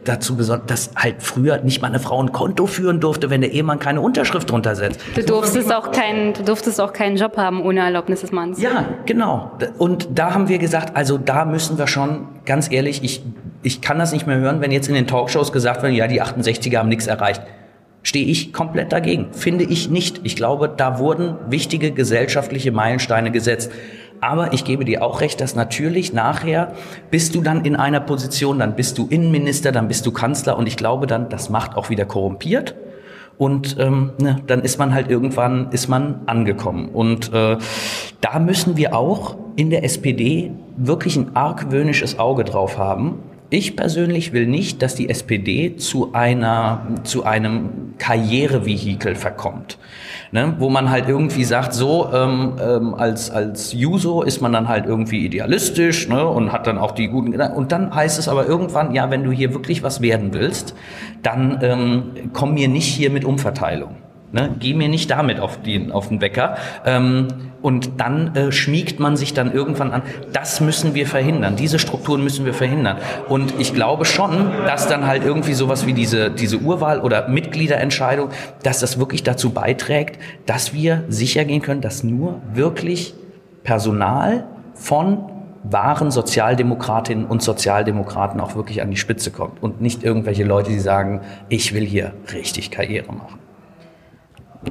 dazu besonnen, dass halt früher nicht mal eine Frau ein Konto führen durfte, wenn der Ehemann keine Unterschrift drunter setzt. Du durftest auch keinen Job haben ohne Erlaubnis des Mannes. Ja, genau. Und da haben wir gesagt, also da müssen wir schon, ganz ehrlich, ich kann das nicht mehr hören, wenn jetzt in den Talkshows gesagt wird, ja, die 68er haben nichts erreicht. Stehe ich komplett dagegen. Finde ich nicht. Ich glaube, da wurden wichtige gesellschaftliche Meilensteine gesetzt. Aber ich gebe dir auch recht, dass natürlich nachher bist du dann in einer Position, dann bist du Innenminister, dann bist du Kanzler und ich glaube dann, das Macht auch wieder korrumpiert und dann ist man halt irgendwann angekommen. Und da müssen wir auch in der SPD wirklich ein argwöhnisches Auge drauf haben. Ich persönlich will nicht, dass die SPD zu einem Karrierevehikel verkommt. Ne, wo man halt irgendwie sagt, so als Juso ist man dann halt irgendwie idealistisch, ne, und hat dann auch die guten Gedanken. Und dann heißt es aber irgendwann, ja, wenn du hier wirklich was werden willst, dann komm mir nicht hier mit Umverteilung. Ne, geh mir nicht damit auf den Wecker. Und dann schmiegt man sich dann irgendwann an. Das müssen wir verhindern. Diese Strukturen müssen wir verhindern. Und ich glaube schon, dass dann halt irgendwie sowas wie diese Urwahl oder Mitgliederentscheidung, dass das wirklich dazu beiträgt, dass wir sicher gehen können, dass nur wirklich Personal von wahren Sozialdemokratinnen und Sozialdemokraten auch wirklich an die Spitze kommt. Und nicht irgendwelche Leute, die sagen, ich will hier richtig Karriere machen.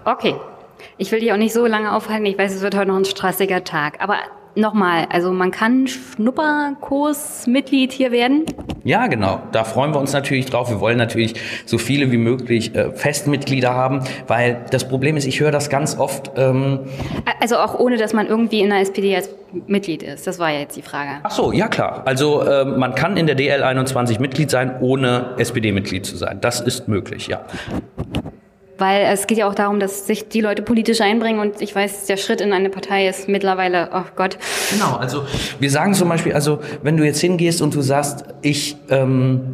Okay. Ich will dich auch nicht so lange aufhalten. Ich weiß, es wird heute noch ein stressiger Tag. Aber nochmal, also man kann Schnupperkursmitglied hier werden? Ja, genau. Da freuen wir uns natürlich drauf. Wir wollen natürlich so viele wie möglich Festmitglieder haben, weil das Problem ist, ich höre das ganz oft. Also auch ohne, dass man irgendwie in der SPD als Mitglied ist. Das war ja jetzt die Frage. Ach so, ja klar. Also man kann in der DL 21 Mitglied sein, ohne SPD-Mitglied zu sein. Das ist möglich, ja. Weil es geht ja auch darum, dass sich die Leute politisch einbringen und ich weiß, der Schritt in eine Partei ist mittlerweile, oh Gott. Genau, also wir sagen zum Beispiel, also wenn du jetzt hingehst und du sagst, ich bin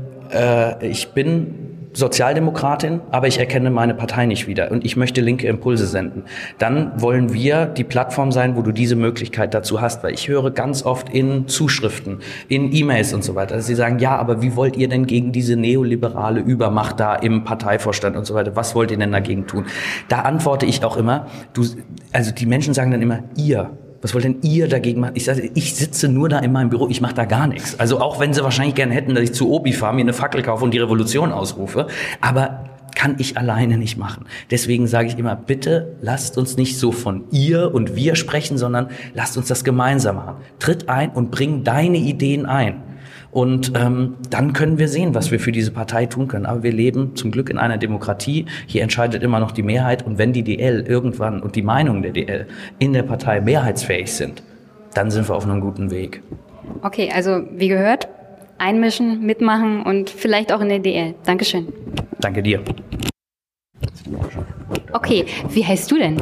Sozialdemokratin, aber ich erkenne meine Partei nicht wieder und ich möchte linke Impulse senden, dann wollen wir die Plattform sein, wo du diese Möglichkeit dazu hast, weil ich höre ganz oft in Zuschriften, in E-Mails und so weiter, dass sie sagen, ja, aber wie wollt ihr denn gegen diese neoliberale Übermacht da im Parteivorstand und so weiter, was wollt ihr denn dagegen tun? Da antworte ich auch immer, die Menschen sagen dann immer, ihr. Was wollt denn ihr dagegen machen? Ich sage, ich sitze nur da in meinem Büro, ich mache da gar nichts. Also auch wenn sie wahrscheinlich gerne hätten, dass ich zu Obi fahre, mir eine Fackel kaufe und die Revolution ausrufe, aber kann ich alleine nicht machen. Deswegen sage ich immer, bitte lasst uns nicht so von ihr und wir sprechen, sondern lasst uns das gemeinsam machen. Tritt ein und bring deine Ideen ein. Und dann können wir sehen, was wir für diese Partei tun können. Aber wir leben zum Glück in einer Demokratie. Hier entscheidet immer noch die Mehrheit. Und wenn die DL irgendwann und die Meinungen der DL in der Partei mehrheitsfähig sind, dann sind wir auf einem guten Weg. Okay, also wie gehört, einmischen, mitmachen und vielleicht auch in der DL. Dankeschön. Danke dir. Okay, wie heißt du denn?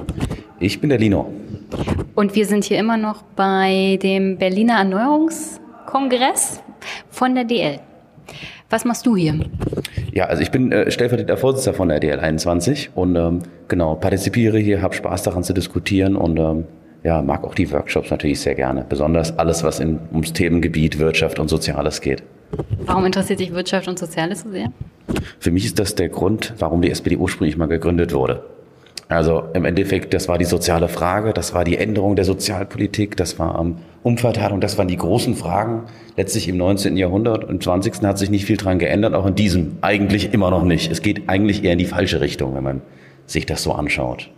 Ich bin der Lino. Und wir sind hier immer noch bei dem Berliner Erneuerungskongress von der DL. Was machst du hier? Ja, also ich bin stellvertretender Vorsitzender von der DL 21 und partizipiere hier, habe Spaß daran zu diskutieren und mag auch die Workshops natürlich sehr gerne. Besonders alles, was ums Themengebiet Wirtschaft und Soziales geht. Warum interessiert dich Wirtschaft und Soziales so sehr? Für mich ist das der Grund, warum die SPD ursprünglich mal gegründet wurde. Also im Endeffekt, das war die soziale Frage, das war die Änderung der Sozialpolitik, das war Umverteilung, das waren die großen Fragen. Letztlich im 19. Jahrhundert und im 20. hat sich nicht viel dran geändert, auch in diesem eigentlich immer noch nicht. Es geht eigentlich eher in die falsche Richtung, wenn man sich das so anschaut.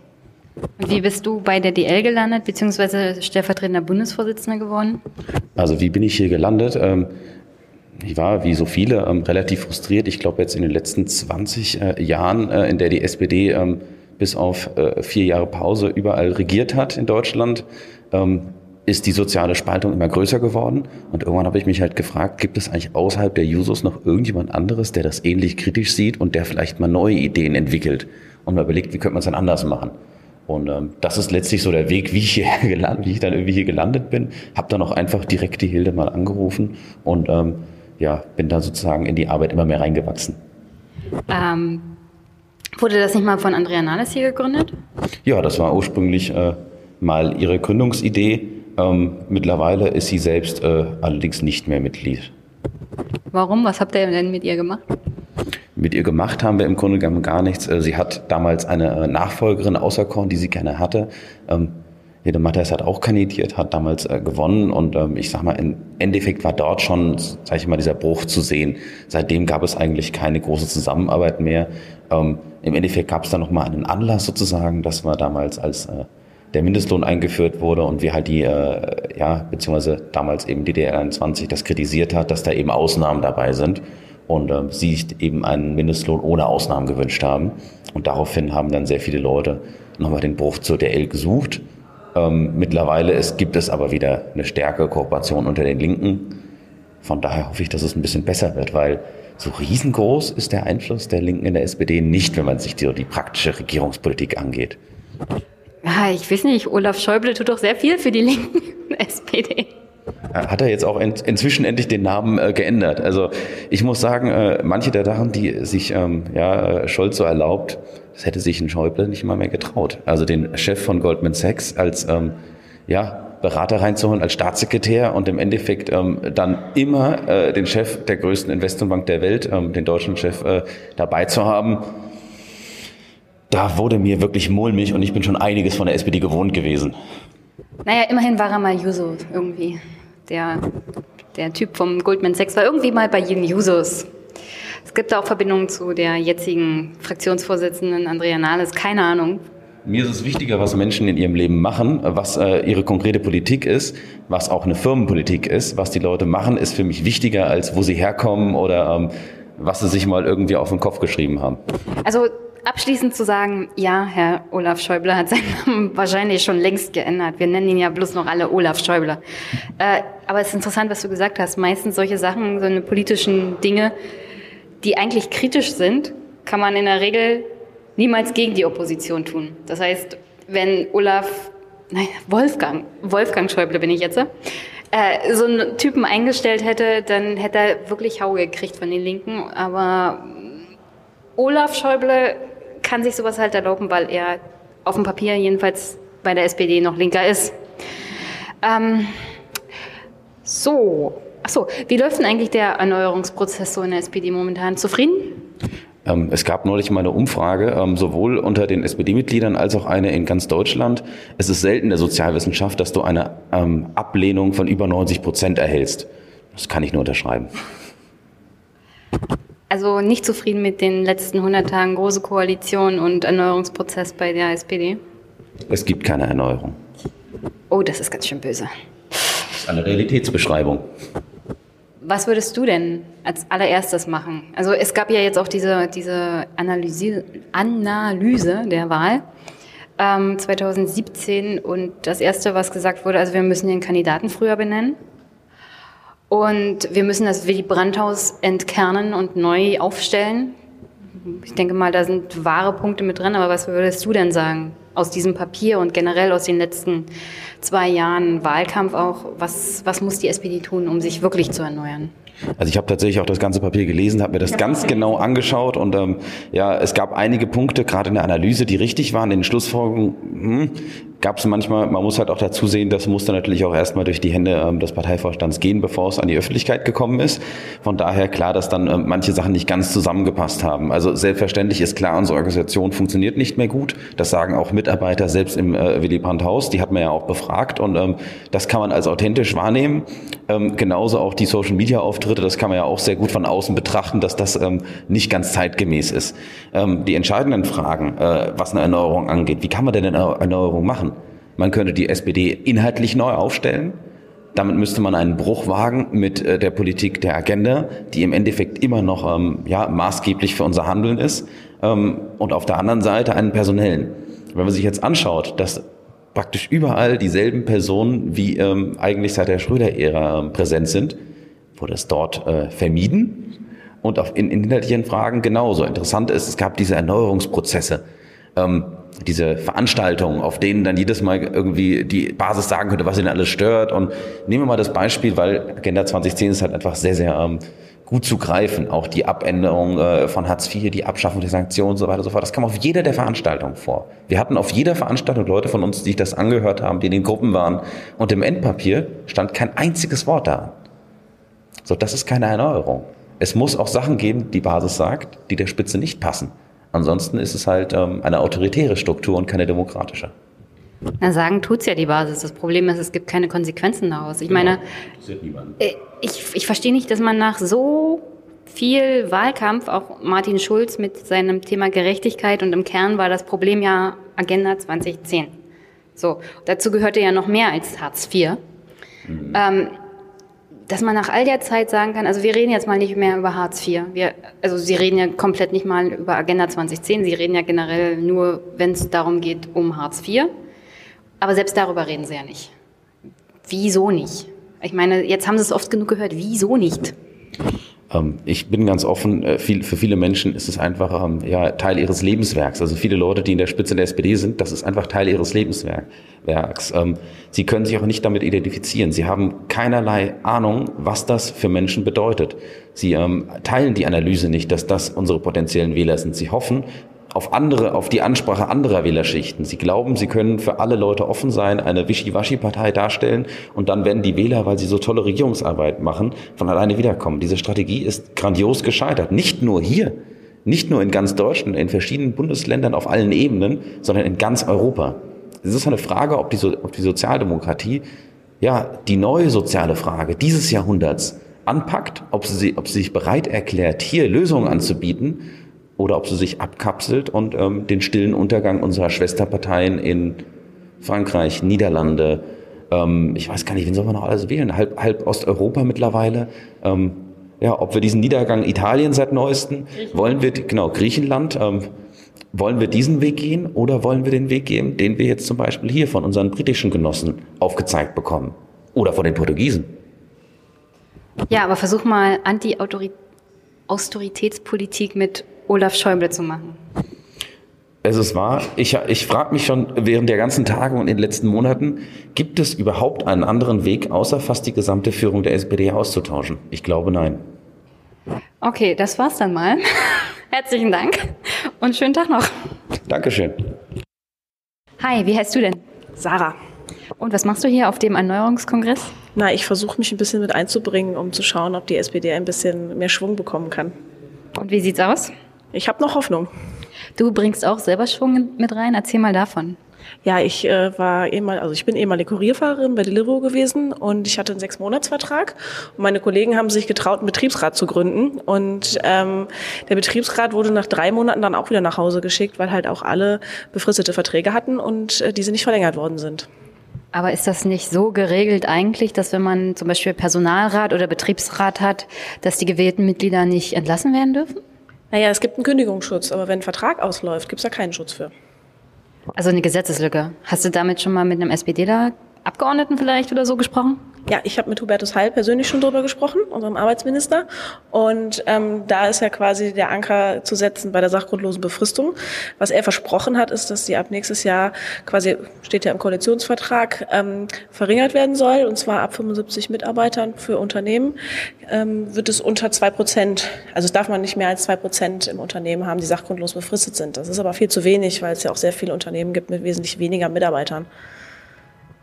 Und wie bist du bei der DL gelandet, beziehungsweise stellvertretender Bundesvorsitzender geworden? Also wie bin ich hier gelandet? Ich war, wie so viele, relativ frustriert. Ich glaube, jetzt in den letzten 20 Jahren, in der die SPD bis auf 4 Jahre Pause überall regiert hat in Deutschland, ist die soziale Spaltung immer größer geworden. Und irgendwann habe ich mich halt gefragt, gibt es eigentlich außerhalb der Jusos noch irgendjemand anderes, der das ähnlich kritisch sieht und der vielleicht mal neue Ideen entwickelt und mal überlegt, wie könnte man es dann anders machen? Und das ist letztlich so der Weg, wie ich dann hier gelandet bin. Habe dann auch einfach direkt die Hilde mal angerufen und bin dann sozusagen in die Arbeit immer mehr reingewachsen. Wurde das nicht mal von Andrea Nahles hier gegründet? Ja, das war ursprünglich mal ihre Gründungsidee. Mittlerweile ist sie selbst allerdings nicht mehr Mitglied. Warum? Was habt ihr denn mit ihr gemacht? Mit ihr gemacht haben wir im Grunde genommen gar nichts. Sie hat damals eine Nachfolgerin auserkoren, die sie gerne hatte. Hilde Mattheis hat auch kandidiert, hat damals gewonnen und im Endeffekt war dort schon, dieser Bruch zu sehen. Seitdem gab es eigentlich keine große Zusammenarbeit mehr. Im Endeffekt gab es dann nochmal einen Anlass sozusagen, das war damals, als der Mindestlohn eingeführt wurde und wir halt damals eben die DL 21 das kritisiert hat, dass da eben Ausnahmen dabei sind. Und sie sich eben einen Mindestlohn ohne Ausnahmen gewünscht haben. Und daraufhin haben dann sehr viele Leute nochmal den Bruch zur DL gesucht. Mittlerweile gibt es aber wieder eine stärkere Kooperation unter den Linken. Von daher hoffe ich, dass es ein bisschen besser wird, weil so riesengroß ist der Einfluss der Linken in der SPD nicht, wenn man sich die praktische Regierungspolitik angeht. Ja, ich weiß nicht, Olaf Schäuble tut doch sehr viel für die Linken in der SPD. Hat er jetzt auch inzwischen endlich den Namen geändert. Also ich muss sagen, manche der Sachen, die sich Scholz so erlaubt, das hätte sich ein Schäuble nicht mal mehr getraut. Also den Chef von Goldman Sachs als Berater reinzuholen, als Staatssekretär und im Endeffekt dann immer den Chef der größten Investmentbank der Welt, den deutschen Chef, dabei zu haben. Da wurde mir wirklich mulmig und ich bin schon einiges von der SPD gewohnt gewesen. Naja, immerhin war er mal Juso irgendwie. Der Typ vom Goldman Sachs war irgendwie mal bei jedem Jusos. Es gibt auch Verbindungen zu der jetzigen Fraktionsvorsitzenden Andrea Nahles, keine Ahnung. Mir ist es wichtiger, was Menschen in ihrem Leben machen, was ihre konkrete Politik ist, was auch eine Firmenpolitik ist. Was die Leute machen, ist für mich wichtiger, als wo sie herkommen oder was sie sich mal irgendwie auf den Kopf geschrieben haben. Also abschließend zu sagen, ja, Herr Olaf Schäuble hat seinen Namen wahrscheinlich schon längst geändert. Wir nennen ihn ja bloß noch alle Olaf Schäuble. Aber es ist interessant, was du gesagt hast. Meistens solche Sachen, so eine politischen Dinge, die eigentlich kritisch sind, kann man in der Regel niemals gegen die Opposition tun. Das heißt, wenn Wolfgang Schäuble bin ich jetzt, so einen Typen eingestellt hätte, dann hätte er wirklich Hau gekriegt von den Linken. Aber Olaf Schäuble kann sich sowas halt erlauben, weil er auf dem Papier jedenfalls bei der SPD noch linker ist. Wie läuft denn eigentlich der Erneuerungsprozess so in der SPD momentan? Zufrieden? Es gab neulich mal eine Umfrage, sowohl unter den SPD-Mitgliedern als auch eine in ganz Deutschland. Es ist selten in der Sozialwissenschaft, dass du eine Ablehnung von über 90% erhältst. Das kann ich nur unterschreiben. Also nicht zufrieden mit den letzten 100 Tagen große Koalition und Erneuerungsprozess bei der SPD? Es gibt keine Erneuerung. Oh, das ist ganz schön böse. Das ist eine Realitätsbeschreibung. Was würdest du denn als allererstes machen? Also es gab ja jetzt auch diese Analyse der Wahl. 2017 und das Erste, was gesagt wurde, also wir müssen den Kandidaten früher benennen und wir müssen das Willy-Brandt-Haus entkernen und neu aufstellen. Ich denke mal, da sind wahre Punkte mit drin, aber was würdest du denn sagen aus diesem Papier und generell aus den letzten 2 Jahren Wahlkampf auch? Was muss die SPD tun, um sich wirklich zu erneuern? Also ich habe tatsächlich auch das ganze Papier gelesen, habe mir das ganz genau angeschaut und es gab einige Punkte, gerade in der Analyse, die richtig waren, in den Schlussfolgerungen gab es manchmal, man muss halt auch dazu sehen, das musste natürlich auch erstmal durch die Hände des Parteivorstands gehen, bevor es an die Öffentlichkeit gekommen ist. Von daher klar, dass dann manche Sachen nicht ganz zusammengepasst haben. Also selbstverständlich ist klar, unsere Organisation funktioniert nicht mehr gut. Das sagen auch Mitarbeiter selbst im Willy-Brandt-Haus, die hat man ja auch befragt und das kann man als authentisch wahrnehmen. Genauso auch die Social-Media-Auftritte, das kann man ja auch sehr gut von außen betrachten, dass das nicht ganz zeitgemäß ist. Die entscheidenden Fragen, was eine Erneuerung angeht, wie kann man denn eine Erneuerung machen? Man könnte die SPD inhaltlich neu aufstellen. Damit müsste man einen Bruch wagen mit der Politik der Agenda, die im Endeffekt immer noch maßgeblich für unser Handeln ist. Und auf der anderen Seite einen personellen. Wenn man sich jetzt anschaut, dass praktisch überall dieselben Personen wie eigentlich seit der Schröder-Ära präsent sind, wurde es dort vermieden. Und auch in inhaltlichen Fragen genauso. Interessant ist, es gab diese Erneuerungsprozesse. Diese Veranstaltungen, auf denen dann jedes Mal irgendwie die Basis sagen könnte, was ihnen alles stört. Und nehmen wir mal das Beispiel, weil Agenda 2010 ist halt einfach sehr, sehr gut zu greifen. Auch die Abänderung von Hartz IV, die Abschaffung der Sanktionen und so weiter und so fort. Das kam auf jeder der Veranstaltungen vor. Wir hatten auf jeder Veranstaltung Leute von uns, die das angehört haben, die in den Gruppen waren. Und im Endpapier stand kein einziges Wort da. So, das ist keine Erneuerung. Es muss auch Sachen geben, die Basis sagt, die der Spitze nicht passen. Ansonsten ist es halt eine autoritäre Struktur und keine demokratische. Na, sagen tut's ja die Basis. Das Problem ist, es gibt keine Konsequenzen daraus. Ich meine, ich verstehe nicht, dass man nach so viel Wahlkampf, auch Martin Schulz mit seinem Thema Gerechtigkeit und im Kern war das Problem ja Agenda 2010. So, dazu gehörte ja noch mehr als Hartz IV. Mhm. Dass man nach all der Zeit sagen kann, also wir reden jetzt mal nicht mehr über Hartz IV. Sie reden ja komplett nicht mal über Agenda 2010. Sie reden ja generell nur, wenn es darum geht, um Hartz IV. Aber selbst darüber reden sie ja nicht. Wieso nicht? Ich meine, jetzt haben sie es oft genug gehört. Wieso nicht? Ich bin ganz offen, für viele Menschen ist es einfach Teil ihres Lebenswerks. Also viele Leute, die in der Spitze der SPD sind, das ist einfach Teil ihres Lebenswerks. Sie können sich auch nicht damit identifizieren. Sie haben keinerlei Ahnung, was das für Menschen bedeutet. Sie teilen die Analyse nicht, dass das unsere potenziellen Wähler sind. Sie hoffen auf die Ansprache anderer Wählerschichten. Sie glauben, sie können für alle Leute offen sein, eine Wischiwaschi-Partei darstellen und dann werden die Wähler, weil sie so tolle Regierungsarbeit machen, von alleine wiederkommen. Diese Strategie ist grandios gescheitert. Nicht nur hier, nicht nur in ganz Deutschland, in verschiedenen Bundesländern auf allen Ebenen, sondern in ganz Europa. Es ist eine Frage, ob die Sozialdemokratie, die neue soziale Frage dieses Jahrhunderts anpackt, ob sie sich bereit erklärt, hier Lösungen anzubieten, oder ob sie sich abkapselt und den stillen Untergang unserer Schwesterparteien in Frankreich, Niederlande, ich weiß gar nicht, wen soll man noch alles wählen, halb Osteuropa mittlerweile, ob wir diesen Niedergang Italien seit neuestem, Griechenland, wollen wir diesen Weg gehen oder wollen wir den Weg gehen, den wir jetzt zum Beispiel hier von unseren britischen Genossen aufgezeigt bekommen oder von den Portugiesen? Ja, aber versuch mal Anti-Austeritätspolitik mit Olaf Schäuble zu machen. Es ist wahr. Ich frage mich schon während der ganzen Tage und in den letzten Monaten, gibt es überhaupt einen anderen Weg, außer fast die gesamte Führung der SPD auszutauschen? Ich glaube, nein. Okay, das war's dann mal. Herzlichen Dank und schönen Tag noch. Dankeschön. Hi, wie heißt du denn? Sarah. Und was machst du hier auf dem Erneuerungskongress? Na, ich versuche mich ein bisschen mit einzubringen, um zu schauen, ob die SPD ein bisschen mehr Schwung bekommen kann. Und wie sieht's aus? Ich habe noch Hoffnung. Du bringst auch selber Schwung mit rein. Erzähl mal davon. Ja, ich bin ehemalige Kurierfahrerin bei Deliveroo gewesen und ich hatte einen 6-Monats-Vertrag. Und meine Kollegen haben sich getraut, einen Betriebsrat zu gründen. Und der Betriebsrat wurde nach 3 Monaten dann auch wieder nach Hause geschickt, weil halt auch alle befristete Verträge hatten und diese nicht verlängert worden sind. Aber ist das nicht so geregelt eigentlich, dass wenn man zum Beispiel Personalrat oder Betriebsrat hat, dass die gewählten Mitglieder nicht entlassen werden dürfen? Naja, es gibt einen Kündigungsschutz, aber wenn ein Vertrag ausläuft, gibt es da keinen Schutz für. Also eine Gesetzeslücke. Hast du damit schon mal mit einem SPDler-Abgeordneten vielleicht oder so gesprochen? Ja, ich habe mit Hubertus Heil persönlich schon drüber gesprochen, unserem Arbeitsminister. Und da ist ja quasi der Anker zu setzen bei der sachgrundlosen Befristung. Was er versprochen hat, ist, dass sie ab nächstes Jahr quasi, steht ja im Koalitionsvertrag, verringert werden soll. Und zwar ab 75 Mitarbeitern für Unternehmen wird es unter 2%, also es darf man nicht mehr als 2% im Unternehmen haben, die sachgrundlos befristet sind. Das ist aber viel zu wenig, weil es ja auch sehr viele Unternehmen gibt mit wesentlich weniger Mitarbeitern.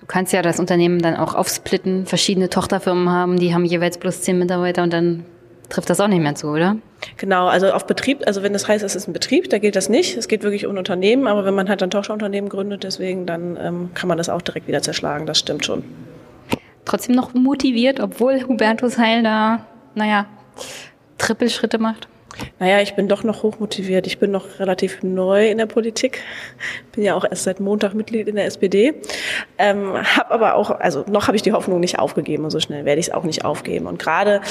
Du kannst ja das Unternehmen dann auch aufsplitten, verschiedene Tochterfirmen haben, die haben jeweils bloß 10 Mitarbeiter und dann trifft das auch nicht mehr zu, oder? Genau, also auf Betrieb, also wenn das heißt, es ist ein Betrieb, da gilt das nicht, es geht wirklich um Unternehmen, aber wenn man halt dann Tochterunternehmen gründet, deswegen, dann kann man das auch direkt wieder zerschlagen, das stimmt schon. Trotzdem noch motiviert, obwohl Hubertus Heil da, Trippelschritte macht? Ich bin doch noch hochmotiviert. Ich bin noch relativ neu in der Politik. Bin ja auch erst seit Montag Mitglied in der SPD. Hab aber auch, noch habe ich die Hoffnung nicht aufgegeben und so schnell werde ich es auch nicht aufgeben. Und gerade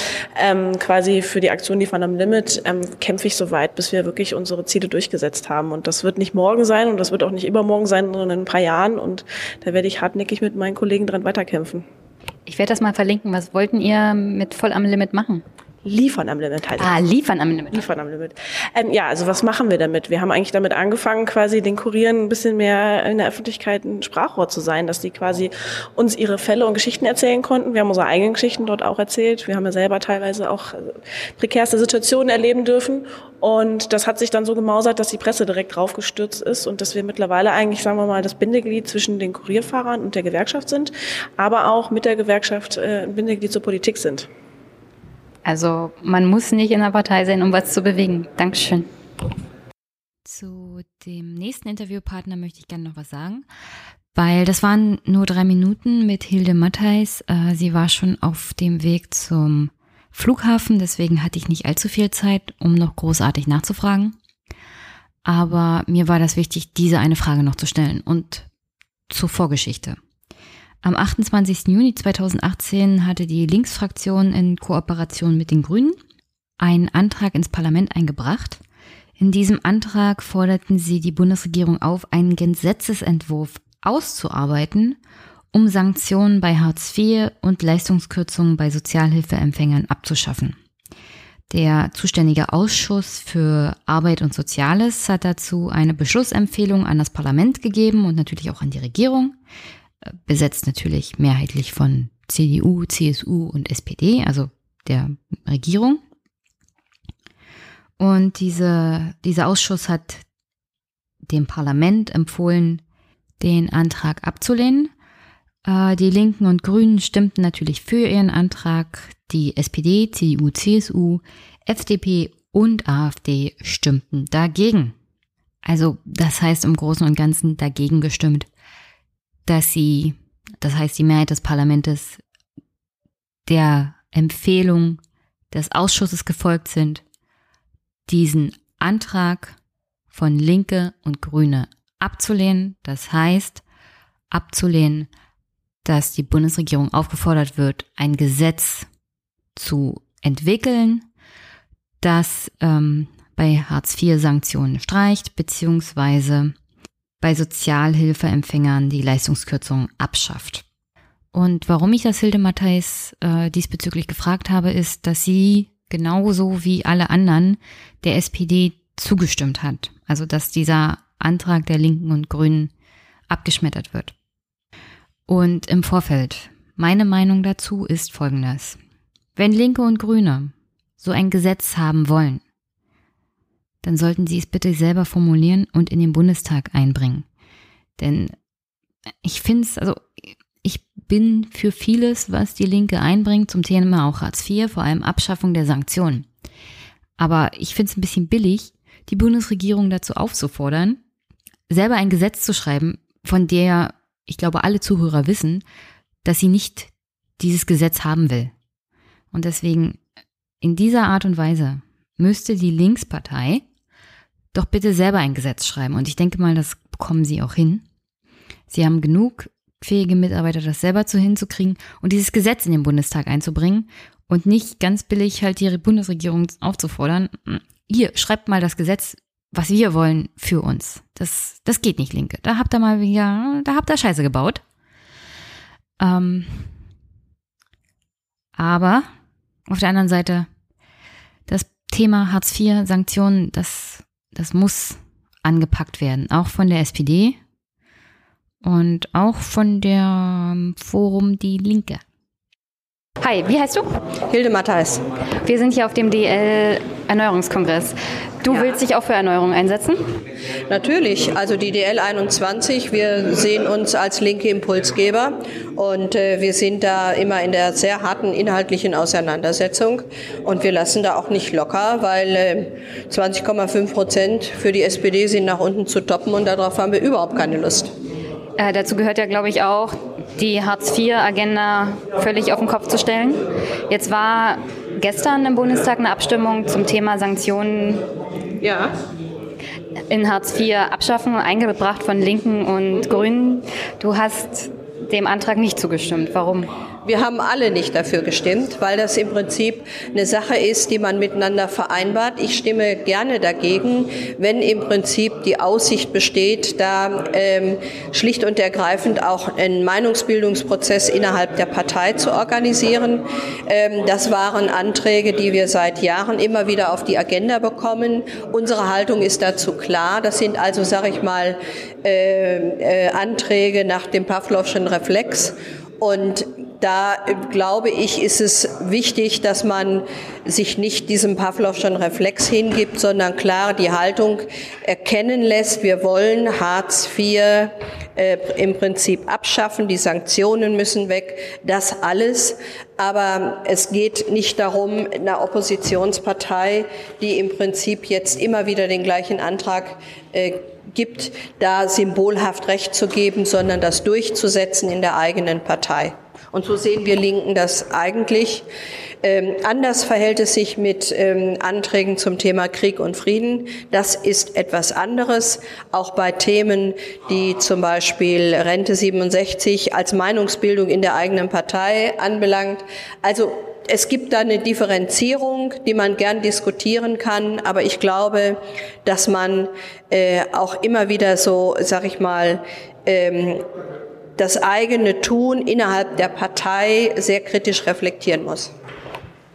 quasi für die Aktion Liefern am Limit kämpfe ich so weit, bis wir wirklich unsere Ziele durchgesetzt haben. Und das wird nicht morgen sein und das wird auch nicht übermorgen sein, sondern in ein paar Jahren. Und da werde ich hartnäckig mit meinen Kollegen dran weiterkämpfen. Ich werde das mal verlinken. Was wollten ihr mit Voll am Limit machen? Liefern am Limit halt. Liefern am Limit. Liefern am Limit. Was machen wir damit? Wir haben eigentlich damit angefangen, quasi den Kurieren ein bisschen mehr in der Öffentlichkeit ein Sprachrohr zu sein, dass die quasi uns ihre Fälle und Geschichten erzählen konnten. Wir haben unsere eigenen Geschichten dort auch erzählt. Wir haben ja selber teilweise auch prekärste Situationen erleben dürfen. Und das hat sich dann so gemausert, dass die Presse direkt draufgestürzt ist und dass wir mittlerweile eigentlich, sagen wir mal, das Bindeglied zwischen den Kurierfahrern und der Gewerkschaft sind, aber auch mit der Gewerkschaft ein Bindeglied zur Politik sind. Also man muss nicht in der Partei sein, um was zu bewegen. Dankeschön. Zu dem nächsten Interviewpartner möchte ich gerne noch was sagen, weil das waren nur 3 Minuten mit Hilde Mattheis. Sie war schon auf dem Weg zum Flughafen, deswegen hatte ich nicht allzu viel Zeit, um noch großartig nachzufragen. Aber mir war das wichtig, diese eine Frage noch zu stellen und zur Vorgeschichte. Am 28. Juni 2018 hatte die Linksfraktion in Kooperation mit den Grünen einen Antrag ins Parlament eingebracht. In diesem Antrag forderten sie die Bundesregierung auf, einen Gesetzesentwurf auszuarbeiten, um Sanktionen bei Hartz IV und Leistungskürzungen bei Sozialhilfeempfängern abzuschaffen. Der zuständige Ausschuss für Arbeit und Soziales hat dazu eine Beschlussempfehlung an das Parlament gegeben und natürlich auch an die Regierung. Besetzt natürlich mehrheitlich von CDU, CSU und SPD, also der Regierung. Und dieser Ausschuss hat dem Parlament empfohlen, den Antrag abzulehnen. Die Linken und Grünen stimmten natürlich für ihren Antrag. Die SPD, CDU, CSU, FDP und AfD stimmten dagegen. Also das heißt im Großen und Ganzen dagegen gestimmt, dass die Mehrheit des Parlamentes der Empfehlung des Ausschusses gefolgt sind, diesen Antrag von Linke und Grüne abzulehnen. Das heißt, abzulehnen, dass die Bundesregierung aufgefordert wird, ein Gesetz zu entwickeln, das bei Hartz IV Sanktionen streicht, beziehungsweise bei Sozialhilfeempfängern die Leistungskürzung abschafft. Und warum ich das Hilde Mattheis diesbezüglich gefragt habe, ist, dass sie genauso wie alle anderen der SPD zugestimmt hat. Also dass dieser Antrag der Linken und Grünen abgeschmettert wird. Und im Vorfeld, meine Meinung dazu ist folgendes. Wenn Linke und Grüne so ein Gesetz haben wollen, dann sollten Sie es bitte selber formulieren und in den Bundestag einbringen. Denn ich bin für vieles, was die Linke einbringt, zum Thema auch Hartz IV, vor allem Abschaffung der Sanktionen. Aber ich finde es ein bisschen billig, die Bundesregierung dazu aufzufordern, selber ein Gesetz zu schreiben, von der, ich glaube, alle Zuhörer wissen, dass sie nicht dieses Gesetz haben will. Und deswegen, in dieser Art und Weise müsste die Linkspartei doch bitte selber ein Gesetz schreiben. Und ich denke mal, das bekommen sie auch hin. Sie haben genug fähige Mitarbeiter, das selber hinzukriegen und dieses Gesetz in den Bundestag einzubringen und nicht ganz billig halt die Bundesregierung aufzufordern, ihr schreibt mal das Gesetz, was wir wollen für uns. Das geht nicht, Linke. Da habt ihr Scheiße gebaut. Aber auf der anderen Seite, das Thema Hartz IV, Sanktionen, das muss angepackt werden. Auch von der SPD und auch von der Forum Die Linke. Hi, wie heißt du? Hilde Mattheis. Wir sind hier auf dem DL Erneuerungskongress. Du willst dich auch für Erneuerung einsetzen? Natürlich, also die DL 21, wir sehen uns als linke Impulsgeber und wir sind da immer in der sehr harten inhaltlichen Auseinandersetzung und wir lassen da auch nicht locker, weil 20,5% für die SPD sind nach unten zu toppen und darauf haben wir überhaupt keine Lust. Dazu gehört ja, glaube ich, auch die Hartz-IV-Agenda völlig auf den Kopf zu stellen. Jetzt war gestern im Bundestag eine Abstimmung zum Thema Sanktionen in Hartz IV abschaffen, eingebracht von Linken und Grünen. Du hast dem Antrag nicht zugestimmt. Warum? Wir haben alle nicht dafür gestimmt, weil das im Prinzip eine Sache ist, die man miteinander vereinbart. Ich stimme gerne dagegen, wenn im Prinzip die Aussicht besteht, da schlicht und ergreifend auch einen Meinungsbildungsprozess innerhalb der Partei zu organisieren. Das waren Anträge, die wir seit Jahren immer wieder auf die Agenda bekommen. Unsere Haltung ist dazu klar. Das sind also, sage ich mal, Anträge nach dem Pawlowschen Reflex. Und da, glaube ich, ist es wichtig, dass man sich nicht diesem Pawlowschen Reflex hingibt, sondern klar die Haltung erkennen lässt. Wir wollen Hartz IV im Prinzip abschaffen, die Sanktionen müssen weg, das alles. Aber es geht nicht darum, einer Oppositionspartei, die im Prinzip jetzt immer wieder den gleichen Antrag gibt, da symbolhaft Recht zu geben, sondern das durchzusetzen in der eigenen Partei. Und so sehen wir Linken das eigentlich. Anders verhält es sich mit Anträgen zum Thema Krieg und Frieden. Das ist etwas anderes. Auch bei Themen, die zum Beispiel Rente 67 als Meinungsbildung in der eigenen Partei anbelangt. Also es gibt da eine Differenzierung, die man gern diskutieren kann, aber ich glaube, dass man auch immer wieder so, sag ich mal, das eigene Tun innerhalb der Partei sehr kritisch reflektieren muss.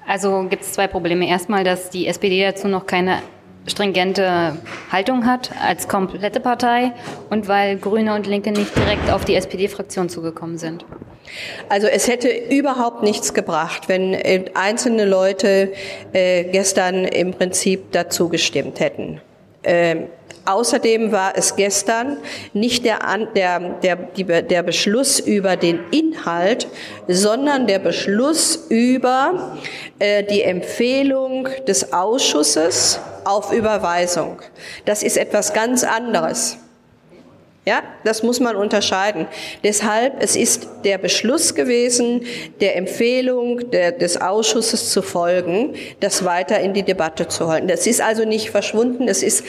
Also gibt es zwei Probleme. Erstmal, dass die SPD dazu noch keine stringente Haltung hat als komplette Partei und weil Grüne und Linke nicht direkt auf die SPD-Fraktion zugekommen sind. Also es hätte überhaupt nichts gebracht, wenn einzelne Leute gestern im Prinzip dazu gestimmt hätten. Außerdem war es gestern nicht der Beschluss über den Inhalt, sondern der Beschluss über die Empfehlung des Ausschusses auf Überweisung. Das ist etwas ganz anderes. Ja, das muss man unterscheiden. Deshalb, es ist der Beschluss gewesen, der Empfehlung des Ausschusses zu folgen, das weiter in die Debatte zu holen. Das ist also nicht verschwunden, das ist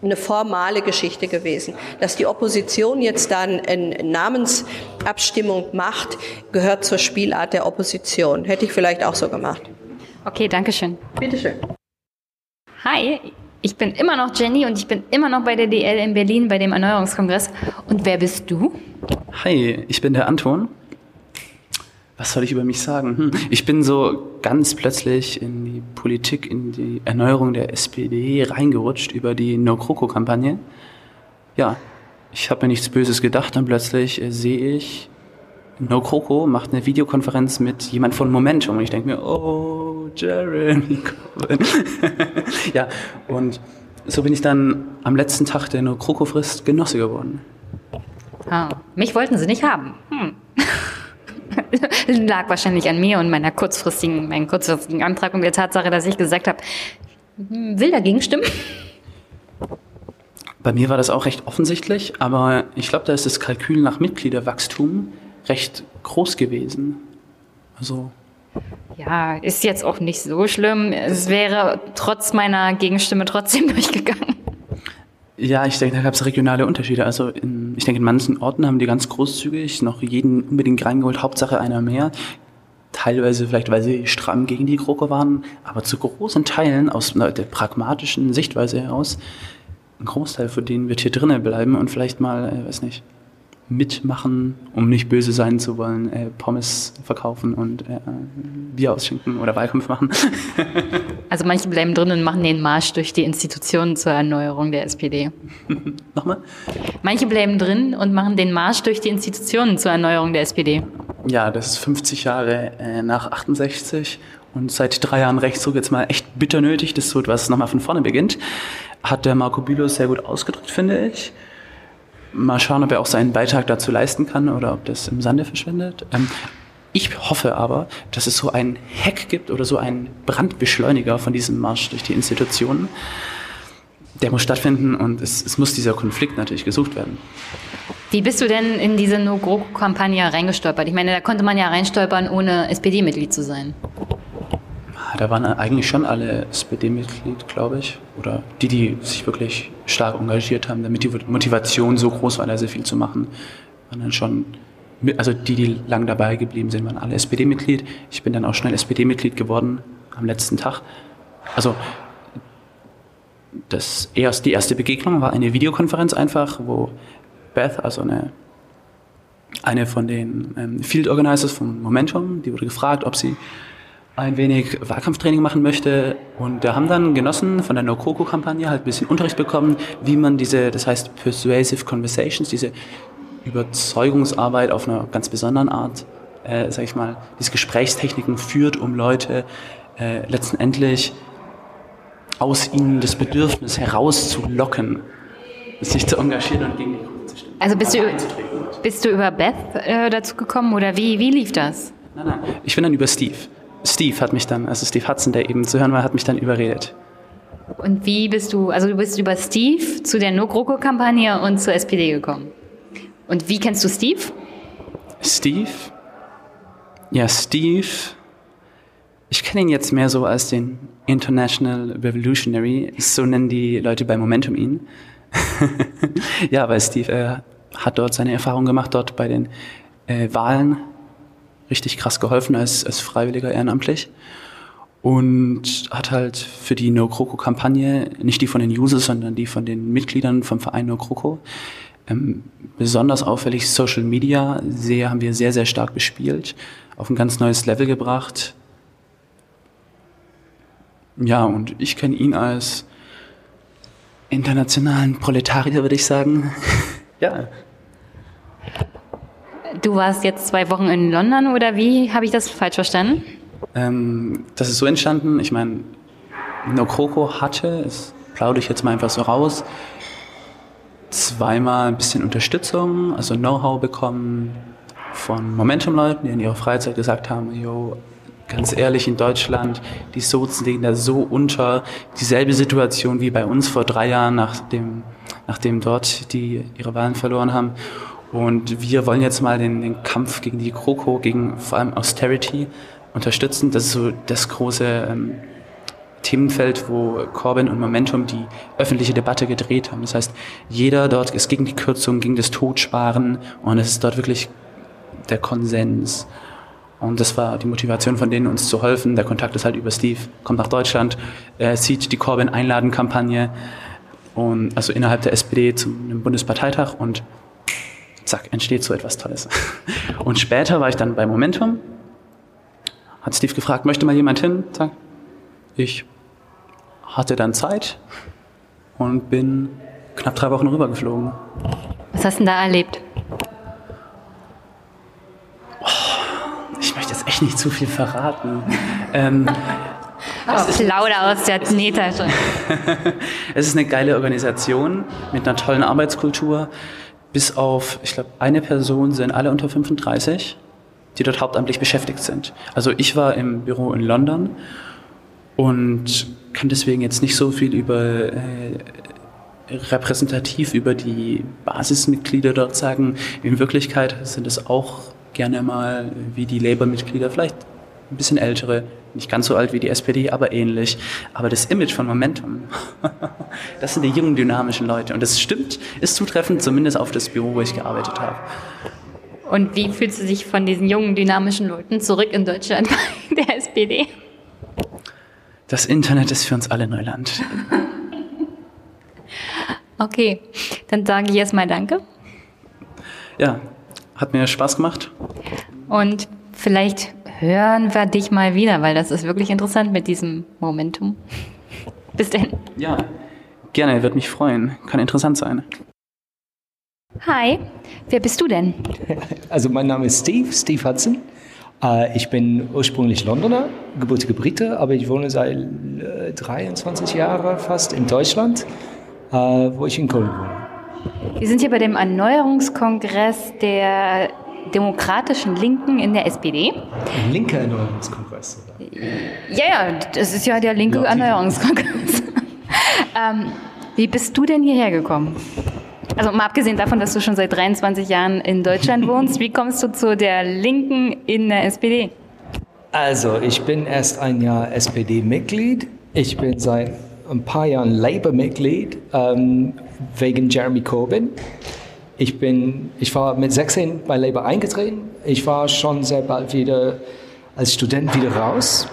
eine formale Geschichte gewesen. Dass die Opposition jetzt dann eine Namensabstimmung macht, gehört zur Spielart der Opposition. Hätte ich vielleicht auch so gemacht. Okay, danke schön. Bitte schön. Hi, ich bin immer noch Jenny und ich bin immer noch bei der DL in Berlin bei dem Erneuerungskongress. Und wer bist du? Hi, ich bin der Anton. Was soll ich über mich sagen? Ich bin so ganz plötzlich in die Politik, in die Erneuerung der SPD reingerutscht über die No-Kroko-Kampagne. Ja, ich habe mir nichts Böses gedacht und plötzlich sehe ich, No-Kroko macht eine Videokonferenz mit jemand von Momentum und ich denke mir, oh, Jeremy Corbyn. Ja, und so bin ich dann am letzten Tag der No-Kroko-Frist Genosse geworden. Ah, mich wollten sie nicht haben. Lag wahrscheinlich an mir und meinen kurzfristigen Antrag und der Tatsache, dass ich gesagt habe, will dagegen stimmen. Bei mir war das auch recht offensichtlich, aber ich glaube, da ist das Kalkül nach Mitgliederwachstum recht groß gewesen. Also ja, ist jetzt auch nicht so schlimm. Es wäre trotz meiner Gegenstimme trotzdem durchgegangen. Ja, ich denke, da gab es regionale Unterschiede. Also ich denke, in manchen Orten haben die ganz großzügig noch jeden unbedingt reingeholt, Hauptsache einer mehr. Teilweise vielleicht, weil sie stramm gegen die GroKo waren, aber zu großen Teilen aus der pragmatischen Sichtweise heraus ein Großteil von denen wird hier drinnen bleiben und vielleicht mal, weiß nicht, mitmachen, um nicht böse sein zu wollen, Pommes verkaufen und Bier ausschenken oder Wahlkampf machen. Also manche bleiben drinnen und machen den Marsch durch die Institutionen zur Erneuerung der SPD. Nochmal? Manche bleiben drin und machen den Marsch durch die Institutionen zur Erneuerung der SPD. Ja, das ist 50 Jahre nach 68 und seit 3 Jahren Rechtsruck jetzt mal echt bitter nötig. Das tut, was nochmal von vorne beginnt. Hat der Marco Bülow sehr gut ausgedrückt, finde ich. Mal schauen, ob er auch seinen Beitrag dazu leisten kann oder ob das im Sande verschwindet. Ich hoffe aber, dass es so einen Hack gibt oder so einen Brandbeschleuniger von diesem Marsch durch die Institutionen. Der muss stattfinden und es muss dieser Konflikt natürlich gesucht werden. Wie bist du denn in diese No-GroKo-Kampagne reingestolpert? Ich meine, da konnte man ja reinstolpern, ohne SPD-Mitglied zu sein. Da waren eigentlich schon alle SPD-Mitglied, glaube ich. Oder die sich wirklich stark engagiert haben, damit die Motivation so groß war, da sehr viel zu machen. Waren dann schon, also die lang dabei geblieben sind, waren alle SPD-Mitglied. Ich bin dann auch schnell SPD-Mitglied geworden am letzten Tag. Also die erste Begegnung war eine Videokonferenz einfach, wo Beth, also eine von den Field Organizers von Momentum, die wurde gefragt, ob sie ein wenig Wahlkampftraining machen möchte, und da haben dann Genossen von der No-GroKo-Kampagne halt ein bisschen Unterricht bekommen, wie man das heißt Persuasive Conversations, diese Überzeugungsarbeit auf einer ganz besonderen Art, sag ich mal, diese Gesprächstechniken führt, um Leute letztendlich aus ihnen das Bedürfnis herauszulocken, sich zu engagieren und gegen die Gruppe zu stimmen. Also bist du über Beth dazu gekommen, oder wie lief das? Nein, ich bin dann über Steve. Steve Hudson, der eben zu hören war, hat mich dann überredet. Und du bist über Steve zu der No-GroKo-Kampagne und zur SPD gekommen. Und wie kennst du Steve? Steve, ich kenne ihn jetzt mehr so als den International Revolutionary, so nennen die Leute bei Momentum ihn. Ja, weil Steve hat dort seine Erfahrung gemacht, dort bei den Wahlen, richtig krass geholfen als freiwilliger ehrenamtlich, und hat halt für die No-GroKo-Kampagne, nicht die von den Users, sondern die von den Mitgliedern vom Verein No-GroKo, besonders auffällig Social Media, haben wir sehr, sehr stark bespielt, auf ein ganz neues Level gebracht. Ja, und ich kenne ihn als internationalen Proletarier, würde ich sagen. Ja. Du warst jetzt 2 Wochen in London, oder wie? Habe ich das falsch verstanden? Das ist so entstanden. Ich meine, No-GroKo hatte, das plaudere ich jetzt mal einfach so raus, 2-mal ein bisschen Unterstützung, also Know-how bekommen von Momentum-Leuten, die in ihrer Freizeit gesagt haben, jo, ganz ehrlich, in Deutschland, die Sozen liegen da so unter. Dieselbe Situation wie bei uns vor 3 Jahren, nachdem dort die ihre Wahlen verloren haben. Und wir wollen jetzt mal den Kampf gegen die GroKo, gegen vor allem Austerity, unterstützen. Das ist so das große Themenfeld, wo Corbyn und Momentum die öffentliche Debatte gedreht haben. Das heißt, jeder dort ist gegen die Kürzung, gegen das Totsparen, und es ist dort wirklich der Konsens. Und das war die Motivation von denen, uns zu helfen. Der Kontakt ist halt über Steve, kommt nach Deutschland, sieht die Corbyn-Einladen-Kampagne, und also innerhalb der SPD zum Bundesparteitag, und zack, entsteht so etwas Tolles. Und später war ich dann bei Momentum, hat Steve gefragt, möchte mal jemand hin? Zack. Ich hatte dann Zeit und bin knapp 3 Wochen rübergeflogen. Was hast du denn da erlebt? Oh, ich möchte jetzt echt nicht zu viel verraten. Plauder aus der Nähtasche. Es ist eine geile Organisation mit einer tollen Arbeitskultur. Bis auf, ich glaube, eine Person sind alle unter 35, die dort hauptamtlich beschäftigt sind. Also ich war im Büro in London und kann deswegen jetzt nicht so viel repräsentativ über die Basismitglieder dort sagen. In Wirklichkeit sind es auch gerne mal wie die Labour-Mitglieder, vielleicht ein bisschen ältere, nicht ganz so alt wie die SPD, aber ähnlich. Aber das Image von Momentum, das sind die jungen, dynamischen Leute. Und das stimmt, ist zutreffend, zumindest auf das Büro, wo ich gearbeitet habe. Und wie fühlst du dich von diesen jungen, dynamischen Leuten zurück in Deutschland bei der SPD? Das Internet ist für uns alle Neuland. Okay, dann sage ich erstmal Danke. Ja, hat mir Spaß gemacht. Und vielleicht hören wir dich mal wieder, weil das ist wirklich interessant mit diesem Momentum. Bis denn. Ja, gerne, würde mich freuen. Kann interessant sein. Hi, wer bist du denn? Also mein Name ist Steve Hudson. Ich bin ursprünglich Londoner, gebürtiger Brite, aber ich wohne seit 23 Jahren fast in Deutschland, wo ich in Köln wohne. Wir sind hier bei dem Erneuerungskongress der Demokratischen Linken in der SPD. Ein linker Erneuerungskongress, oder? Ja, das ist ja der linke Erneuerungskongress. Wie bist du denn hierher gekommen? Also mal abgesehen davon, dass du schon seit 23 Jahren in Deutschland wohnst, wie kommst du zu der Linken in der SPD? Also ich bin erst ein Jahr SPD-Mitglied. Ich bin seit ein paar Jahren Labour-Mitglied wegen Jeremy Corbyn. Ich war mit 16 bei Labour eingetreten. Ich war schon sehr bald wieder als Student wieder raus.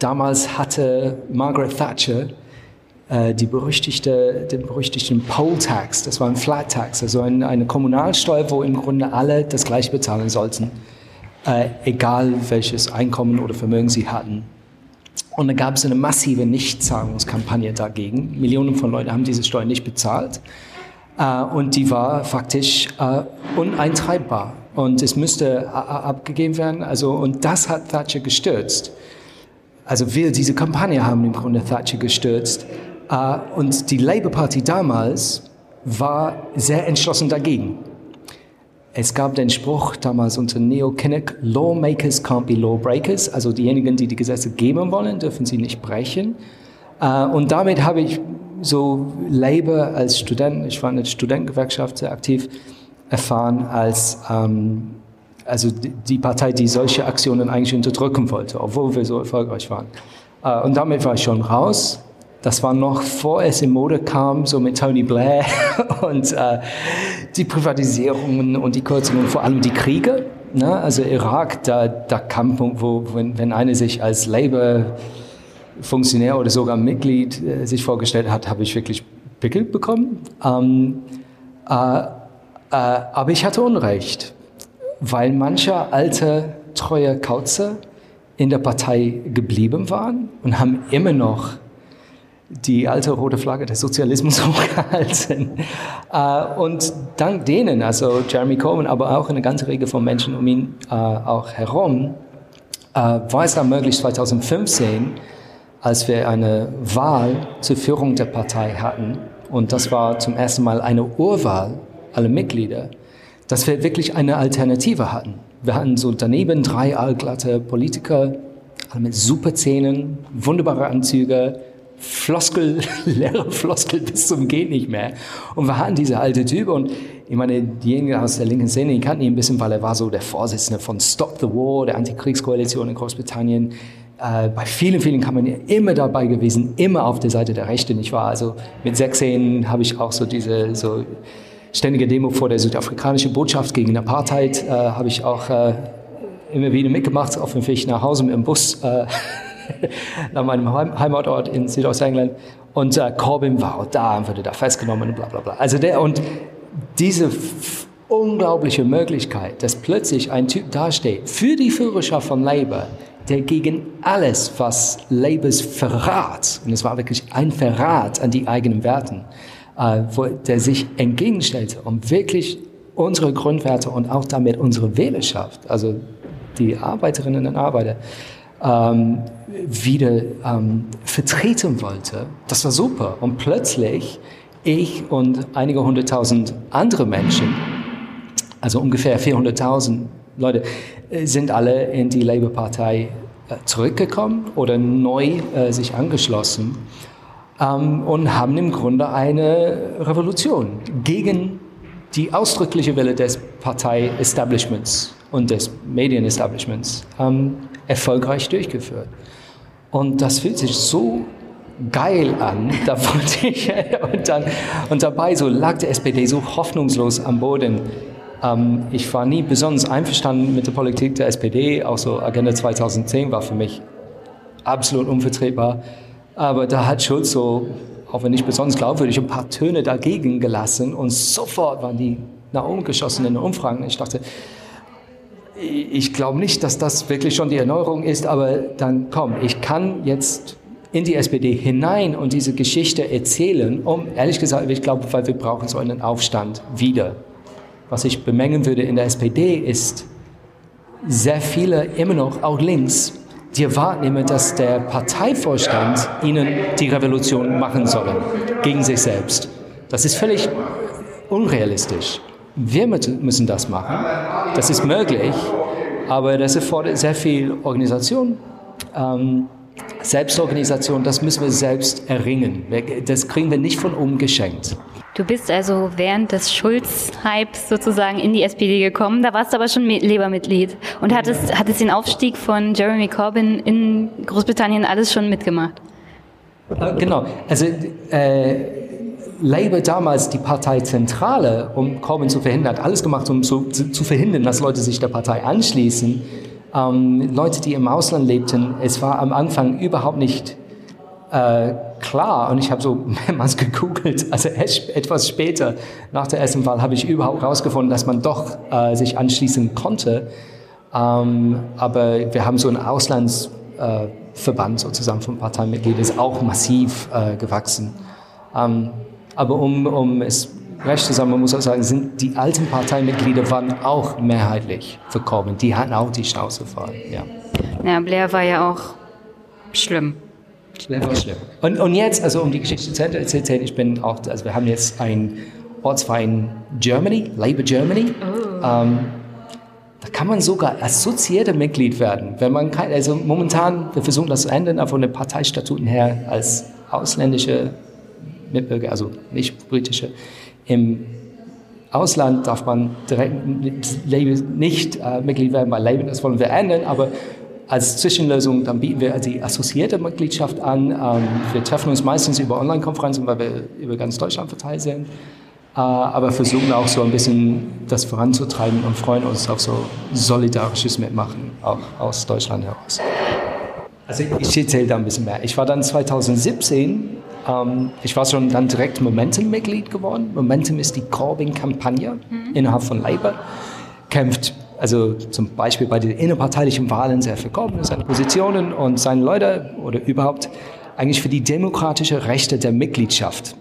Damals hatte Margaret Thatcher den berüchtigten Poll Tax, das war ein Flat Tax, also eine Kommunalsteuer, wo im Grunde alle das Gleiche bezahlen sollten, egal welches Einkommen oder Vermögen sie hatten. Und da gab es eine massive Nichtzahlungskampagne dagegen. Millionen von Leuten haben diese Steuer nicht bezahlt und die war faktisch uneintreibbar und es müsste abgegeben werden. Also, und das hat Thatcher gestürzt. Also wir diese Kampagne haben im Grunde Thatcher gestürzt. Und die Labour Party damals war sehr entschlossen dagegen. Es gab den Spruch damals unter Neo Kinnock, Lawmakers can't be lawbreakers, also diejenigen, die die Gesetze geben wollen, dürfen sie nicht brechen. Und damit habe ich so Labour als Student, ich war in der Studentengewerkschaft sehr aktiv, erfahren als also die Partei, die solche Aktionen eigentlich unterdrücken wollte, obwohl wir so erfolgreich waren. Und damit war ich schon raus. Das war noch, vor es in Mode kam, so mit Tony Blair und die Privatisierungen und die Kürzungen, vor allem die Kriege. Ne? Also Irak, da kam ein Punkt, wo, wenn einer sich als Labour-Funktionär oder sogar Mitglied sich vorgestellt hat, habe ich wirklich Pickel bekommen. Aber ich hatte Unrecht, weil mancher alte, treue Kauz in der Partei geblieben waren und haben immer noch die alte rote Flagge des Sozialismus hochgehalten. Und dank denen, also Jeremy Corbyn, aber auch eine ganze Reihe von Menschen um ihn auch herum, war es dann möglich 2015, als wir eine Wahl zur Führung der Partei hatten, und das war zum ersten Mal eine Urwahl aller Mitglieder, dass wir wirklich eine Alternative hatten. Wir hatten so daneben 3 allglatte Politiker, alle mit super Zähnen, wunderbare Anzüge, leere Floskel bis zum geht nicht mehr. Und wir hatten diese alte Typ, und ich meine, diejenigen aus der linken Szene, die kannten ihn ein bisschen, weil er war so der Vorsitzende von Stop the War, der Antikriegskoalition in Großbritannien. Bei vielen Kampagnen immer dabei gewesen, immer auf der Seite der Rechten. Ich war also mit 16 habe ich auch so diese so ständige Demo vor der südafrikanischen Botschaft gegen Apartheid, habe ich auch immer wieder mitgemacht, auf dem Weg nach Hause mit dem Bus nach meinem Heimatort in Südostengland, und Corbyn war auch da und wurde da festgenommen und bla bla bla. Also diese unglaubliche Möglichkeit, dass plötzlich ein Typ dasteht für die Führerschaft von Labour, der gegen alles, was Labours Verrat, und es war wirklich ein Verrat an die eigenen Werten, der sich entgegenstellte und wirklich unsere Grundwerte und auch damit unsere Wählerschaft, also die Arbeiterinnen und Arbeiter, wieder vertreten wollte. Das war super. Und plötzlich, ich und einige 100.000 andere Menschen, also ungefähr 400.000 Leute, sind alle in die Labour-Partei zurückgekommen oder neu sich angeschlossen und haben im Grunde eine Revolution gegen die ausdrückliche Wille des Partei-Establishments und des Medien-Establishments erfolgreich durchgeführt. Und das fühlt sich so geil an, da wollte ich, und dabei so lag der SPD so hoffnungslos am Boden. Ich war nie besonders einverstanden mit der Politik der SPD, auch so Agenda 2010 war für mich absolut unvertretbar, aber da hat Schulz so auch wenn nicht besonders glaubwürdig, ein paar Töne dagegen gelassen und sofort waren die nach oben geschossen in den Umfragen. Ich dachte, ich glaube nicht, dass das wirklich schon die Erneuerung ist, aber dann komm, ich kann jetzt in die SPD hinein und diese Geschichte erzählen, um, ehrlich gesagt, ich glaube, weil wir brauchen so einen Aufstand wieder. Was ich bemängeln würde in der SPD ist, sehr viele immer noch, auch links, die wahrnehmen, dass der Parteivorstand ihnen die Revolution machen soll, gegen sich selbst. Das ist völlig unrealistisch. Wir müssen das machen. Das ist möglich, aber das erfordert sehr viel Organisation. Selbstorganisation, das müssen wir selbst erringen. Das kriegen wir nicht von oben geschenkt. Du bist also während des Schulz-Hypes sozusagen in die SPD gekommen. Da warst du aber schon Labour-Mitglied und hattest den Aufstieg von Jeremy Corbyn in Großbritannien alles schon mitgemacht. Genau. Also Labour damals, die Parteizentrale, um Corbyn zu verhindern, hat alles gemacht, um zu verhindern, dass Leute sich der Partei anschließen. Leute, die im Ausland lebten, es war am Anfang überhaupt nicht klar und ich habe so mehrmals gegoogelt, also etwas später nach der ersten Wahl habe ich überhaupt rausgefunden, dass man doch sich anschließen konnte, aber wir haben so einen Auslandsverband sozusagen von Parteimitgliedern, ist auch massiv gewachsen. Aber um es recht zu sagen, man muss auch sagen, sind die alten Parteimitglieder waren auch mehrheitlich für Corbyn. Die hatten auch die Schnauze voll. Ja. Ja, Blair war ja auch schlimm. Blair war schlimm. Und jetzt, also um die Geschichte zu erzählen, ich bin auch, also wir haben jetzt einen Ortsverein Germany, Labour Germany. Oh. Da kann man sogar assoziierter Mitglied werden, wenn man kann, also momentan, wir versuchen das zu ändern, aber von den Parteistatuten her als ausländische Mitbürger, also nicht britische. Im Ausland darf man direkt nicht Mitglied werden bei Labour, das wollen wir ändern, aber als Zwischenlösung dann bieten wir die assoziierte Mitgliedschaft an. Wir treffen uns meistens über Online-Konferenzen, weil wir über ganz Deutschland verteilt sind, aber versuchen auch so ein bisschen das voranzutreiben und freuen uns auf so solidarisches Mitmachen, auch aus Deutschland heraus. Also ich erzähle da ein bisschen mehr. Ich war dann 2017... ich war schon dann direkt Momentum-Mitglied geworden. Momentum ist die Corbyn-Kampagne innerhalb von Labour. Kämpft also zum Beispiel bei den innerparteilichen Wahlen sehr für Corbyn, seine Positionen und seine Leute oder überhaupt eigentlich für die demokratische Rechte der Mitgliedschaft.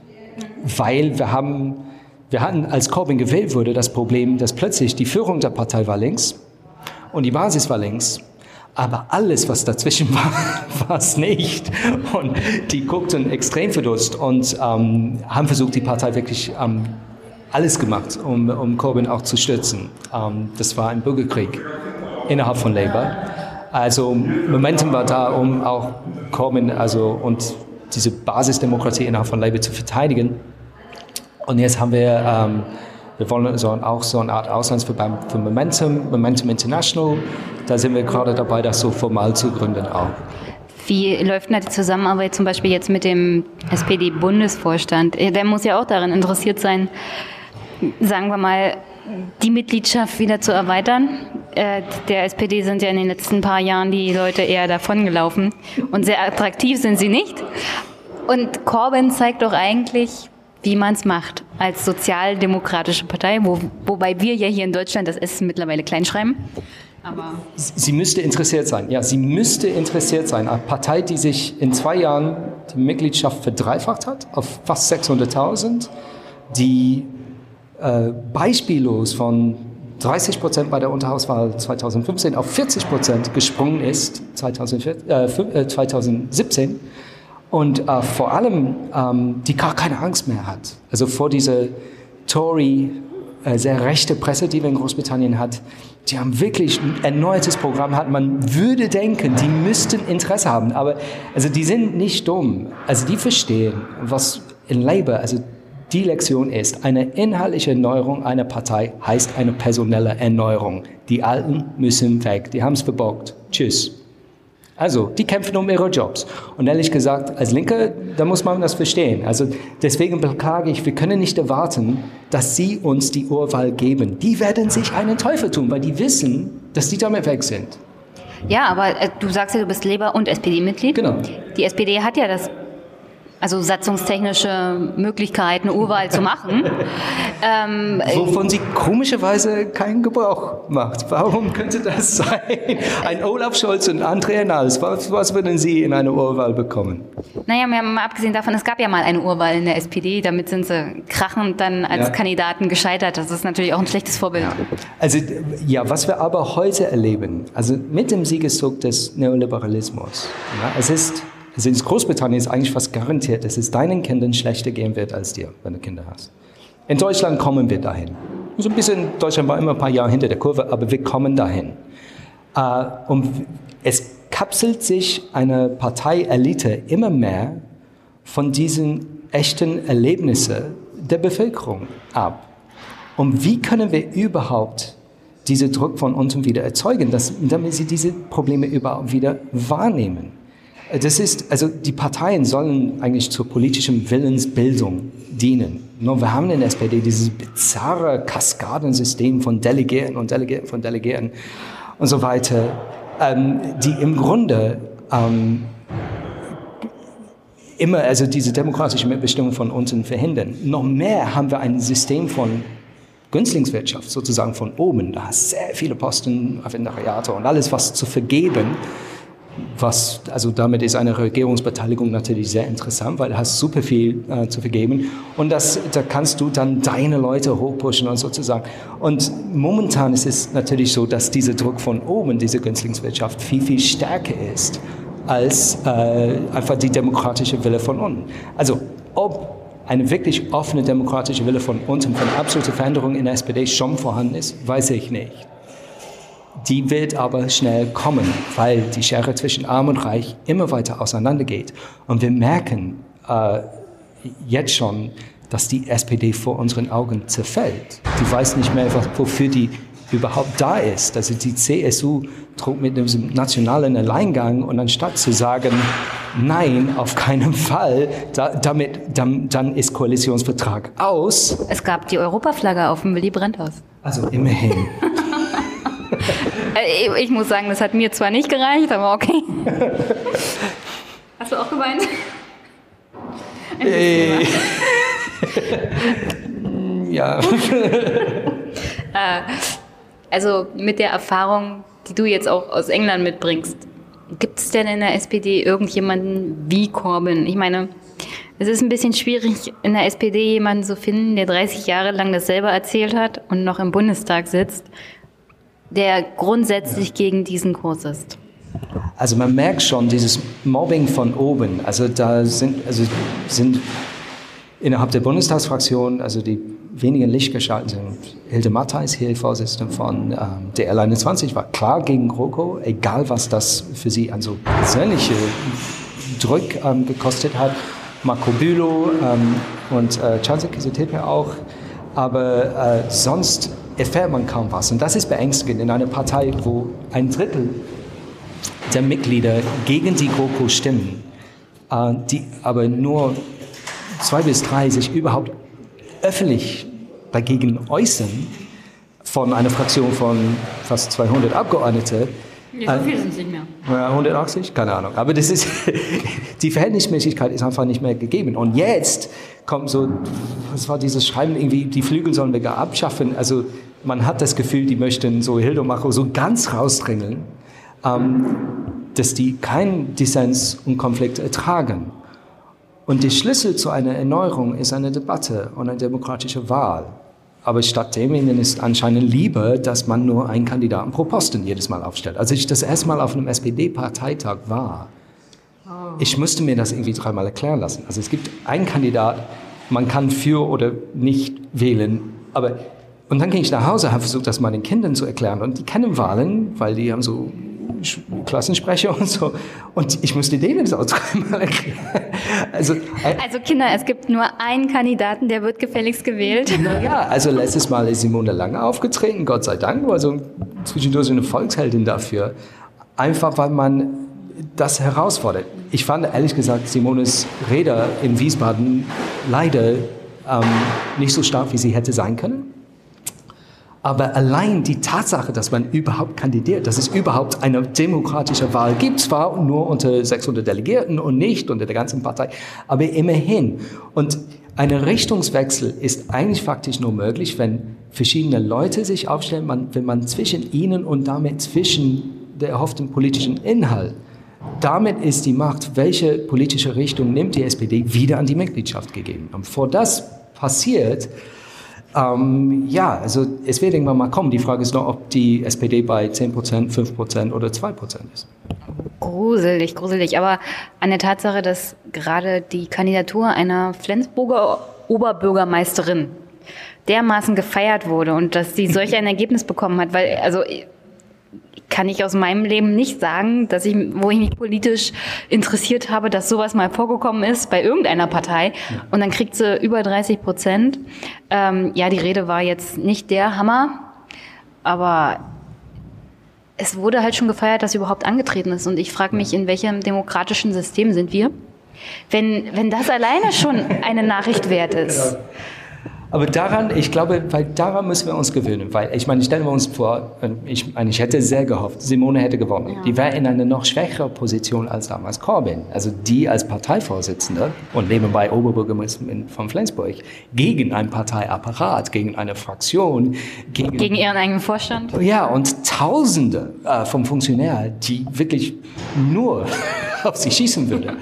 Weil wir hatten, als Corbyn gewählt wurde, das Problem, dass plötzlich die Führung der Partei war links und die Basis war links. Aber alles, was dazwischen war, war es nicht. Und die guckten extrem verdutzt und haben versucht, die Partei wirklich alles gemacht, um Corbyn auch zu stützen. Das war ein Bürgerkrieg innerhalb von Labour. Also Momentum war da, um auch Corbyn und diese Basisdemokratie innerhalb von Labour zu verteidigen. Und jetzt haben wir... wir wollen auch so eine Art Auslandsverband für Momentum, Momentum International. Da sind wir gerade dabei, das so formal zu gründen auch. Wie läuft denn die Zusammenarbeit zum Beispiel jetzt mit dem SPD-Bundesvorstand? Der muss ja auch daran interessiert sein, sagen wir mal, die Mitgliedschaft wieder zu erweitern. Der SPD sind ja in den letzten paar Jahren die Leute eher davongelaufen. Und sehr attraktiv sind sie nicht. Und Corbyn zeigt doch eigentlich... wie man es macht als sozialdemokratische Partei, wobei wir ja hier in Deutschland das S mittlerweile kleinschreiben. Aber sie müsste interessiert sein. Ja, sie müsste interessiert sein. Eine Partei, die sich in 2 Jahren die Mitgliedschaft verdreifacht hat, auf fast 600.000, die beispiellos von 30% bei der Unterhauswahl 2015 auf 40% gesprungen ist 2017. Und vor allem, die gar keine Angst mehr hat. Also vor dieser Tory, sehr rechte Presse, die wir in Großbritannien hat, die haben wirklich ein erneutes Programm, hat man würde denken, die müssten Interesse haben. Aber also die sind nicht dumm. Also die verstehen, was in Labour, also die Lektion ist, eine inhaltliche Erneuerung einer Partei heißt eine personelle Erneuerung. Die Alten müssen weg, die haben es verbockt. Tschüss. Also, die kämpfen um ihre Jobs. Und ehrlich gesagt, als Linke, da muss man das verstehen. Also deswegen beklage ich, wir können nicht erwarten, dass sie uns die Urwahl geben. Die werden sich einen Teufel tun, weil die wissen, dass die damit weg sind. Ja, aber du sagst ja, du bist Labour- und SPD-Mitglied. Genau. Die SPD hat ja das also satzungstechnische Möglichkeiten, Urwahl zu machen. Wovon sie komischerweise keinen Gebrauch macht. Warum könnte das sein? Ein Olaf Scholz und André Ernals, was würden Sie in eine Urwahl bekommen? Naja, wir haben mal abgesehen davon, es gab ja mal eine Urwahl in der SPD, damit sind sie krachend dann als Kandidaten gescheitert. Das ist natürlich auch ein schlechtes Vorbild. Ja. Also, ja, was wir aber heute erleben, also mit dem Siegeszug des Neoliberalismus, ja, also in Großbritannien ist eigentlich fast garantiert, dass es deinen Kindern schlechter gehen wird als dir, wenn du Kinder hast. In Deutschland kommen wir dahin. So ein bisschen, Deutschland war immer ein paar Jahre hinter der Kurve, aber wir kommen dahin. Und es kapselt sich eine Parteielite immer mehr von diesen echten Erlebnissen der Bevölkerung ab. Und wie können wir überhaupt diesen Druck von unten wieder erzeugen, damit sie diese Probleme überhaupt wieder wahrnehmen? Das ist, also die Parteien sollen eigentlich zur politischen Willensbildung dienen. Nur wir haben in der SPD dieses bizarre Kaskadensystem von Delegierten und Delegierten von Delegierten und so weiter, die im Grunde immer also diese demokratische Mitbestimmung von unten verhindern. Noch mehr haben wir ein System von Günstlingswirtschaft, sozusagen von oben. Da hast du sehr viele Posten, Referendariate und alles, was zu vergeben. Also damit ist eine Regierungsbeteiligung natürlich sehr interessant, weil du hast super viel zu vergeben und da kannst du dann deine Leute hochpushen und sozusagen. Und momentan ist es natürlich so, dass dieser Druck von oben, diese Günstlingswirtschaft viel, viel stärker ist als einfach die demokratische Wille von unten. Also ob eine wirklich offene demokratische Wille von unten, von absoluter Veränderung in der SPD schon vorhanden ist, weiß ich nicht. Die wird aber schnell kommen, weil die Schere zwischen Arm und Reich immer weiter auseinander geht. Und wir merken jetzt schon, dass die SPD vor unseren Augen zerfällt. Die weiß nicht mehr, wofür die überhaupt da ist. Also die CSU droht mit diesem nationalen Alleingang und anstatt zu sagen, nein, auf keinen Fall, dann ist Koalitionsvertrag aus. Es gab die Europaflagge auf dem Willy-Brandt-Haus. Also immerhin. Ich muss sagen, das hat mir zwar nicht gereicht, aber okay. Hast du auch geweint? Ja. Also mit der Erfahrung, die du jetzt auch aus England mitbringst, gibt es denn in der SPD irgendjemanden wie Corbyn? Ich meine, es ist ein bisschen schwierig, in der SPD jemanden zu finden, der 30 Jahre lang das selber erzählt hat und noch im Bundestag sitzt, der grundsätzlich gegen diesen Kurs ist. Also man merkt schon dieses Mobbing von oben. Also da sind innerhalb der Bundestagsfraktion, also die wenigen lichtgeschalten sind. Hilde Mattheis, hier Vorsitzende von der L21, war klar gegen GroKo, egal was das für sie an so persönliche Druck gekostet hat. Marco Bülow und Chancellor Kisetepe auch. Aber sonst erfährt man kaum was. Und das ist beängstigend in einer Partei, wo ein Drittel der Mitglieder gegen die GroKo stimmen, die aber nur 2 bis 3 sich überhaupt öffentlich dagegen äußern, von einer Fraktion von fast 200 Abgeordneten. Ja, so viele sind es nicht mehr. 180? Keine Ahnung. Aber das ist, die Verhältnismäßigkeit ist einfach nicht mehr gegeben. Und jetzt kommt so, was war dieses Schreiben, irgendwie, die Flügel sollen wir gar abschaffen. Also man hat das Gefühl, die möchten so Hilde und Marco so ganz rausdrängeln, dass die keinen Dissens und Konflikt ertragen. Und der Schlüssel zu einer Erneuerung ist eine Debatte und eine demokratische Wahl. Aber stattdessen ist anscheinend lieber, dass man nur einen Kandidaten pro Posten jedes Mal aufstellt. Als ich das erste Mal auf einem SPD-Parteitag war, ich musste mir das irgendwie 3-mal erklären lassen. Also es gibt einen Kandidat, man kann für oder nicht wählen. Aber, und dann ging ich nach Hause, habe versucht, das meinen Kindern zu erklären. Und die kennen Wahlen, weil die haben so Klassensprecher und so. Und ich musste denen das auch 3-mal erklären. Also Kinder, es gibt nur einen Kandidaten, der wird gefälligst gewählt. Naja, also letztes Mal ist Simone Lange aufgetreten, Gott sei Dank, war so zwischendurch eine Volksheldin dafür. Einfach, weil man das herausfordert. Ich fand ehrlich gesagt Simones Rede in Wiesbaden leider nicht so stark, wie sie hätte sein können. Aber allein die Tatsache, dass man überhaupt kandidiert, dass es überhaupt eine demokratische Wahl gibt, zwar nur unter 600 Delegierten und nicht unter der ganzen Partei, aber immerhin. Und ein Richtungswechsel ist eigentlich faktisch nur möglich, wenn verschiedene Leute sich aufstellen, wenn man zwischen ihnen und damit zwischen der erhofften politischen Inhalt, damit ist die Macht, welche politische Richtung nimmt die SPD, wieder an die Mitgliedschaft gegeben. Und bevor das passiert, also es wird irgendwann mal kommen. Die Frage ist nur, ob die SPD bei 10%, 5% oder 2% ist. Gruselig. Aber an der Tatsache, dass gerade die Kandidatur einer Flensburger Oberbürgermeisterin dermaßen gefeiert wurde und dass sie solch ein Ergebnis bekommen hat, weil, also kann ich aus meinem Leben nicht sagen, dass ich, wo ich mich politisch interessiert habe, dass sowas mal vorgekommen ist bei irgendeiner Partei. Und dann kriegt sie über 30%. Die Rede war jetzt nicht der Hammer, aber es wurde halt schon gefeiert, dass sie überhaupt angetreten ist. Und ich frage mich, in welchem demokratischen System sind wir, wenn das alleine schon eine Nachricht wert ist. Genau. Aber daran, ich glaube, weil daran müssen wir uns gewöhnen, weil ich meine, stellen wir uns vor, ich hätte sehr gehofft, Simone hätte gewonnen. Ja. Die wäre in einer noch schwächeren Position als damals Corbyn. Also die als Parteivorsitzende und nebenbei Oberbürgermeisterin von Flensburg gegen ein Parteiapparat, gegen eine Fraktion, gegen ihren eigenen Vorstand. Ja, und Tausende von Funktionären, die wirklich nur auf sie schießen würden.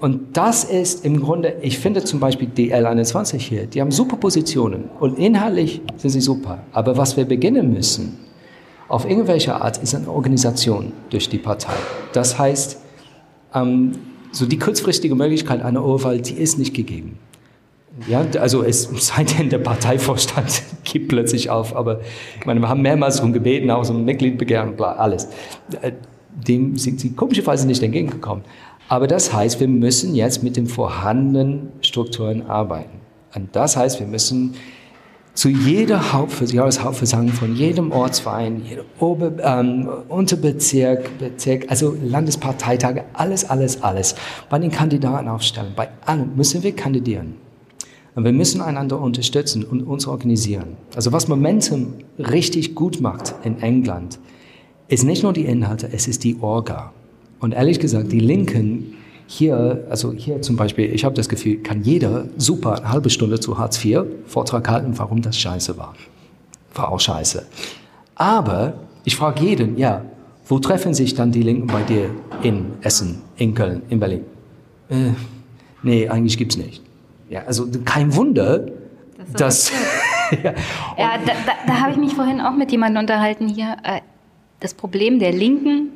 Und das ist im Grunde, ich finde zum Beispiel die L21 hier, die haben super Positionen und inhaltlich sind sie super. Aber was wir beginnen müssen, auf irgendwelche Art, ist eine Organisation durch die Partei. Das heißt, so die kurzfristige Möglichkeit einer Urwahl, die ist nicht gegeben. Ja, also es sei denn, der Parteivorstand gibt plötzlich auf, aber ich meine, wir haben mehrmals darum gebeten, auch so ein Mitgliedbegehren, bla, alles. Dem sind sie komischerweise nicht entgegengekommen. Aber das heißt, wir müssen jetzt mit den vorhandenen Strukturen arbeiten. Und das heißt, wir müssen zu jeder Jahreshauptversammlung von jedem Ortsverein, jedem Unterbezirk, also Landesparteitage, alles bei den Kandidaten aufstellen. Bei allem müssen wir kandidieren. Und wir müssen einander unterstützen und uns organisieren. Also was Momentum richtig gut macht in England, ist nicht nur die Inhalte, es ist die Orga. Und ehrlich gesagt, die Linken hier, also hier zum Beispiel, ich habe das Gefühl, kann jeder super eine halbe Stunde zu Hartz IV Vortrag halten, warum das scheiße war. War auch scheiße. Aber ich frage jeden, ja, wo treffen sich dann die Linken bei dir in Essen, in Köln, in Berlin? Nee, eigentlich gibt's nicht. Ja, also kein Wunder, dass... ja, ja, da habe ich mich vorhin auch mit jemandem unterhalten hier. Das Problem der Linken,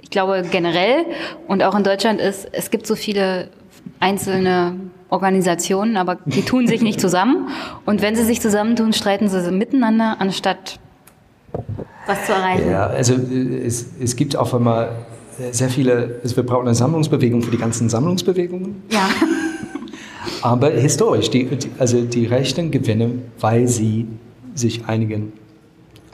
ich glaube generell und auch in Deutschland ist, es gibt so viele einzelne Organisationen, aber die tun sich nicht zusammen. Und wenn sie sich zusammentun, streiten sie miteinander, anstatt was zu erreichen. Ja, also es gibt auch einmal sehr viele, also wir brauchen eine Sammlungsbewegung für die ganzen Sammlungsbewegungen. Ja. Aber historisch, die Rechten gewinnen, weil sie sich einigen.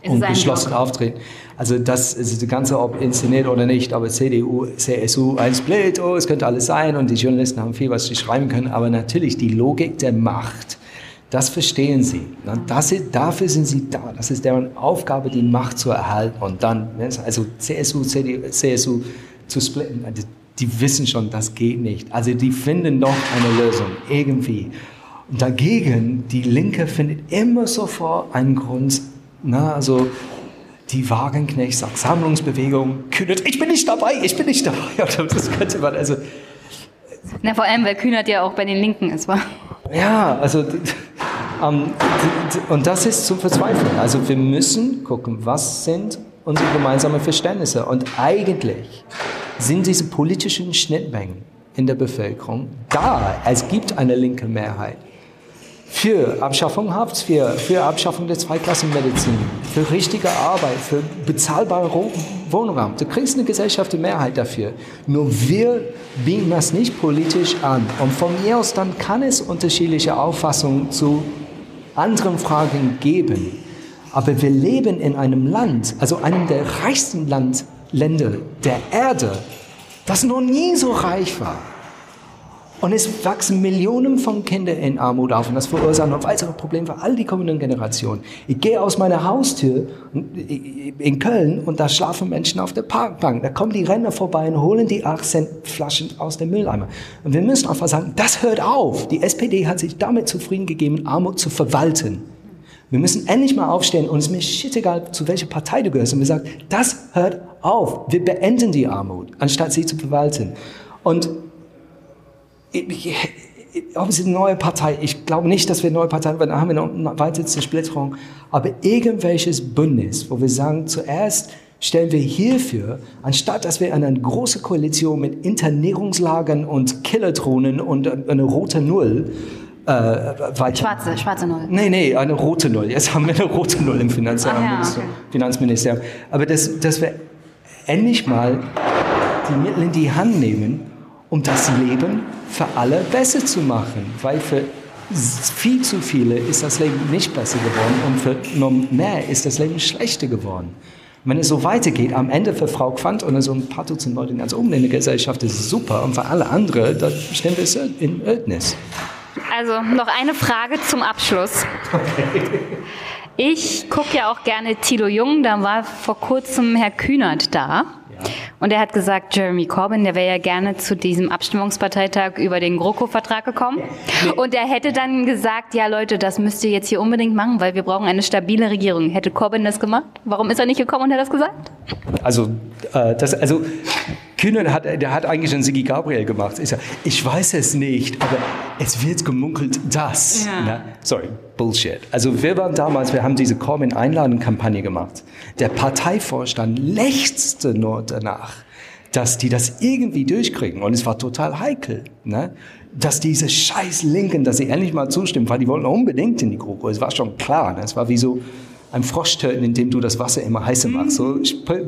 Und geschlossen auftreten. Also das ist das Ganze, ob inszeniert oder nicht, aber CDU, CSU, ein Split, oh, es könnte alles sein und die Journalisten haben viel, was sie schreiben können, aber natürlich die Logik der Macht, das verstehen sie. Dafür sind sie da. Das ist deren Aufgabe, die Macht zu erhalten und dann, also CSU zu splitten, die wissen schon, das geht nicht. Also die finden doch eine Lösung, irgendwie. Und dagegen, die Linke findet immer sofort einen Grund. Also die Wagenknecht sagt, Sammlungsbewegung, Kühnert, ich bin nicht dabei. Das könnte man, also... Na, vor allem, weil Kühnert ja auch bei den Linken ist, wa? Ja, also... und das ist zum Verzweifeln. Also wir müssen gucken, was sind unsere gemeinsamen Verständnisse. Und eigentlich sind diese politischen Schnittmengen in der Bevölkerung da. Es gibt eine linke Mehrheit. Für Abschaffung Hartz IV, für Abschaffung der Zweiklassenmedizin, für richtige Arbeit, für bezahlbaren Wohnraum. Du kriegst eine Gesellschaft die Mehrheit dafür. Nur wir bieten das nicht politisch an. Und von mir aus dann kann es unterschiedliche Auffassungen zu anderen Fragen geben. Aber wir leben in einem Land, also einem der reichsten Länder der Erde, das noch nie so reich war. Und es wachsen Millionen von Kindern in Armut auf und das verursacht noch weitere Probleme für all die kommenden Generationen. Ich gehe aus meiner Haustür in Köln und da schlafen Menschen auf der Parkbank. Da kommen die Rentner vorbei und holen die 8-Cent-Flaschen aus dem Mülleimer. Und wir müssen einfach sagen, das hört auf. Die SPD hat sich damit zufrieden gegeben, Armut zu verwalten. Wir müssen endlich mal aufstehen und es ist mir schittegal, zu welcher Partei du gehörst. Und wir sagen, das hört auf. Wir beenden die Armut, anstatt sie zu verwalten. Und ob es eine neue Partei, ich glaube nicht, dass wir eine neue Partei haben, da haben wir noch eine weitere Zersplitterung, aber irgendwelches Bündnis, wo wir sagen, zuerst stellen wir hierfür, anstatt dass wir eine große Koalition mit Internierungslagern und Killerthronen und eine rote Null weiter. Schwarze Null. Nee, eine rote Null. Jetzt haben wir eine rote Null im Finanzministerium. Aber dass wir endlich mal die Mittel in die Hand nehmen, um das Leben für alle besser zu machen. Weil für viel zu viele ist das Leben nicht besser geworden und für noch mehr ist das Leben schlechter geworden. Und wenn es so weitergeht, am Ende für Frau Quandt oder so ein paar Dutzend Leute ganz oben in der Gesellschaft ist es super und für alle anderen, da stehen wir in Ödnis. Also noch eine Frage zum Abschluss. Okay. Ich gucke ja auch gerne Thilo Jung, da war vor kurzem Herr Kühnert da. Und er hat gesagt, Jeremy Corbyn, der wäre ja gerne zu diesem Abstimmungsparteitag über den GroKo-Vertrag gekommen. Und er hätte dann gesagt, ja Leute, das müsst ihr jetzt hier unbedingt machen, weil wir brauchen eine stabile Regierung. Hätte Corbyn das gemacht? Warum ist er nicht gekommen und hat das gesagt? Also Kühnen hat eigentlich einen Sigi Gabriel gemacht. Ich weiß es nicht, aber es wird gemunkelt, dass. Ja. Na, sorry, Bullshit. Also wir waren damals, wir haben diese Corbyn-Einladen-Kampagne gemacht. Der Parteivorstand lechzte nur danach, dass die das irgendwie durchkriegen. Und es war total heikel, ne? Dass diese scheiß Linken, dass sie endlich mal zustimmen, weil die wollten unbedingt in die GroKo. Es war schon klar, ne? Es war wie so ein Frosch töten, indem du das Wasser immer heißer machst. So, peu.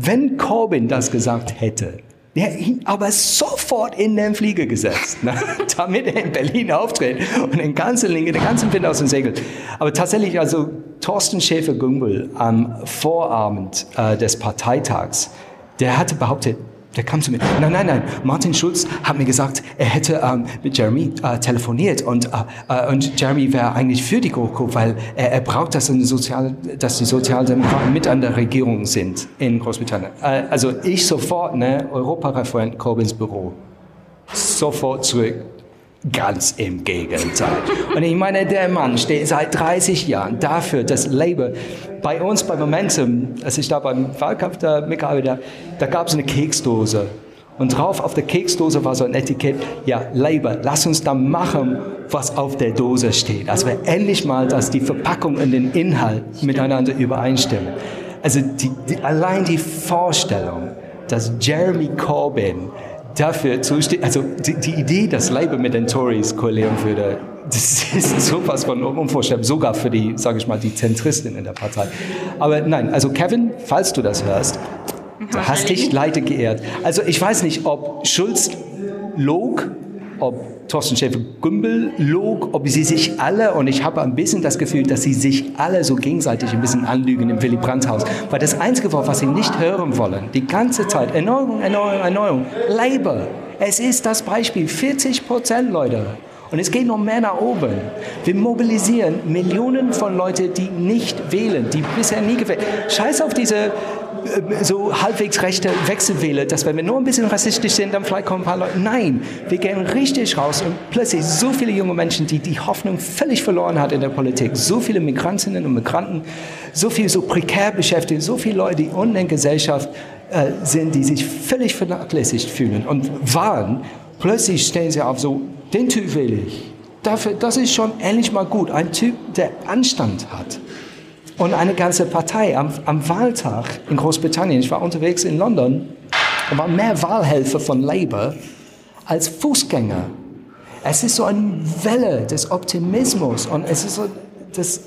Wenn Corbyn das gesagt hätte, der ihn aber sofort in den Flieger gesetzt, ne? Damit er in Berlin auftritt und den ganzen Linken, den ganzen Wind aus dem Segel. Aber tatsächlich, also Thorsten Schäfer-Gümbel am Vorabend des Parteitags, der hatte behauptet, der kam zu mir, nein, Martin Schulz hat mir gesagt, er hätte mit Jeremy telefoniert und Jeremy wäre eigentlich für die GroKo, weil er braucht, dass die Sozialdemokraten mit an der Regierung sind in Großbritannien. Also ich sofort, ne, Europareferent Corbyns Büro, sofort zurück. Ganz im Gegenteil. Und ich meine, der Mann steht seit 30 Jahren dafür, dass Labour bei uns bei Momentum, als ich da beim Wahlkampf da mitarbeitete, da gab es eine Keksdose. Und drauf auf der Keksdose war so ein Etikett, ja, Labour, lass uns da machen, was auf der Dose steht. Also wir endlich mal, dass die Verpackung und den Inhalt miteinander übereinstimmen. Also allein die Vorstellung, dass Jeremy Corbyn dafür zustehen, also die Idee, dass Labour mit den Tories koalieren würde, das ist sowas von unvorstellbar, sogar für die, sage ich mal, die Zentristen in der Partei. Aber nein, also Kevin, falls du das hörst, du hast dich leider geehrt. Also ich weiß nicht, ob Schulz log, ob Thorsten Schäfer-Gümbel log, ob sie sich alle, und ich habe ein bisschen das Gefühl, dass sie sich alle so gegenseitig ein bisschen anlügen im Willy-Brandt-Haus. Weil das einzige Wort, was sie nicht hören wollen, die ganze Zeit, Erneuerung, Labour. Es ist das Beispiel, 40%, Leute. Und es geht noch mehr nach oben. Wir mobilisieren Millionen von Leuten, die nicht wählen, die bisher nie gewählt. Scheiß auf diese so halbwegs rechte Wechselwähler, dass wenn wir nur ein bisschen rassistisch sind, dann vielleicht kommen ein paar Leute. Nein, wir gehen richtig raus und plötzlich so viele junge Menschen, die Hoffnung völlig verloren hat in der Politik, so viele Migrantinnen und Migranten, so viel so prekär beschäftigt, so viele Leute, die unten in der Gesellschaft sind, die sich völlig vernachlässigt fühlen und waren, plötzlich stehen sie auf so, den Typ wähle ich. Dafür, das ist schon endlich mal gut. Ein Typ, der Anstand hat. Und eine ganze Partei am Wahltag in Großbritannien, ich war unterwegs in London, da waren mehr Wahlhelfer von Labour als Fußgänger. Es ist so eine Welle des Optimismus und es ist so, dass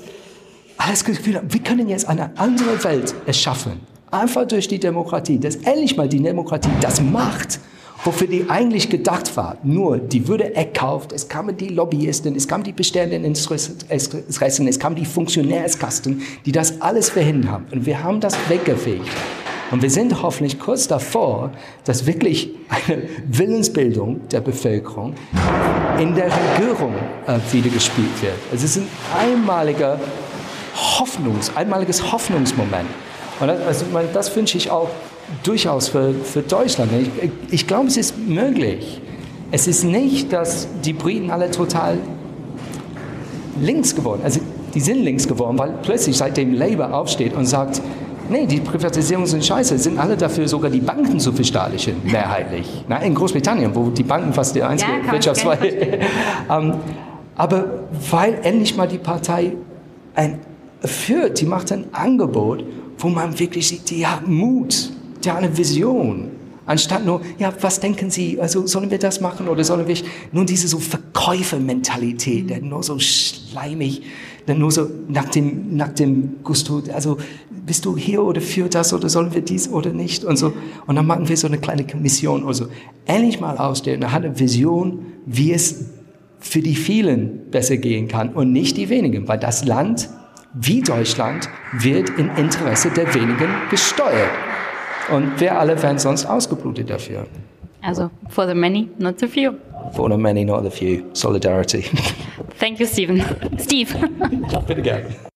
alles Gefühl, wir können jetzt eine andere Welt erschaffen. Einfach durch die Demokratie, dass endlich mal die Demokratie das macht, wofür die eigentlich gedacht war. Nur, die würde erkauft, es kamen die Lobbyisten, es kamen die bestellenden Interessen, es kamen die Funktionärskasten, die das alles verhindert haben. Und wir haben das weggefegt. Und wir sind hoffentlich kurz davor, dass wirklich eine Willensbildung der Bevölkerung in der Regierung wieder gespielt wird. Also es ist ein einmaliges Hoffnungsmoment. Und das wünsche ich auch durchaus für Deutschland. Ich glaube, es ist möglich. Es ist nicht, dass die Briten alle total links geworden. Also die sind links geworden, weil plötzlich seitdem Labour aufsteht und sagt, nee, die Privatisierungen sind scheiße, sind alle dafür, sogar die Banken zu verstaatlichen, mehrheitlich. Na, in Großbritannien, wo die Banken fast die einzige Wirtschaftsweise sind. Aber weil endlich mal die Partei führt, die macht ein Angebot, wo man wirklich sieht, die hat Mut, die hat eine Vision. Anstatt nur, ja, was denken Sie, also sollen wir das machen oder sollen wir nur diese so Verkäufermentalität, der nur so schleimig, der nur so nach dem Gusto, also bist du hier oder für das oder sollen wir dies oder nicht und so. Und dann machen wir so eine kleine Kommission oder so. Endlich mal ausstellen, da hat eine Vision, wie es für die vielen besser gehen kann und nicht die wenigen, weil das Land wie Deutschland wird im Interesse der wenigen gesteuert. Und wir alle werden sonst ausgeblutet dafür. Also, for the many, not the few. For the many, not the few. Solidarity. Thank you, Stephen. Steve. Bitte gerne.